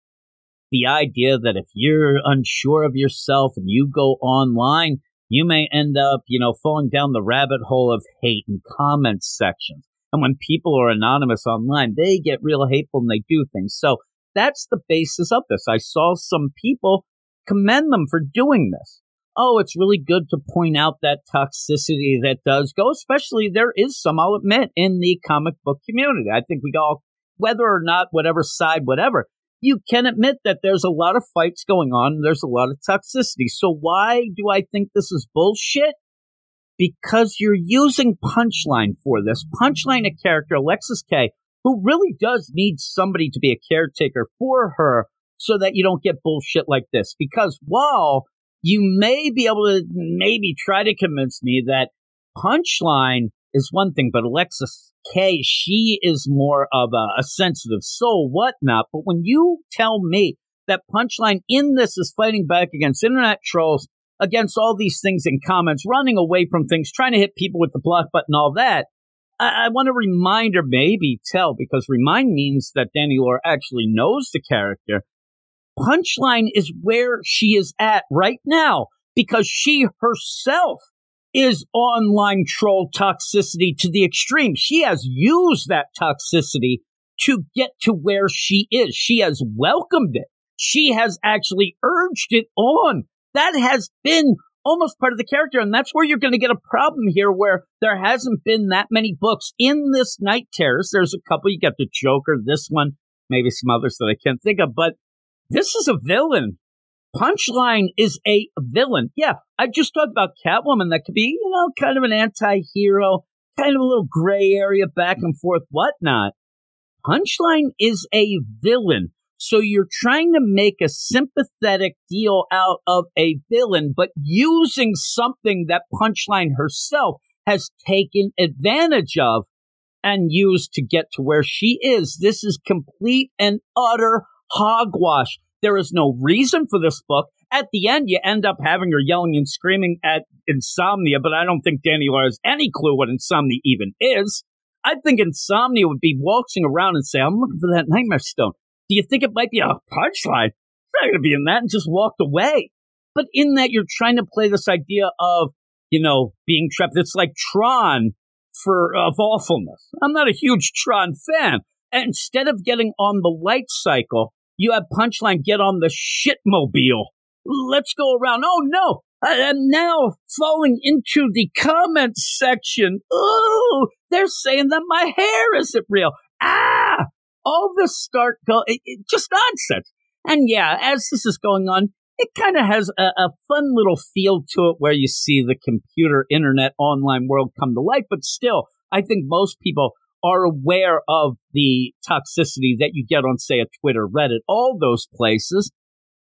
The idea that if you're unsure of yourself and you go online, you may end up, you know, falling down the rabbit hole of hate and comment sections. And when people are anonymous online, they get real hateful and they do things. So that's the basis of this. I saw some people commend them for doing this. Oh, it's really good to point out that toxicity that does go, especially there is some, I'll admit, in the comic book community. I think we all, whether or not, whatever side, whatever, you can admit that there's a lot of fights going on. And there's a lot of toxicity. So why do I think this is bullshit? Because you're using Punchline for this. Punchline, a character, Alexis K, who really does need somebody to be a caretaker for her so that you don't get bullshit like this. Because while you may be able to maybe try to convince me that Punchline is one thing, but Alexis K, she is more of a, a sensitive soul, whatnot. But when you tell me that Punchline in this is fighting back against internet trolls, against all these things in comments, running away from things, trying to hit people with the block button, all that, I, I want to remind or maybe tell, because remind means that Danny Lore actually knows the character. Punchline is where she is at right now because she herself is online troll toxicity to the extreme. She has used that toxicity to get to where she is. She has welcomed it. She has actually urged it on. That has been almost part of the character. And that's where you're going to get a problem here where there hasn't been that many books in this Night Terrors. There's a couple. You got the Joker, this one, maybe some others that I can't think of, but this is a villain Punchline is a villain. Yeah, I just talked about Catwoman. That could be, you know, kind of an anti-hero, kind of a little gray area, back and forth, whatnot. Punchline is a villain. So you're trying to make a sympathetic deal out of a villain, but using something that Punchline herself has taken advantage of and used to get to where she is. This is complete and utter hogwash. There is no reason for this book. At the end, you end up having her yelling and screaming at Insomnia, but I don't think Danny Lore has any clue what Insomnia even is. I think Insomnia would be waltzing around and say, I'm looking for that Nightmare Stone. Do you think it might be a punchline? It's not going to be in that, and just walked away. But in that, you're trying to play this idea of, you know, being trapped. It's like Tron for of awfulness. I'm not a huge Tron fan. And instead of getting on the light cycle, you have Punchline get on the shitmobile. Let's go around. Oh, no. I am now falling into the comment section. Oh, they're saying that my hair isn't real. Ah, all this start, go, it, it, just nonsense. And yeah, as this is going on, it kind of has a, a fun little feel to it where you see the computer, internet, online world come to life. But still, I think most people are aware of the toxicity that you get on, say, a Twitter, Reddit, all those places.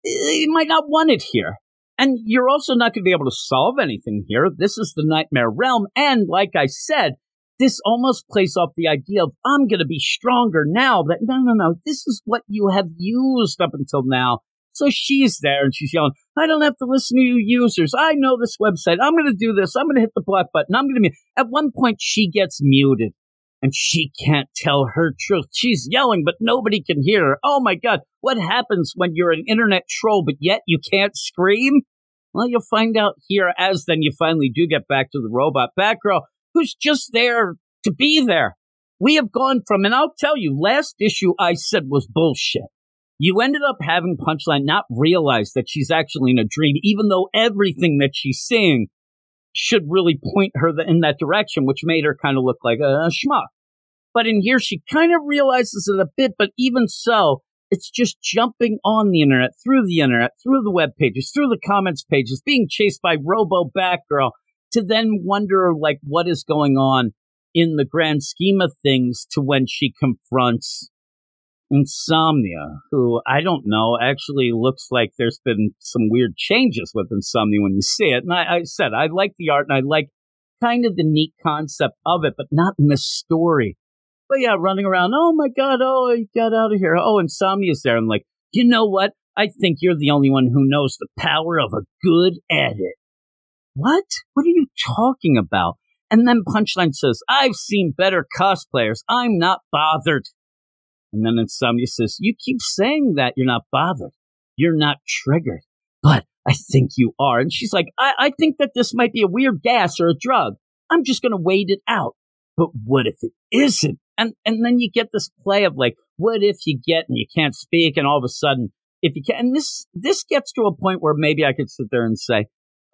You might not want it here. And you're also not going to be able to solve anything here. This is the nightmare realm. And like I said, this almost plays off the idea of, I'm going to be stronger now. That no, no, no. This is what you have used up until now. So she's there and she's yelling, I don't have to listen to you users. I know this website. I'm going to do this. I'm going to hit the black button. I'm going to be. At one point, she gets muted. And she can't tell her truth. She's yelling, but nobody can hear her. Oh, my God. What happens when you're an internet troll, but yet you can't scream? Well, you'll find out here as then you finally do get back to the robot Batgirl, who's just there to be there. We have gone from, and I'll tell you, last issue I said was bullshit. You ended up having Punchline not realize that she's actually in a dream, even though everything that she's seeing should really point her in that direction, which made her kind of look like a schmuck. But in here, she kind of realizes it a bit, but even so, it's just jumping on the internet, through the internet, through the web pages, through the comments pages, being chased by Robo Batgirl, to then wonder, like, what is going on in the grand scheme of things to when she confronts Insomnia, who, I don't know, actually looks like there's been some weird changes with Insomnia when you see it. And I, I said, I like the art and I like kind of the neat concept of it, but not in the story. But yeah, running around, oh my God, oh, I got out of here. Oh, Insomnia's there. I'm like, you know what? I think you're the only one who knows the power of a good edit. What? What are you talking about? And then Punchline says, I've seen better cosplayers. I'm not bothered. And then Insomnia says, you keep saying that you're not bothered. You're not triggered. But I think you are. And she's like, I, I think that this might be a weird gas or a drug. I'm just going to wait it out. But what if it isn't? And and then you get this play of like, what if you get and you can't speak and all of a sudden, if you can. And this, this gets to a point where maybe I could sit there and say,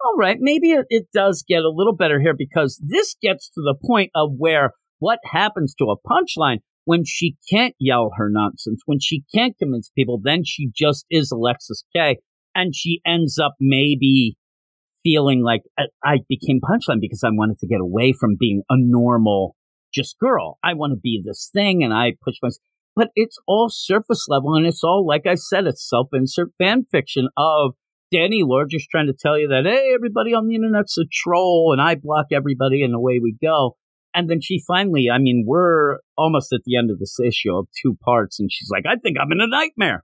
all right, maybe it, it does get a little better here, because this gets to the point of where what happens to a Punchline when she can't yell her nonsense, when she can't convince people, then she just is Alexis K. And she ends up maybe feeling like I became Punchline because I wanted to get away from being a normal just girl. I want to be this thing, and I push myself. But it's all surface level, and it's all, like I said, it's self-insert fan fiction of Danny Lore just trying to tell you that, hey, everybody on the internet's a troll, and I block everybody, and away we go. And then she finally, I mean, we're almost at the end of this issue of two parts. And she's like, I think I'm in a nightmare.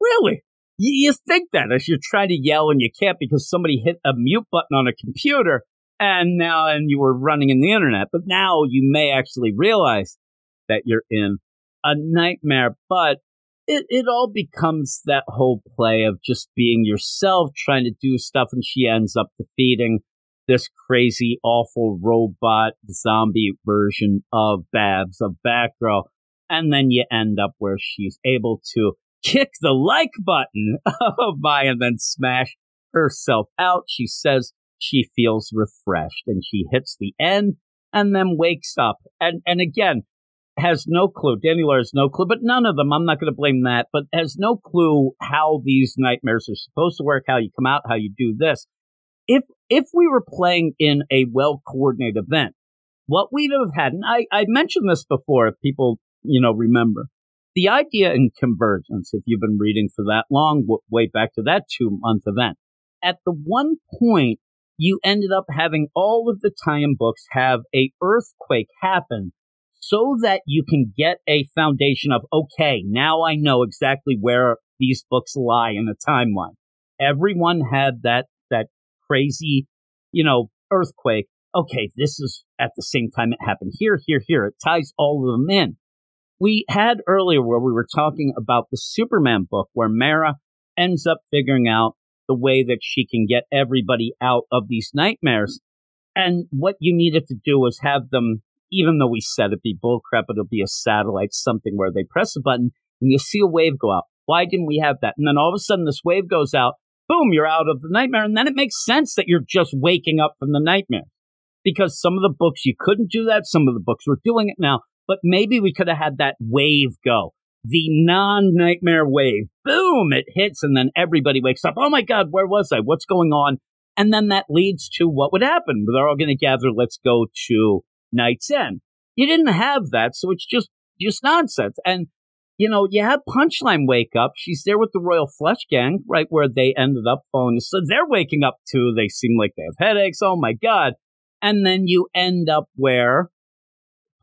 Really? You, you think that as you're trying to yell and you can't because somebody hit a mute button on a computer and now and you were running in the internet. But now you may actually realize that you're in a nightmare. But it, it all becomes that whole play of just being yourself, trying to do stuff. And she ends up defeating this crazy, awful robot zombie version of Babs, of Batgirl. And then you end up where she's able to kick the like button of Maya and then smash herself out. She says she feels refreshed and she hits the end and then wakes up. And, and again, has no clue. Danny Lore has no clue, but none of them, I'm not going to blame that, but has no clue how these nightmares are supposed to work, how you come out, how you do this. If if we were playing in a well-coordinated event, what we'd have had, and I, I mentioned this before, if people, you know, remember, the idea in Convergence, if you've been reading for that long, w- way back to that two-month event, at the one point, you ended up having all of the tie-in books have a earthquake happen so that you can get a foundation of, okay, now I know exactly where these books lie in the timeline. Everyone had that that crazy, you know, earthquake. Okay, this is at the same time it happened here, here, here. It ties all of them in. We had earlier where we were talking about the Superman book where Mara ends up figuring out the way that she can get everybody out of these nightmares. And what you needed to do was have them, even though we said it'd be bullcrap, it'll be a satellite, something where they press a button and you see a wave go out. Why didn't we have that? And then all of a sudden this wave goes out, boom, you're out of the nightmare. And then it makes sense that you're just waking up from the nightmare. Because some of the books you couldn't do that, some of the books were doing it now, but maybe we could have had that wave go. The non-nightmare wave, boom, it hits, and then everybody wakes up. Oh, my God, where was I? What's going on? And then that leads to what would happen. They're all going to gather. Let's go to Night's End. You didn't have that, so it's just just nonsense. And, you know, you have Punchline wake up. She's there with the Royal Flush Gang, right where they ended up falling asleep. They're waking up, too. They seem like they have headaches. Oh, my God. And then you end up where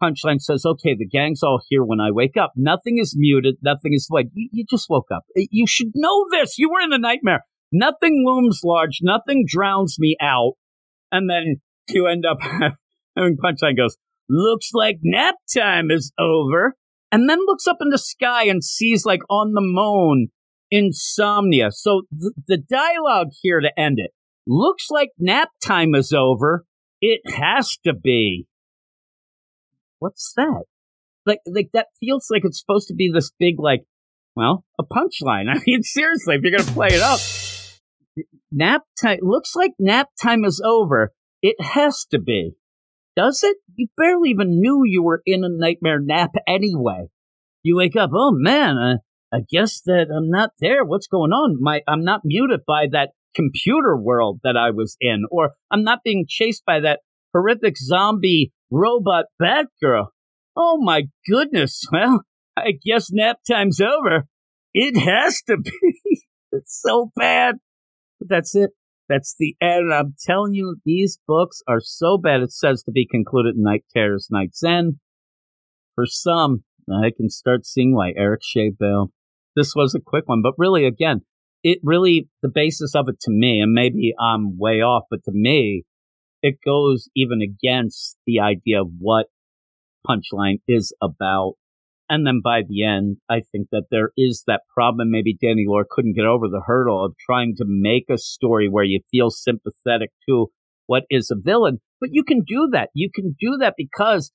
Punchline says, okay, the gang's all here when I wake up. Nothing is muted. Nothing is like, you, you just woke up. You should know this. You were in a nightmare. Nothing looms large. Nothing drowns me out. And then you end up having Punchline goes, looks like nap time is over. And then looks up in the sky and sees like on the moon insomnia. So th- the dialogue here to end it. Looks like nap time is over. It has to be. What's that? Like, like that feels like it's supposed to be this big, like, well, a punchline. I mean, seriously, if you're going to play it up. Nap time, looks like nap time is over. It has to be. Does it? You barely even knew you were in a nightmare nap anyway. You wake up, oh man, I, I guess that I'm not there. What's going on? My, I'm not muted by that computer world that I was in, or I'm not being chased by that horrific zombie robot Batgirl. Oh my goodness. Well, I guess nap time's over. It has to be. It's so bad. But that's it. That's the end. I'm telling you, these books are so bad. It says to be concluded in Night Terrors, Night's End. For some, I can start seeing why Eric Shea bailed. This was a quick one, but really, again, it really, the basis of it to me, and maybe I'm way off, but to me, it goes even against the idea of what Punchline is about. And then by the end, I think that there is that problem. Maybe Danny Lore couldn't get over the hurdle of trying to make a story where you feel sympathetic to what is a villain. But you can do that. You can do that because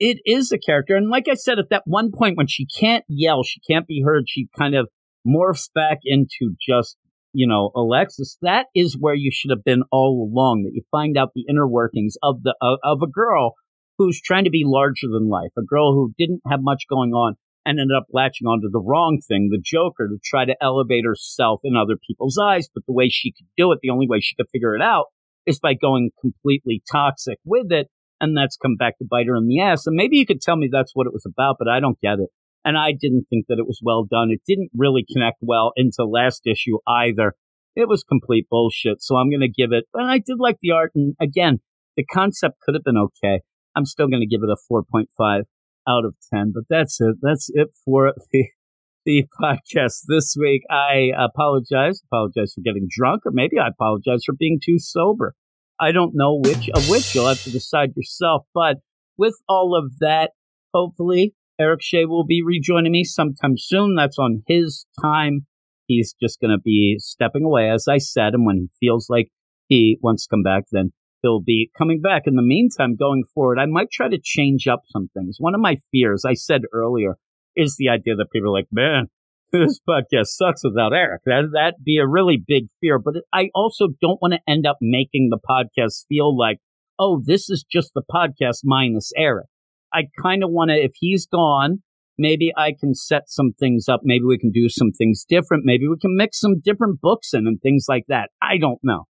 it is a character. And like I said, at that one point when she can't yell, she can't be heard, she kind of morphs back into just, you know, Alexis, that is where you should have been all along, that you find out the inner workings of the uh, of a girl who's trying to be larger than life, a girl who didn't have much going on and ended up latching onto the wrong thing, the Joker, to try to elevate herself in other people's eyes. But the way she could do it, the only way she could figure it out is by going completely toxic with it. And that's come back to bite her in the ass. And maybe you could tell me that's what it was about, but I don't get it. And I didn't think that it was well done. It didn't really connect well into last issue either. It was complete bullshit. So I'm going to give it. And I did like the art. And again, the concept could have been okay. I'm still going to give it a four point five out of ten. But that's it. That's it for the, the podcast this week. I apologize. Apologize for getting drunk. Or maybe I apologize for being too sober. I don't know which of which. You'll have to decide yourself. But with all of that, hopefully Eric Shea will be rejoining me sometime soon. That's on his time. He's just going to be stepping away, as I said. And when he feels like he wants to come back, then he'll be coming back. In the meantime, going forward, I might try to change up some things. One of my fears, I said earlier, is the idea that people are like, man, this podcast sucks without Eric. That, that'd be a really big fear. But I also don't want to end up making the podcast feel like, oh, this is just the podcast minus Eric. I kind of want to, if he's gone, maybe I can set some things up. Maybe we can do some things different. Maybe we can mix some different books in and things like that. I don't know.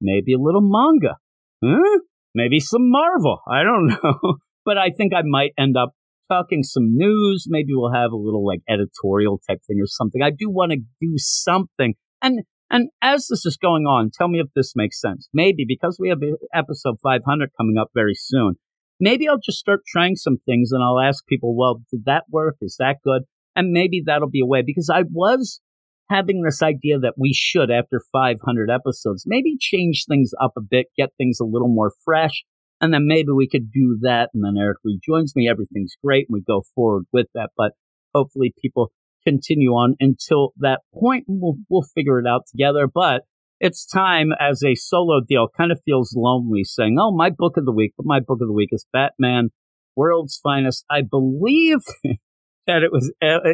Maybe a little manga. Huh? Maybe some Marvel. I don't know. But I think I might end up talking some news. Maybe we'll have a little like editorial type thing or something. I do want to do something. And and as this is going on, tell me if this makes sense. Maybe because we have episode five hundred coming up very soon. Maybe I'll just start trying some things and I'll ask people, well, did that work? Is that good? And maybe that'll be a way, because I was having this idea that we should, after five hundred episodes, maybe change things up a bit, get things a little more fresh. And then maybe we could do that. And then Eric rejoins me. Everything's great. And we go forward with that. But hopefully people continue on until that point. And we'll, we'll figure it out together. But it's time as a solo deal. Kind of feels lonely saying, oh, my book of the week. But my book of the week is Batman, World's Finest. I believe that it was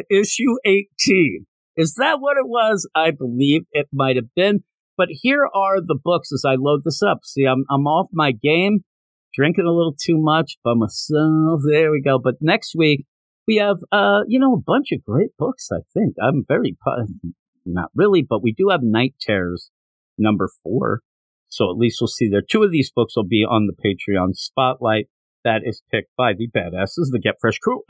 issue eighteen. Is that what it was? I believe it might have been. But here are the books as I load this up. See, I'm I'm off my game. Drinking a little too much by myself. There we go. But next week, we have, uh, you know, a bunch of great books, I think. I'm very, not really, but we do have Night Terrors number four. So at least we'll see there. Two of these books will be on the Patreon Spotlight. That is picked by the badasses, the Get Fresh Crew.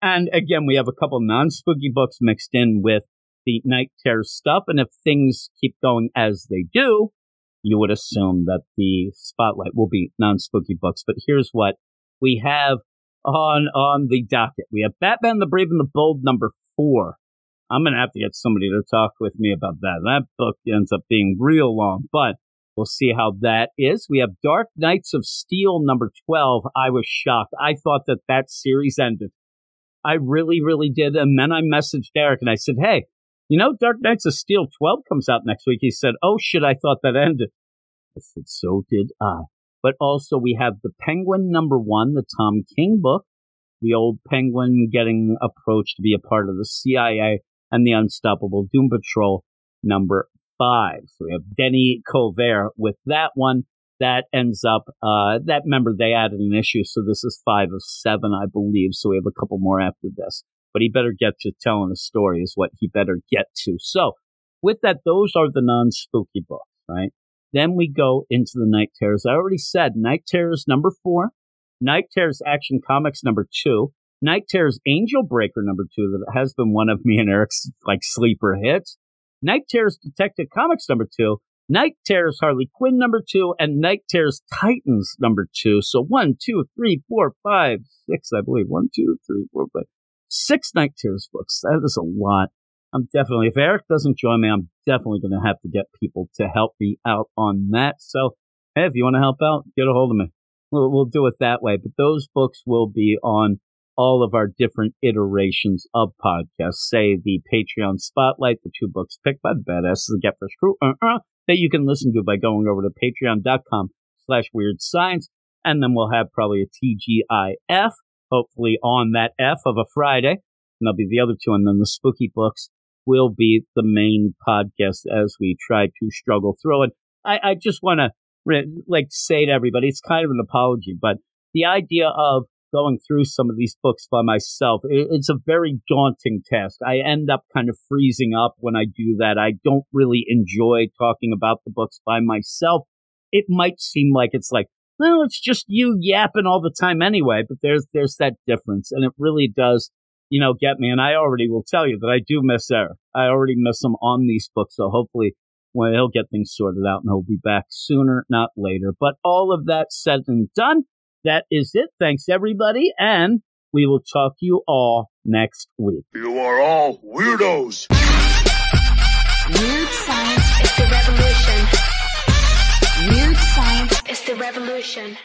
And again, we have a couple non-spooky books mixed in with the Night Terrors stuff. And if things keep going as they do, you would assume that the spotlight will be non-spooky books. But here's what we have on on the docket. We have Batman the Brave and the Bold, number four. I'm going to have to get somebody to talk with me about that. That book ends up being real long, but we'll see how that is. We have Dark Knights of Steel, number twelve. I was shocked. I thought that that series ended. I really, really did. And then I messaged Eric and I said, hey, you know, Dark Knights of Steel twelve comes out next week. He said, oh, shit, I thought that ended. I said, so did I. But also we have the Penguin number one, the Tom King book, the old Penguin getting approached to be a part of the C I A, and the Unstoppable Doom Patrol number five. So we have Denny Colbert with that one. That ends up, uh, that member, they added an issue. So this is five of seven, I believe. So we have a couple more after this. But he better get to telling a story is what he better get to. So with that, those are the non-spooky books, right? Then we go into the Night Terrors. I already said Night Terrors number four, Night Terrors Action Comics number two, Night Terrors Angel Breaker number two, that has been one of me and Eric's like sleeper hits, Night Terrors Detective Comics number two, Night Terrors Harley Quinn number two, and Night Terrors Titans number two. So one, two, three, four, five, six, I believe. One, two, three, four, five. Six Night Terrors books. That is a lot. I'm definitely, if Eric doesn't join me, I'm definitely going to have to get people to help me out on that. So, hey, if you want to help out, get a hold of me. We'll, we'll do it that way. But those books will be on all of our different iterations of podcasts. Say the Patreon Spotlight, the two books picked by the badasses of the Get Fresh Crew, uh-uh, that you can listen to by going over to patreon.com slash weird science. And then we'll have probably a T G I F. Hopefully on that F of a Friday, and that'll be the other two, and then the spooky books will be the main podcast as we try to struggle through it. I, I just want to like say to everybody, it's kind of an apology, but the idea of going through some of these books by myself, it, it's a very daunting task. I end up kind of freezing up when I do that. I don't really enjoy talking about the books by myself. It might seem like it's like, well, it's just you yapping all the time anyway, but there's there's that difference, and it really does, you know, get me. And I already will tell you that I do miss Eric. I already miss him on these books, so hopefully well, he'll get things sorted out, and he'll be back sooner, not later. But all of that said and done, that is it. Thanks, everybody, and we will talk to you all next week. You are all weirdos. Weird science is the revolution. Weird science is the revolution.